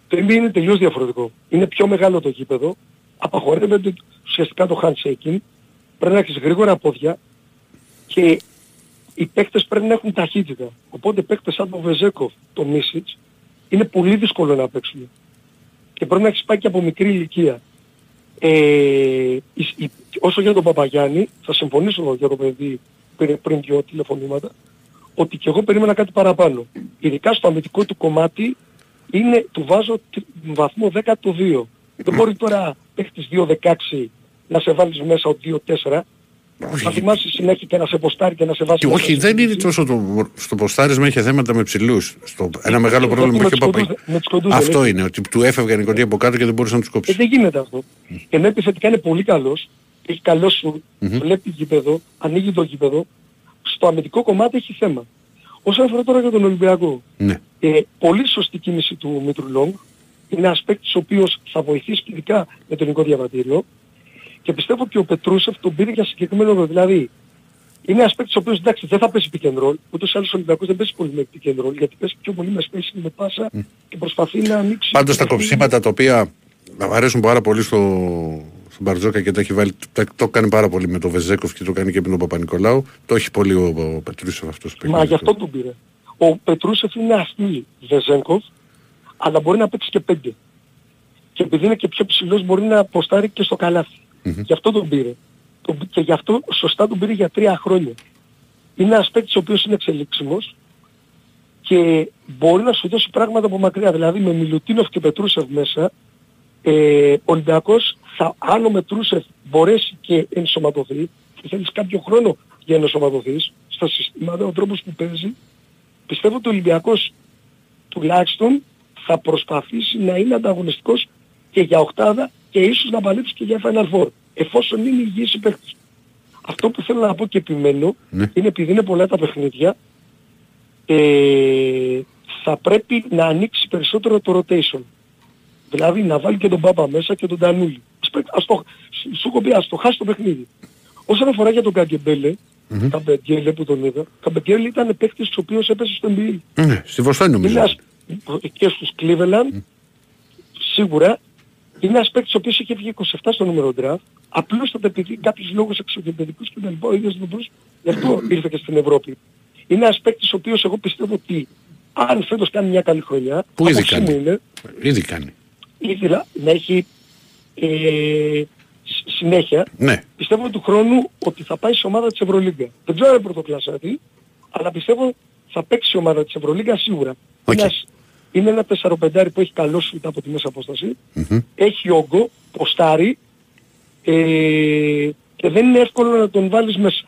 Το NBA είναι τελείως διαφορετικό. Είναι πιο μεγάλο το γήπεδο. Απαγορεύεται ουσιαστικά το handshaking. Πρέπει να έχεις γρήγορα πόδια και οι παίκτες πρέπει να έχουν ταχύτητα. Οπότε παίκτες σαν τον Βεζέκοφ, τον Μίσιτς, είναι πολύ δύσκολο να παίξουν. Και πρέπει να έχεις πάει και από μικρή ηλικία. Όσο για τον Παπαγιάννη, θα συμφωνήσω για το παιδί πριν δυο τηλεφωνήματα, ότι και εγώ περίμενα κάτι παραπάνω. Ειδικά στο αμυντικό του κομμάτι, του βάζω βαθμό 10 το 2. Δεν μπορεί τώρα παίχτης 2-16 να σε βάλεις μέσα ο 2-4. Θα θυμάσαι συνέχεια και να σε ποστάρει και να σε βάζει. Όχι, δεν είναι τόσο στο ποστάρισμα, είχε θέματα με ψηλούς. Ένα μεγάλο πρόβλημα με τους κοντούς. Αυτό είναι, ότι του έφευγαν οι κοντοί από κάτω και δεν μπορούσαν να τους κόψουν. Δεν γίνεται αυτό. Ενώ επιθετικά είναι πολύ καλός, έχει καλό σου, βλέπει γήπεδο, ανοίγει το γήπεδο, στο αμυντικό κομμάτι έχει θέμα. Όσον αφορά τώρα για τον Ολυμπιακό, πολύ σωστή κίνηση του Μήτρου Λόγκ. Είναι ένας παίκτης ο οποίος θα βοηθήσει ειδικά με το ελληνικό διαβατήριο. Και πιστεύω ότι ο Πετρούσεφ τον πήρε για συγκεκριμένο. Δηλαδή, είναι ένας παίκτης ο οποίος εντάξει δεν θα πέσει pick and roll, ούτως άλλως ο Ολυμπιακός δεν πέσει πολύ με pick and roll, γιατί πέσει πιο πολύ με spacing, με πάσα και προσπαθεί να ανοίξει. Πάντως τα κοψίματα τα οποία αρέσουν πάρα πολύ στον Μπαρτζόκα και τα έχει βάλει, το κάνει πάρα πολύ με τον Βεζέκοφ και το κάνει και με τον Παπα-Νικολάου. Το έχει πολύ ο Πετρούσεφ αυτός που πήρε. Μα γι' αυτό τον πήρε. Ο Πετρούσεφ είναι αστή Βεζέκοφ, αλλά μπορεί να παίξει και 5. Και επειδή είναι και πιο ψηλός μπορεί να αποστάρει και στο καλάθι. Mm-hmm. Γι' αυτό τον πήρε. Και γι' αυτό σωστά τον πήρε για 3 χρόνια. Είναι ένας παίκτης ο οποίος είναι εξελίξιμος και μπορεί να σου δώσει πράγματα από μακριά. Δηλαδή με Μιλουτίνοφ και Πετρούσεφ μέσα, ο Ολυμπιακός θα, αν ο Πετρούσεφ μπορέσει και ενσωματωθεί, και θέλεις κάποιο χρόνο για να ενσωματωθείς στα συστήματα, ο τρόπος που παίζει, πιστεύω ότι ο Ολυμπιακός τουλάχιστον θα προσπαθήσει να είναι ανταγωνιστικός και για οκτάδα και ίσως να παλέψει και για Final Four, εφόσον είναι υγιής η παίκτης. Αυτό που θέλω να πω και επιμένω είναι, επειδή είναι πολλά τα παιχνίδια, θα πρέπει να ανοίξει περισσότερο το rotation. Δηλαδή να βάλει και τον Πάπα μέσα και τον Τανούλη. Σου έχω πει, ας το χάσει το παιχνίδι. Όσον αφορά για τον Καγκεμπέλε, Καμπεγγέλε που τον είδα, Καμπεγγέλε ήταν παίκτης ο οποίος έπεσε στο NBA. Ναι, στη Βοστόνη νομίζω. Και στους Cleveland, σίγουρα, είναι ένας παίκτης ο οποίος είχε βγει 27 στο νούμερο draft, απλούστατα επειδή κάποιους λόγους εξωτερικούς και τα λοιπά, ο ίδιος δεν μπορούσε, γι' αυτό ήρθε και στην Ευρώπη. Είναι ένας παίκτης ο οποίος εγώ πιστεύω ότι αν φέτος κάνει μια καλή χρονιά, που ήδη κάνει, ήθελα να έχει συνέχεια, πιστεύω του χρόνου ότι θα πάει σε ομάδα της Ευρωλίγκα. Δεν ξέρω αν πρωτοκλασσάτη, αλλά πιστεύω θα παίξει η ομάδα της Ευρωλίγκα σίγουρα. Είναι ένα 4-5 που έχει καλό σουτ από τη μέσα απόσταση, έχει όγκο, ποστάρι, και δεν είναι εύκολο να τον βάλεις μέσα.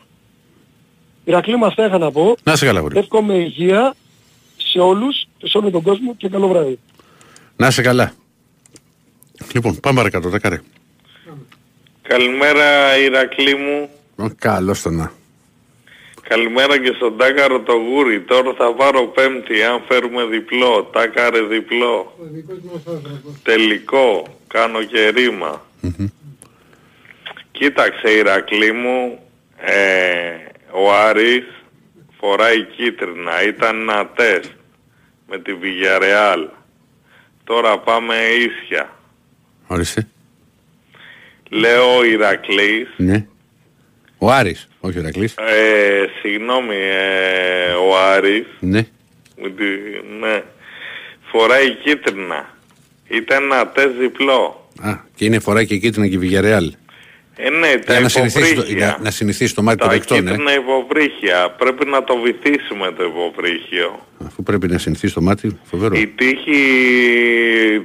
Ηρακλή, με αυτά είχα να πω. Να είσαι καλά, Βουρή. Εύχομαι υγεία σε όλους και σε όλο τον κόσμο και καλό βράδυ. Να είσαι καλά. Λοιπόν, πάμε παρακάτω, Δεκαρέ. Καλημέρα, Ηρακλή μου. Καλώς το να. Καλημέρα και στον Τάκαρο το Γούρι. Τώρα θα πάρω 5η, αν φέρουμε διπλό. Τάκαρε διπλό. Τελικό. Κάνω και ρήμα. Κοίταξε, Ηρακλή μου, ο Άρης φοράει κίτρινα. Ήταν ένα τεστ με τη Βιγιαρεάλ. Τώρα πάμε ίσια. Ορίστε. Λέω Ηρακλής. Ναι. Ο Άρης, όχι ο Ηρακλής. Συγγνώμη, ο Άρης. Ναι. Ναι. Φοράει κίτρινα. Ήταν ένα τεστ διπλό. Α, και είναι φοράει και κίτρινα και η Βιγιαρεάλ. Ναι, τα υποβρύχια. Να συνηθίσει το μάτι των παικτών. Τα κίτρινα υποβρύχια. Πρέπει να το βυθίσουμε το υποβρύχιο. Αφού πρέπει να συνηθίσει το μάτι, φοβερό. Η τύχη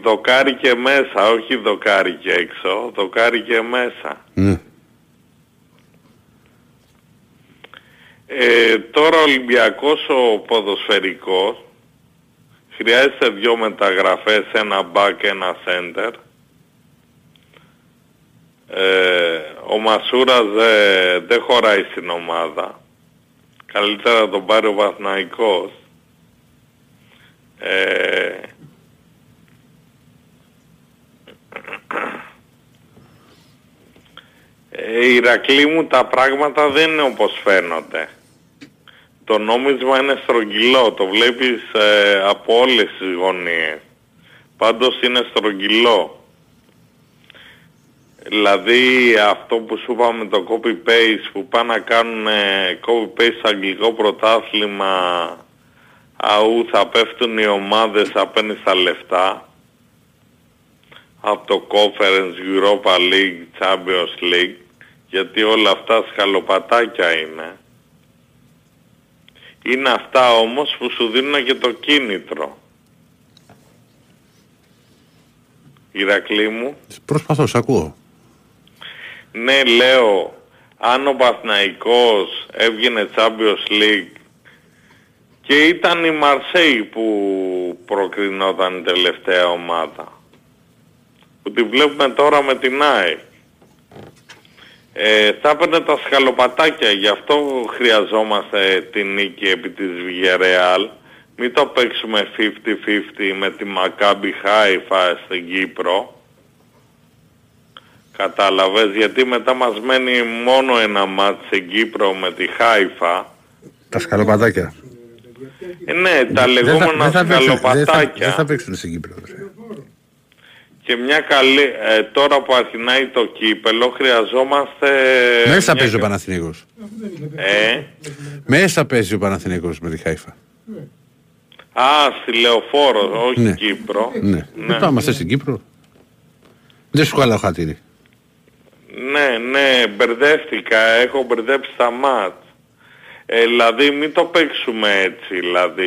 δοκάρει και μέσα, όχι δοκάρει και έξω. Δοκάρει και μέσα. Ναι. Τώρα ο Ολυμπιακός ο ποδοσφαιρικός χρειάζεται 2 μεταγραφές, ένα μπακ, ένα σέντερ. Ο Μασούρας δεν χωράει στην ομάδα. Καλύτερα να τον πάρει ο Παναθηναϊκός. Ηρακλή μου, τα πράγματα δεν είναι όπως φαίνονται. Το νόμισμα είναι στρογγυλό, το βλέπεις από όλες τις γωνίες. Πάντως είναι στρογγυλό. Δηλαδή αυτό που σου είπαμε το copy-paste, που πάνε να κάνουν copy-paste στο αγγλικό πρωτάθλημα, αού θα πέφτουν οι ομάδες απέναντι στα λεφτά από το Conference, Europa League, Champions League, γιατί όλα αυτά σκαλοπατάκια είναι. Είναι αυτά όμως που σου δίνουν και το κίνητρο. Ηρακλή μου. Προσπαθώ, σ' ακούω. Ναι, λέω, αν ο Παναθηναϊκός έβγαινε Champions League και ήταν η Μαρσέη που προκρινόταν η τελευταία ομάδα, που τη βλέπουμε τώρα με την ΑΕΚ. Θα έπαιρνε τα σκαλοπατάκια, γι' αυτό χρειαζόμαστε την νίκη επί της Βιγιαρεάλ. Μην το παίξουμε 50-50 με τη Μακάμπι Χάιφα στην Κύπρο. Κατάλαβες, γιατί μετά μας μένει μόνο ένα μάτς στην Κύπρο με τη Χάιφα. Τα σκαλοπατάκια. Ναι, τα λεγόμενα σκαλοπατάκια. Δεν θα παίξουν στην Κύπρο. Και μια καλή... τώρα που αρχινάει το κύπελο χρειαζόμαστε... Μέσα παίζει ο Παναθηναϊκός. Μέσα παίζει ο Παναθηναϊκός με τη Χάιφα. Α, στη Λεωφόρο, όχι Κύπρο. Ναι. Δεν πάμε στην Κύπρο. Δεν σου καλά ο χατήρι. Ναι, μπερδεύτηκα. Έχω μπερδέψει τα μάτς. Δηλαδή μην το παίξουμε έτσι, δηλαδή...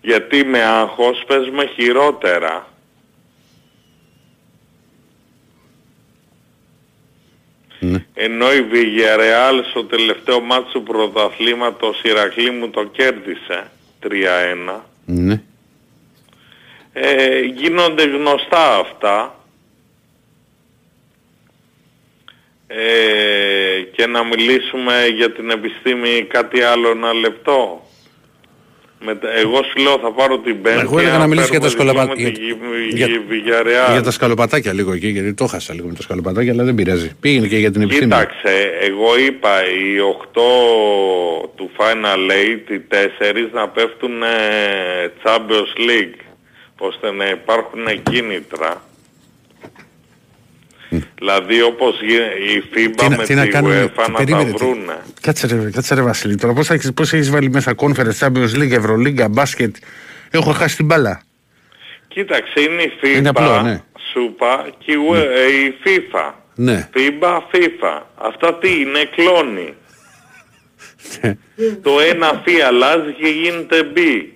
Γιατί με άγχος παίζουμε χειρότερα. Ναι. Ενώ η Βιγιαρεάλ στο τελευταίο μάτσο του πρωταθλήματος Ηρακλή μου το κέρδισε 3-1. Ναι. Γίνονται γνωστά αυτά. Και να μιλήσουμε για την επιστήμη κάτι άλλο ένα λεπτό. Εγώ σου λέω θα πάρω την Πέμπτη. Εγώ έλεγα να μιλήσω για τα σκαλοπατάκια. Για τα σκαλοπατάκια λίγο εκεί, γιατί το χάσα λίγο με τα σκαλοπατάκια, αλλά δεν πειράζει. Πήγαινε και για την επιστήμη. Κοίταξε, εγώ είπα οι 8 του Final Eight, οι 4 να πέφτουν Champions League, ώστε να υπάρχουν κίνητρα. Δηλαδή όπως η FIFA με την UEFA να τα βρούνε. Κάτσε ρε Βασίλη, τώρα πώς έχεις βάλει μέσα Conference, Champions League, Ευρωλίγκα, μπάσκετ. Έχω χάσει την μπάλα. Κοίταξε, είναι η FIFA, σούπα και η FIFA. FIFA. Αυτά τι είναι, κλόνοι. Το ένα φι αλλάζει και γίνεται μπι.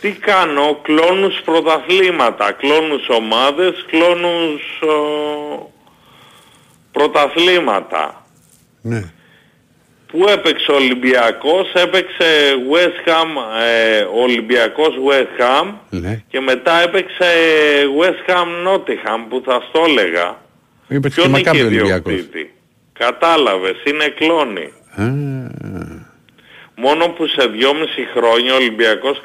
Τι κάνω, κλώνους πρωταθλήματα, κλώνους ομάδες, κλώνους πρωταθλήματα. Ναι. Πού έπαιξε ο Ολυμπιακός, έπαιξε West Ham, Ολυμπιακός West Ham, ναι. Και μετά έπαιξε West Ham Nottingham που θα στο έλεγα. Ποιον είχε διοκτήτη. Κατάλαβες, είναι κλώνη. Μόνο που σε 2,5 χρόνια ο Ολυμπιακός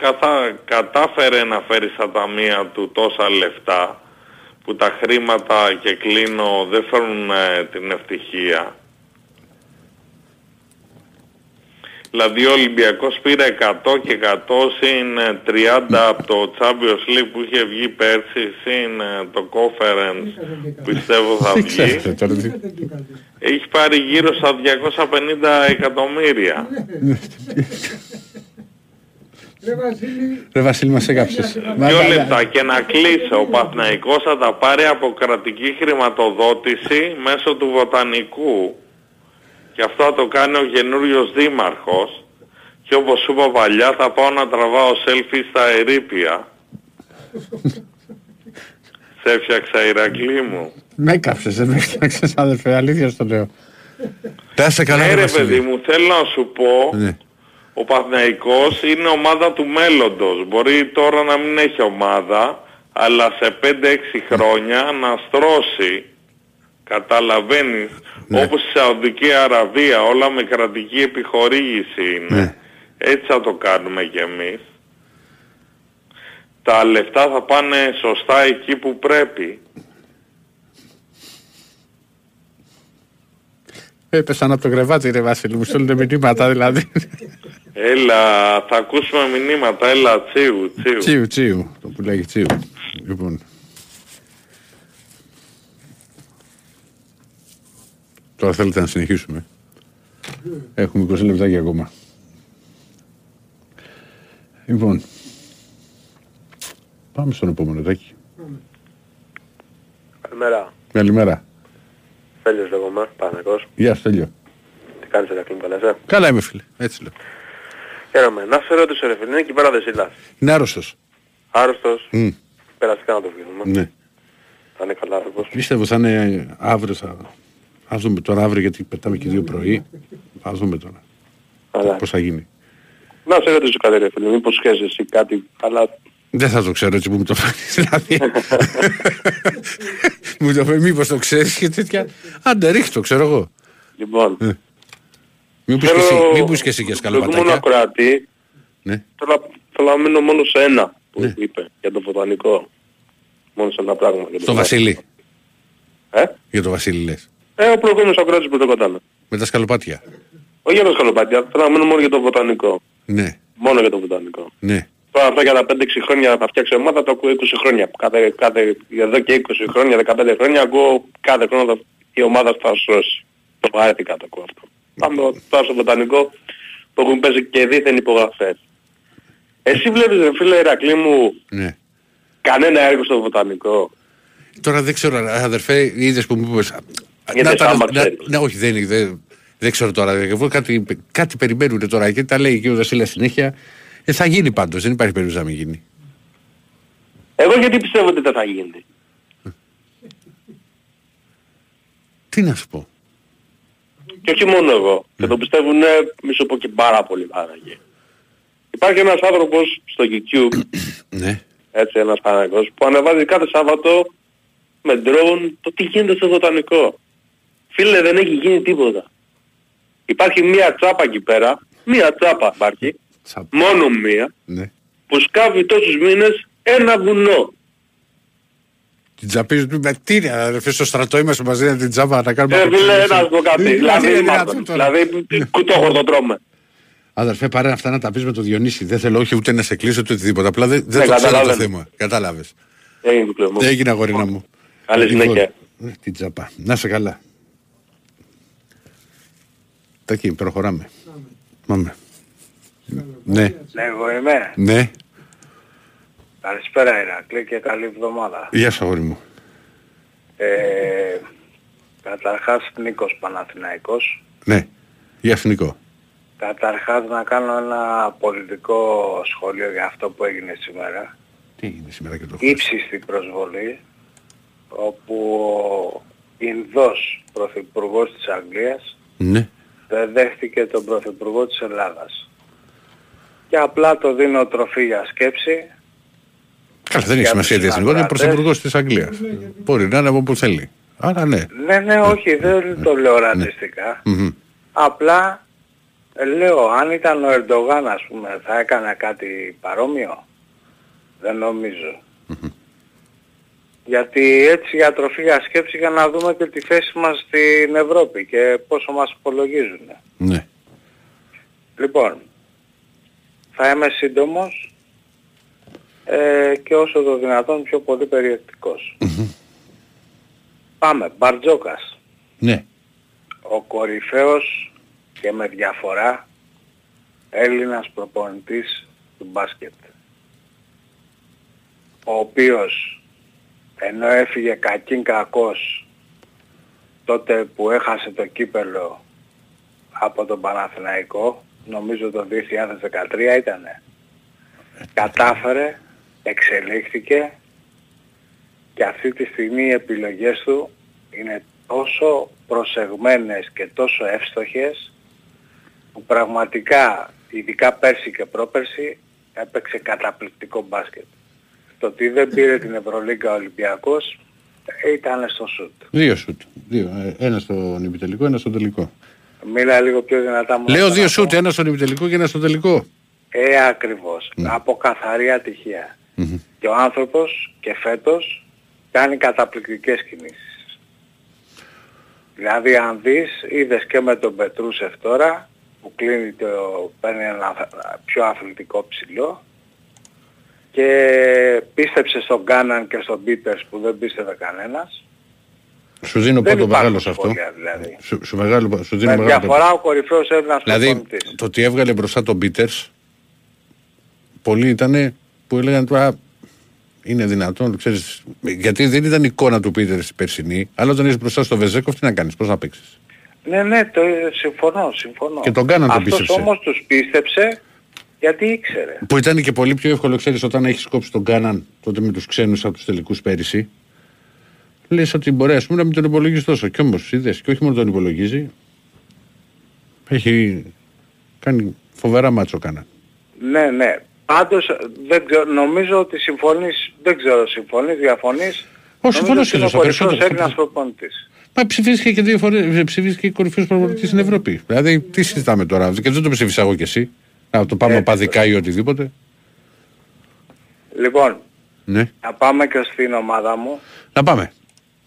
κατάφερε να φέρει στα ταμεία του τόσα λεφτά που τα χρήματα και κλείνω δεν φέρουν την ευτυχία. Δηλαδή ο Ολυμπιακός πήρε 100 και 100 συν 30 από το Champions League που είχε βγει πέρσι συν το Conference που πιστεύω θα βγει. Έχει πάρει γύρω στα 250 εκατομμύρια. Ρε Βασίλη μας έκαψες. 2 λεπτά και να κλείσω. Ο Παναθηναϊκός θα τα πάρει από κρατική χρηματοδότηση μέσω του Βοτανικού. Και αυτό θα το κάνει ο καινούριος δήμαρχος και όπως σου είπα παλιά θα πάω να τραβάω selfie στα ερείπια. Σε έφτιαξα Ηρακλή μου. Με έκαψες, δεν με έφτιαξες αδερφέ, αλήθεια στο λέω. Ναι ρε παιδί μου, θέλω να σου πω, ο Παναθηναϊκός είναι ομάδα του μέλλοντος. Μπορεί τώρα να μην έχει ομάδα, αλλά σε 5-6 χρόνια να στρώσει. Καταλαβαίνεις, ναι. Όπως στη Σαουδική Αραβία όλα με κρατική επιχορήγηση είναι. Ναι. Έτσι θα το κάνουμε κι εμείς. Τα λεφτά θα πάνε σωστά εκεί που πρέπει. Έπεσαν από το κρεβάτι ρε Βασίλη, μου στέλνουν μηνύματα δηλαδή. Έλα, θα ακούσουμε μηνύματα, έλα τσίου, τσίου. Τσίου, τσίου, το που λέγει τσίου. Λοιπόν. Τώρα θέλετε να συνεχίσουμε. Έχουμε 20 λεπτάκια ακόμα. Λοιπόν, πάμε στον επόμενο τάκι. Καλημέρα. Καλημέρα. Τέλειος λέγομαι, Παναθηναϊκός. Γεια σου, Τέλειο. Τι κάνεις ρε Κλίνη, καλά είσαι? Καλά είμαι φίλε, έτσι λέω. Χαίρομαι, να σε ρωτήσω ρε φίλε, είναι εκεί πέρα Δεσύλλας. Είναι άρρωστος. Άρρωστος. Πέρασε κανένα το φίλο. Ναι. Θα είναι καλά άνθρωπος. Πιστεύω θα είναι αύριο θα... Ας δούμε τώρα αύριο γιατί πετάμε και 2 πρωί. Ας δούμε τώρα. Πώς θα γίνει. Να σε ρωτήσω κάτι ρε φίλε, μήπως σχέσεις ή κάτι, αλλά Δεν θα το ξέρω έτσι που μου το φάνεις, δηλαδή. Μου το φάνεις, μήπως το ξέρεις και τέτοια. Άντε ρίχτω, το ξέρω εγώ. Λοιπόν. Μήπως και εσύ και σκαλοπατάκια. Θέλω μόνο κράτη. Ναι. Θέλω να μείνω μόνο σε ένα που ναι. είπε για το βοτανικό. Μόνο σε ένα πράγμα. Το Βασίλη. Για το Βασίλη λες. Ο προηγούμενος ακράτης που το κατάλαβε. Με τα σκαλοπάτια. Όχι για τα σκαλοπάτια, θέλω να μείνω μόνο για το βοτανικό. Ναι. Μόνο για το βοτανικό. Ναι. Τώρα αυτό για τα 5-6 χρόνια θα φτιάξω ομάδα, το ακούω 20 χρόνια. Εδώ και 20 χρόνια, 15 χρόνια ακούω κάθε χρόνο η ομάδα θα σώσει. Το βαρέθηκα το ακούω αυτό. Πάμε τώρα στο βοτανικό που έχουν παίζει και δίθεν υπογραφές. Εσύ βλέπεις ρε φίλε Ηρακλή μου ναι. κανένα έργο στο βοτανικό. Τώρα δεν ξέρω αδερφέ, είδες που μου είπες... Ναι, όχι δεν ξέρω τώρα. Κάτι περιμένουν τώρα και τα λέει και ο Δεσύλλας συνέχεια. Θα γίνει πάντως, δεν υπάρχει περίπτωση να μην γίνει. Εγώ γιατί πιστεύω ότι δεν θα γίνει. Τι να σου πω. Και όχι μόνο εγώ. Και το πιστεύουν μη σου πω και πάρα πολύ άραγε. Υπάρχει ένας άνθρωπος στο YouTube, έτσι ένας άνθρωπος, που ανεβάζει κάθε Σάββατο με ντρόουν το τι γίνεται στο βοτανικό. Φίλε δεν έχει γίνει τίποτα. Υπάρχει μία τσάπα εκεί πέρα, μία τσάπα υπάρχει, μόνο μία, που σκάβει τόσους μήνες ένα βουνό. Την τσαπίζουν με κτίρια, ρε φίλε, στο στρατό είμαστε μαζί με την τσάπα να κάνουμε... Φίλε, να σου πω κάτι, δηλαδή κουτόχορτο τρώμε. Αδερφέ, πάρε αυτά να τα πεις με τον Διονύση, δεν θέλω όχι ούτε να σε κλείσω ούτε οτιδήποτε, απλά δεν το ξέρω το θέμα, κατάλαβες. Έγινε αγορίνα μου. Καλή συνέχεια. Την τσάπα, να σε καλά. Τακή, προχωράμε. Πάμε. Ναι. Ναι, εγώ είμαι. Ναι. Καλησπέρα Ηρακλή και καλή εβδομάδα. Γεια σας αγόρι μου. Καταρχάς Νίκος Παναθηναϊκός. Ναι. Γεια σου Νίκο. Καταρχάς να κάνω ένα πολιτικό σχόλιο για αυτό που έγινε σήμερα. Τι έγινε σήμερα και το χωρίς. Ύψιστη προσβολή όπου ο Ινδός Πρωθυπουργός της Αγγλίας ναι. δεν δέχτηκε τον Πρωθυπουργό της Ελλάδας. Και απλά το δίνω τροφή για σκέψη. Καλά, δεν έχει σημασία η διεθνικό, είναι πρωθυπουργός της Αγγλίας. Μπορεί να είναι από όπου θέλει. Άρα ναι. Ναι, όχι, δεν το λέω ρατσιστικά. Απλά λέω, αν ήταν ο Ερντογάν, ας πούμε, θα έκανε κάτι παρόμοιο. Δεν νομίζω. Γιατί έτσι για τροφή για σκέψη για να δούμε και τη θέση μας στην Ευρώπη και πόσο μας υπολογίζουν. Ναι. Λοιπόν, θα είμαι σύντομος και όσο το δυνατόν πιο πολύ περιεκτικός. Πάμε, Μπαρτζόκας. Ναι. Ο κορυφαίος και με διαφορά Έλληνας προπονητής του μπάσκετ. Ο οποίος ενώ έφυγε κακήν κακός τότε που έχασε το κύπελλο από τον Παναθηναϊκό, νομίζω το 2013 ήτανε, κατάφερε, εξελίχθηκε και αυτή τη στιγμή οι επιλογές του είναι τόσο προσεγμένες και τόσο εύστοχες που πραγματικά, ειδικά πέρσι και πρόπερσι, έπαιξε καταπληκτικό μπάσκετ. Το ότι δεν πήρε την Ευρωλίγκα ο Ολυμπιακός ήταν στο σουτ. Δύο σουτ. Ένα στον ημιτελικό, ένα στον τελικό. Μίλα λίγο πιο δυνατά μου. Λέω δύο σουτ, ένα στον ημιτελικό και ένα στον τελικό. Ακριβώς. Mm. Από καθαρή ατυχία. Mm-hmm. Και ο άνθρωπος και φέτος κάνει καταπληκτικές κινήσεις. Δηλαδή αν δεις, είδες και με τον Πετρούσεφ τώρα που κλείνει παίρνει ένα πιο αθλητικό ψηλό και πίστεψε στον Κάναν και στον Πίτερς που δεν πίστευε κανένας. Σου δίνω πόντο μεγάλο σε αυτό. Δηλαδή. Σου δίνω με διαφορά ο κορυφαίος Έλληνας προπονητής. Δηλαδή το ότι έβγαλε μπροστά τον Πίτερς πολλοί ήτανε που έλεγαν τώρα είναι δυνατόν, ξέρεις, γιατί δεν ήταν εικόνα του Πίτερς περσινή, αλλά όταν είσαι μπροστά στο Βεζέκοφ τι να κάνεις, πώς να παίξεις. Ναι, το συμφωνώ. Και τον Κάναν τον πίστεψε. Αυτός όμως τους πίστεψε γιατί ήξερε. Που ήταν και πολύ πιο εύκολο, ξέρεις, όταν έχεις κόψει τον Κάναν τότε με τους ξένους από τους τελικούς πέρυσι. Λες ότι μπορεί ας πούμε να μην τον υπολογίζει τόσο. Κι όμως είδες, και όχι μόνο τον υπολογίζει. Έχει κάνει φοβερά μάτσο Κάναν. Ναι. Πάντως νομίζω ότι συμφωνείς, δεν ξέρω, συμφωνείς, διαφωνείς. Όχι, συμφωνώ σχεδόν. Ο κορυφαίος Έλληνας προπονητής. Μα ψηφίστηκε και δύο φορές, ψηφίστηκε κορυφαίος προπονητής στην Ευρώπη. Δηλαδή τι συζητάμε τώρα, και δεν το ψήφισα εγώ και εσύ. Να το πάμε παδικά ή οτιδήποτε. Λοιπόν, ναι. Να πάμε και στην ομάδα μου. Να πάμε.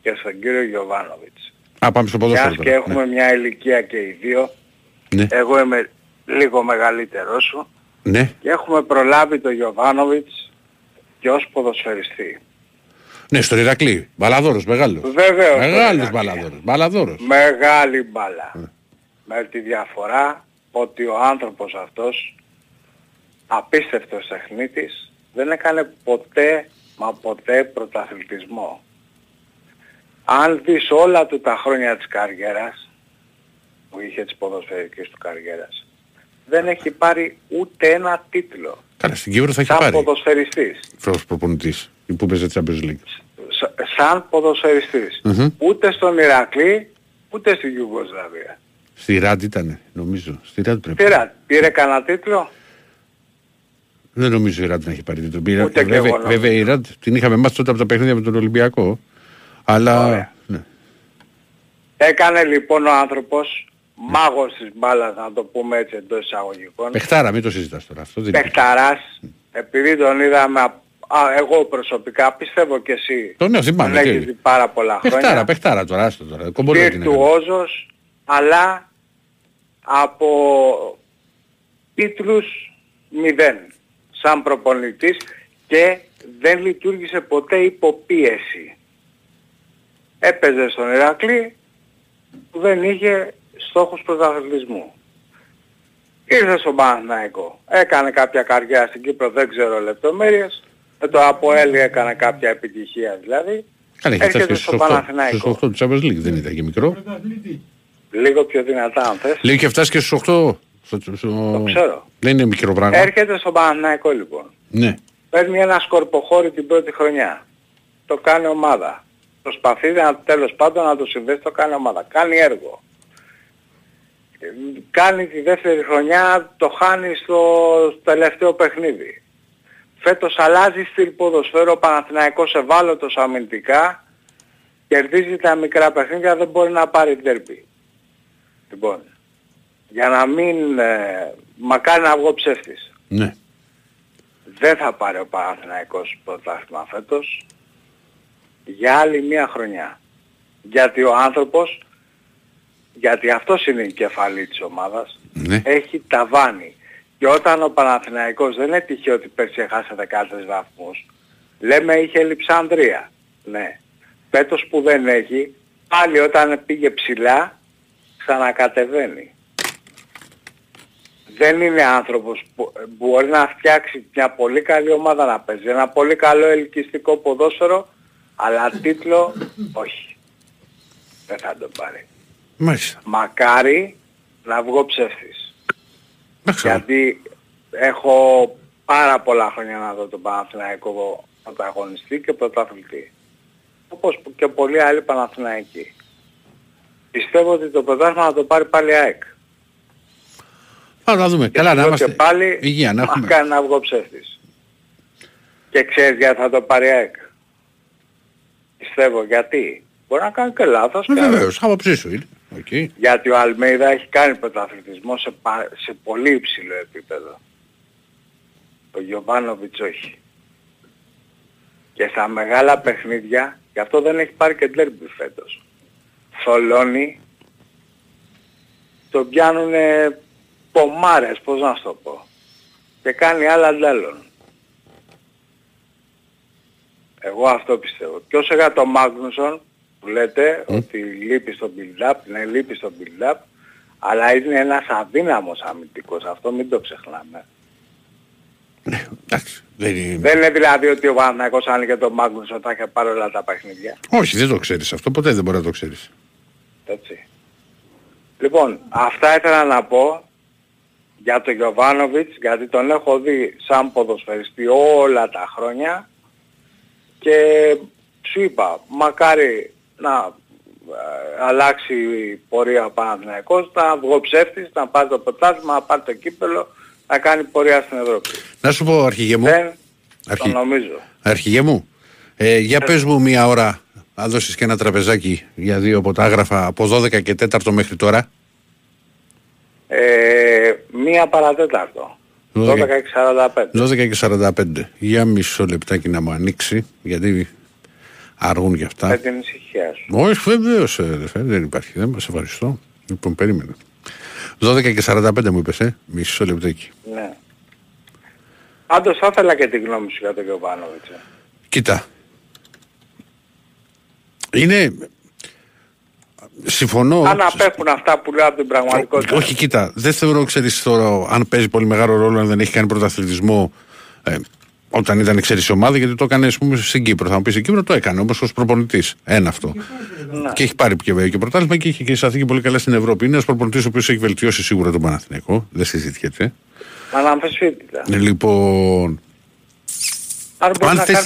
Και στον κύριο Γιωβάνοβιτς. Α, πάμε στο ποδόσφαιρο. Μιας και τώρα έχουμε μια ηλικία και οι δύο. Ναι. Εγώ είμαι λίγο μεγαλύτερος σου. Ναι. Και έχουμε προλάβει τον Γιωβάνοβιτς και ως ποδοσφαιριστή. Ναι, στον Ηρακλή. Μαλαδώρος, μεγάλος. Βεβαίως. Μεγάλος Μαλαδώρος. Μεγάλη μπάλα. Ναι. Με τη διαφορά ότι ο άνθρωπος αυτός, απίστευτος τεχνίτης, δεν έκανε ποτέ μα ποτέ πρωταθλητισμό. Αν δεις όλα του τα χρόνια της καριέρας, που είχε της ποδοσφαιρικής του καριέρας, δεν έχει πάρει ούτε ένα τίτλο. Καλά, στην Κύπρο θα έχει πάρει. Σαν ποδοσφαιριστής. Φρός προπονητής, που παίζει τη Champions League. Σαν ποδοσφαιριστής. Mm-hmm. Ούτε στον Ηρακλή, ούτε στην Γιουγκοσλαβία. Στη Ράντ ήτανε, νομίζω. Στη Ράντ πρέπει. Πήρε κανένα τίτλο. Δεν νομίζω η Ράντ να έχει πάρει τίτλο. Βέβαια η Ράντ την είχαμε μάθει τότε από τα παιχνίδια με τον Ολυμπιακό. Αλλά... ναι. Έκανε λοιπόν ο άνθρωπος μάγος της μπάλας, να το πούμε έτσι εντός εισαγωγικών. Παιχτάρα, μην το συζητάς τώρα αυτό. Παιχταράς, επειδή τον είδαμε, εγώ προσωπικά πιστεύω και εσύ. Τον έχεις δει πάρα πολλά χρόνια. Παιχτάρα τώρα, άστο τώρα. Πυρτουόζος, αλλά από τίτλους 0 σαν προπονητής και δεν λειτουργήσε ποτέ υποπίεση. Έπαιζε στον Ηρακλή που δεν είχε στόχους πρωταθλητισμού. Ήρθε στον Παναθηναϊκό. Έκανε κάποια καριέρα στην Κύπρο, δεν ξέρω λεπτομέρειες. Με το ΑΠΟΕΛ έκανε κάποια επιτυχία δηλαδή. Έρχεται στον Παναθηναϊκό. Στους 8 του Champions League δεν ήταν και μικρό. Λίγο πιο δυνατά αν θες. Λίγο και φτάσει και στους 8. Το ξέρω. Δεν είναι μικρό πράγμα. Έρχεται στον Παναθηναϊκό λοιπόν. Ναι. Παίρνει ένα σκορποχώρι την πρώτη χρονιά. Το κάνει ομάδα. Προσπαθεί τέλος πάντων να το συνδέσει, το κάνει ομάδα. Κάνει έργο. Κάνει τη δεύτερη χρονιά, το χάνει στο τελευταίο παιχνίδι. Φέτος αλλάζει στυλ ποδοσφαίρου, ο Παναθηναϊκός ευάλωτος αμυντικά, κερδίζει τα μικρά παιχνίδια, δεν μπορεί να πάρει ντέρμπι. Λοιπόν, για να μην... μακάρι να βγω ψεύτης. Ναι. Δεν θα πάρει ο Παναθηναϊκός πρωτάθλημα φέτος. Για άλλη μία χρονιά. Γιατί ο άνθρωπος, γιατί αυτός είναι η κεφαλή της ομάδας, ναι, έχει ταβάνι. Και όταν ο Παναθηναϊκός, δεν είναι τυχαίο ότι πέρσι έχασε 14 βαθμούς, λέμε είχε λειψανδρία. Ναι. Πέτος που δεν έχει, πάλι όταν πήγε ψηλά, ξανακατεβαίνει. Δεν είναι άνθρωπος που μπορεί να φτιάξει μια πολύ καλή ομάδα να παίζει, ένα πολύ καλό ελκυστικό ποδόσφαιρο, αλλά τίτλο όχι. Δεν θα τον πάρει. Μάλιστα. Μακάρι να βγω ψεύτης. Γιατί έχω πάρα πολλά χρόνια να δω τον Παναθηναϊκό πρωταγωνιστή και πρωταθλητή. Όπως και πολλοί άλλοι Παναθηναϊκοί. Πιστεύω ότι το πρωτάθλημα θα το πάρει πάλι ΑΕΚ. Πάμε να δούμε. Καλά να είμαστε. Και πάλι υγεία, να έχουμε. Μακάρι να βγω ψεύτης. Και ξέρεις γιατί θα το πάρει ΑΕΚ. Πιστεύω γιατί. Μπορεί να κάνει και λάθος. Βεβαίως, άποψή σου είναι. Okay. Γιατί ο Αλμέιδα έχει κάνει πρωταθλητισμό σε πολύ υψηλό επίπεδο. Ο Γιωβάνοβιτς όχι. Και στα μεγάλα παιχνίδια, γι' αυτό δεν έχει πάρει και ντέρμπι φέτος. Θολώνει, τον πιάνουνε πομάρες, πώς να σου το πω. Και κάνει άλλα ντάλλον. Εγώ αυτό πιστεύω. Και όσο για τον Μάγνουσον που λέτε ότι λείπει στο build-up, ναι, λείπει στο build-up, αλλά είναι ένας αδύναμος αμυντικός. Αυτό μην το ξεχνάμε. Ναι, εντάξει. Δεν είναι δηλαδή ότι ο Παναθηναϊκός άνοιγε τον Μάγνουσον θα είχε πάρει όλα τα παιχνίδια. Όχι, δεν το ξέρεις αυτό. Ποτέ δεν μπορεί να το ξέρεις. Έτσι. Λοιπόν, αυτά ήθελα να πω για τον Γιωβάνοβιτς, γιατί τον έχω δει σαν ποδοσφαιριστή όλα τα χρόνια. Και σου είπα, μακάρι να αλλάξει η πορεία ο Παναθηναϊκός, να βγω ψεύτης, να πάρει το πρωτάθλημα, να πάρει το κύπελο, να κάνει πορεία στην Ευρώπη. Να σου πω, αρχηγέ μου. Το νομίζω. Αρχηγέ μου, για πες μου μία ώρα, αν δώσεις και ένα τραπεζάκι για δύο από τα άγραφα από 12 και 4 μέχρι τώρα. Μία παρατέταρτο. 12 και 45. Για μισό λεπτάκι να μου ανοίξει, γιατί αργούν και αυτά. Με την ησυχία σου. Όχι, βεβαίως, δεν υπάρχει, δεν μας ευχαριστώ. Λοιπόν, περίμενε. 12 και 45 μου είπες, μισό λεπτάκι. Ναι. Άντως θα ήθελα και την γνώμη σου για τον Γιωβάνοβιτς. Κοίτα. Είναι... Συμφωνώ. Αν απέχουν αυτά που λέω από την πραγματικότητα. Όχι, κοίτα. Δεν θεωρώ, ξέρεις τώρα, αν παίζει πολύ μεγάλο ρόλο, αν δεν έχει κάνει πρωταθλητισμό όταν ήταν, ξέρεις, η ομάδα, γιατί το έκανε, ας πούμε, στην Κύπρο. Θα μου πεις, στην Κύπρο το έκανε, όμως ως προπονητής. Ένα αυτό. Ναι. Και έχει πάρει και πρωτάθλημα και έχει σταθεί και πολύ καλά στην Ευρώπη. Είναι ένας προπονητής ο οποίος έχει βελτιώσει σίγουρα τον Παναθηναϊκό. Δεν συζητιέται. Αναμφισβήτητα. Λοιπόν.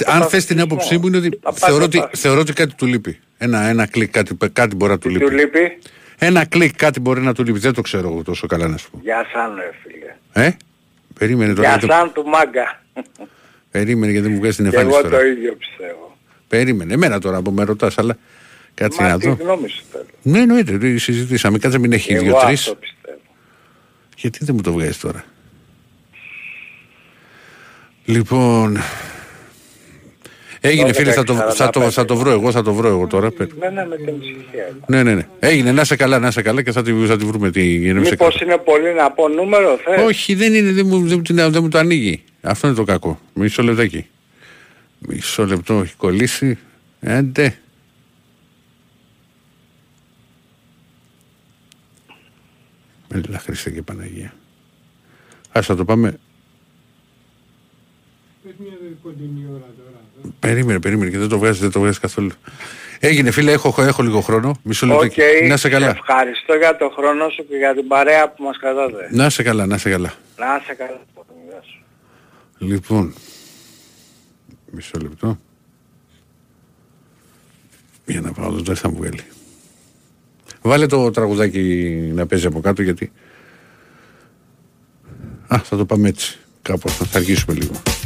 Αν θες την άποψή μου, είναι ότι θεωρώ ότι κάτι του λείπει. Ένα κλικ κάτι μπορεί να του λείπει. Ένα κλικ κάτι μπορεί να του λείπει. Δεν το ξέρω εγώ τόσο καλά να σου πω. Για σαν, φίλε. Περίμενε τώρα. Για σαν του μάγκα. Περίμενε, γιατί μου βγάζει την εμφάνιση τώρα. Εγώ το ίδιο πιστεύω. Περίμενε. Εμένα τώρα που με ρωτάς, αλλά κάτσε να δω. Μα τη γνώμη σου θέλω. Ναι, εννοείται. Συζητήσαμε. Κάτσε μην έχει δύο-τρει. Γιατί δεν μου το βγάζει τώρα. Λοιπόν... Έγινε, φίλε, θα το βρω εγώ, τώρα. Ναι. Έγινε, να είσαι καλά και θα τη βρούμε τι γίνεται. Μήπως είναι πολύ να πω νούμερο, θες. Όχι, δεν είναι, δεν μου το ανοίγει. Αυτό είναι το κακό. Μισό λεπτάκι. Μισό λεπτό, έχει κολλήσει. Έντε. Έλα, Χριστέ και Παναγία. Ας θα το πάμε. Περίμενε και δεν το βγάζει καθόλου. Έγινε, φίλε, έχω λίγο χρόνο. Μισό λεπτό. Okay, να σε καλά. Ευχαριστώ για τον χρόνο σου και για την παρέα που μας κρατάτε. Να σε καλά. Λοιπόν, μισό λεπτό. Για να πάω, δεν θα μου βγάλει. Βάλε το τραγουδάκι να παίζει από κάτω, γιατί... θα το πάμε έτσι. Κάπως θα αργήσουμε λίγο.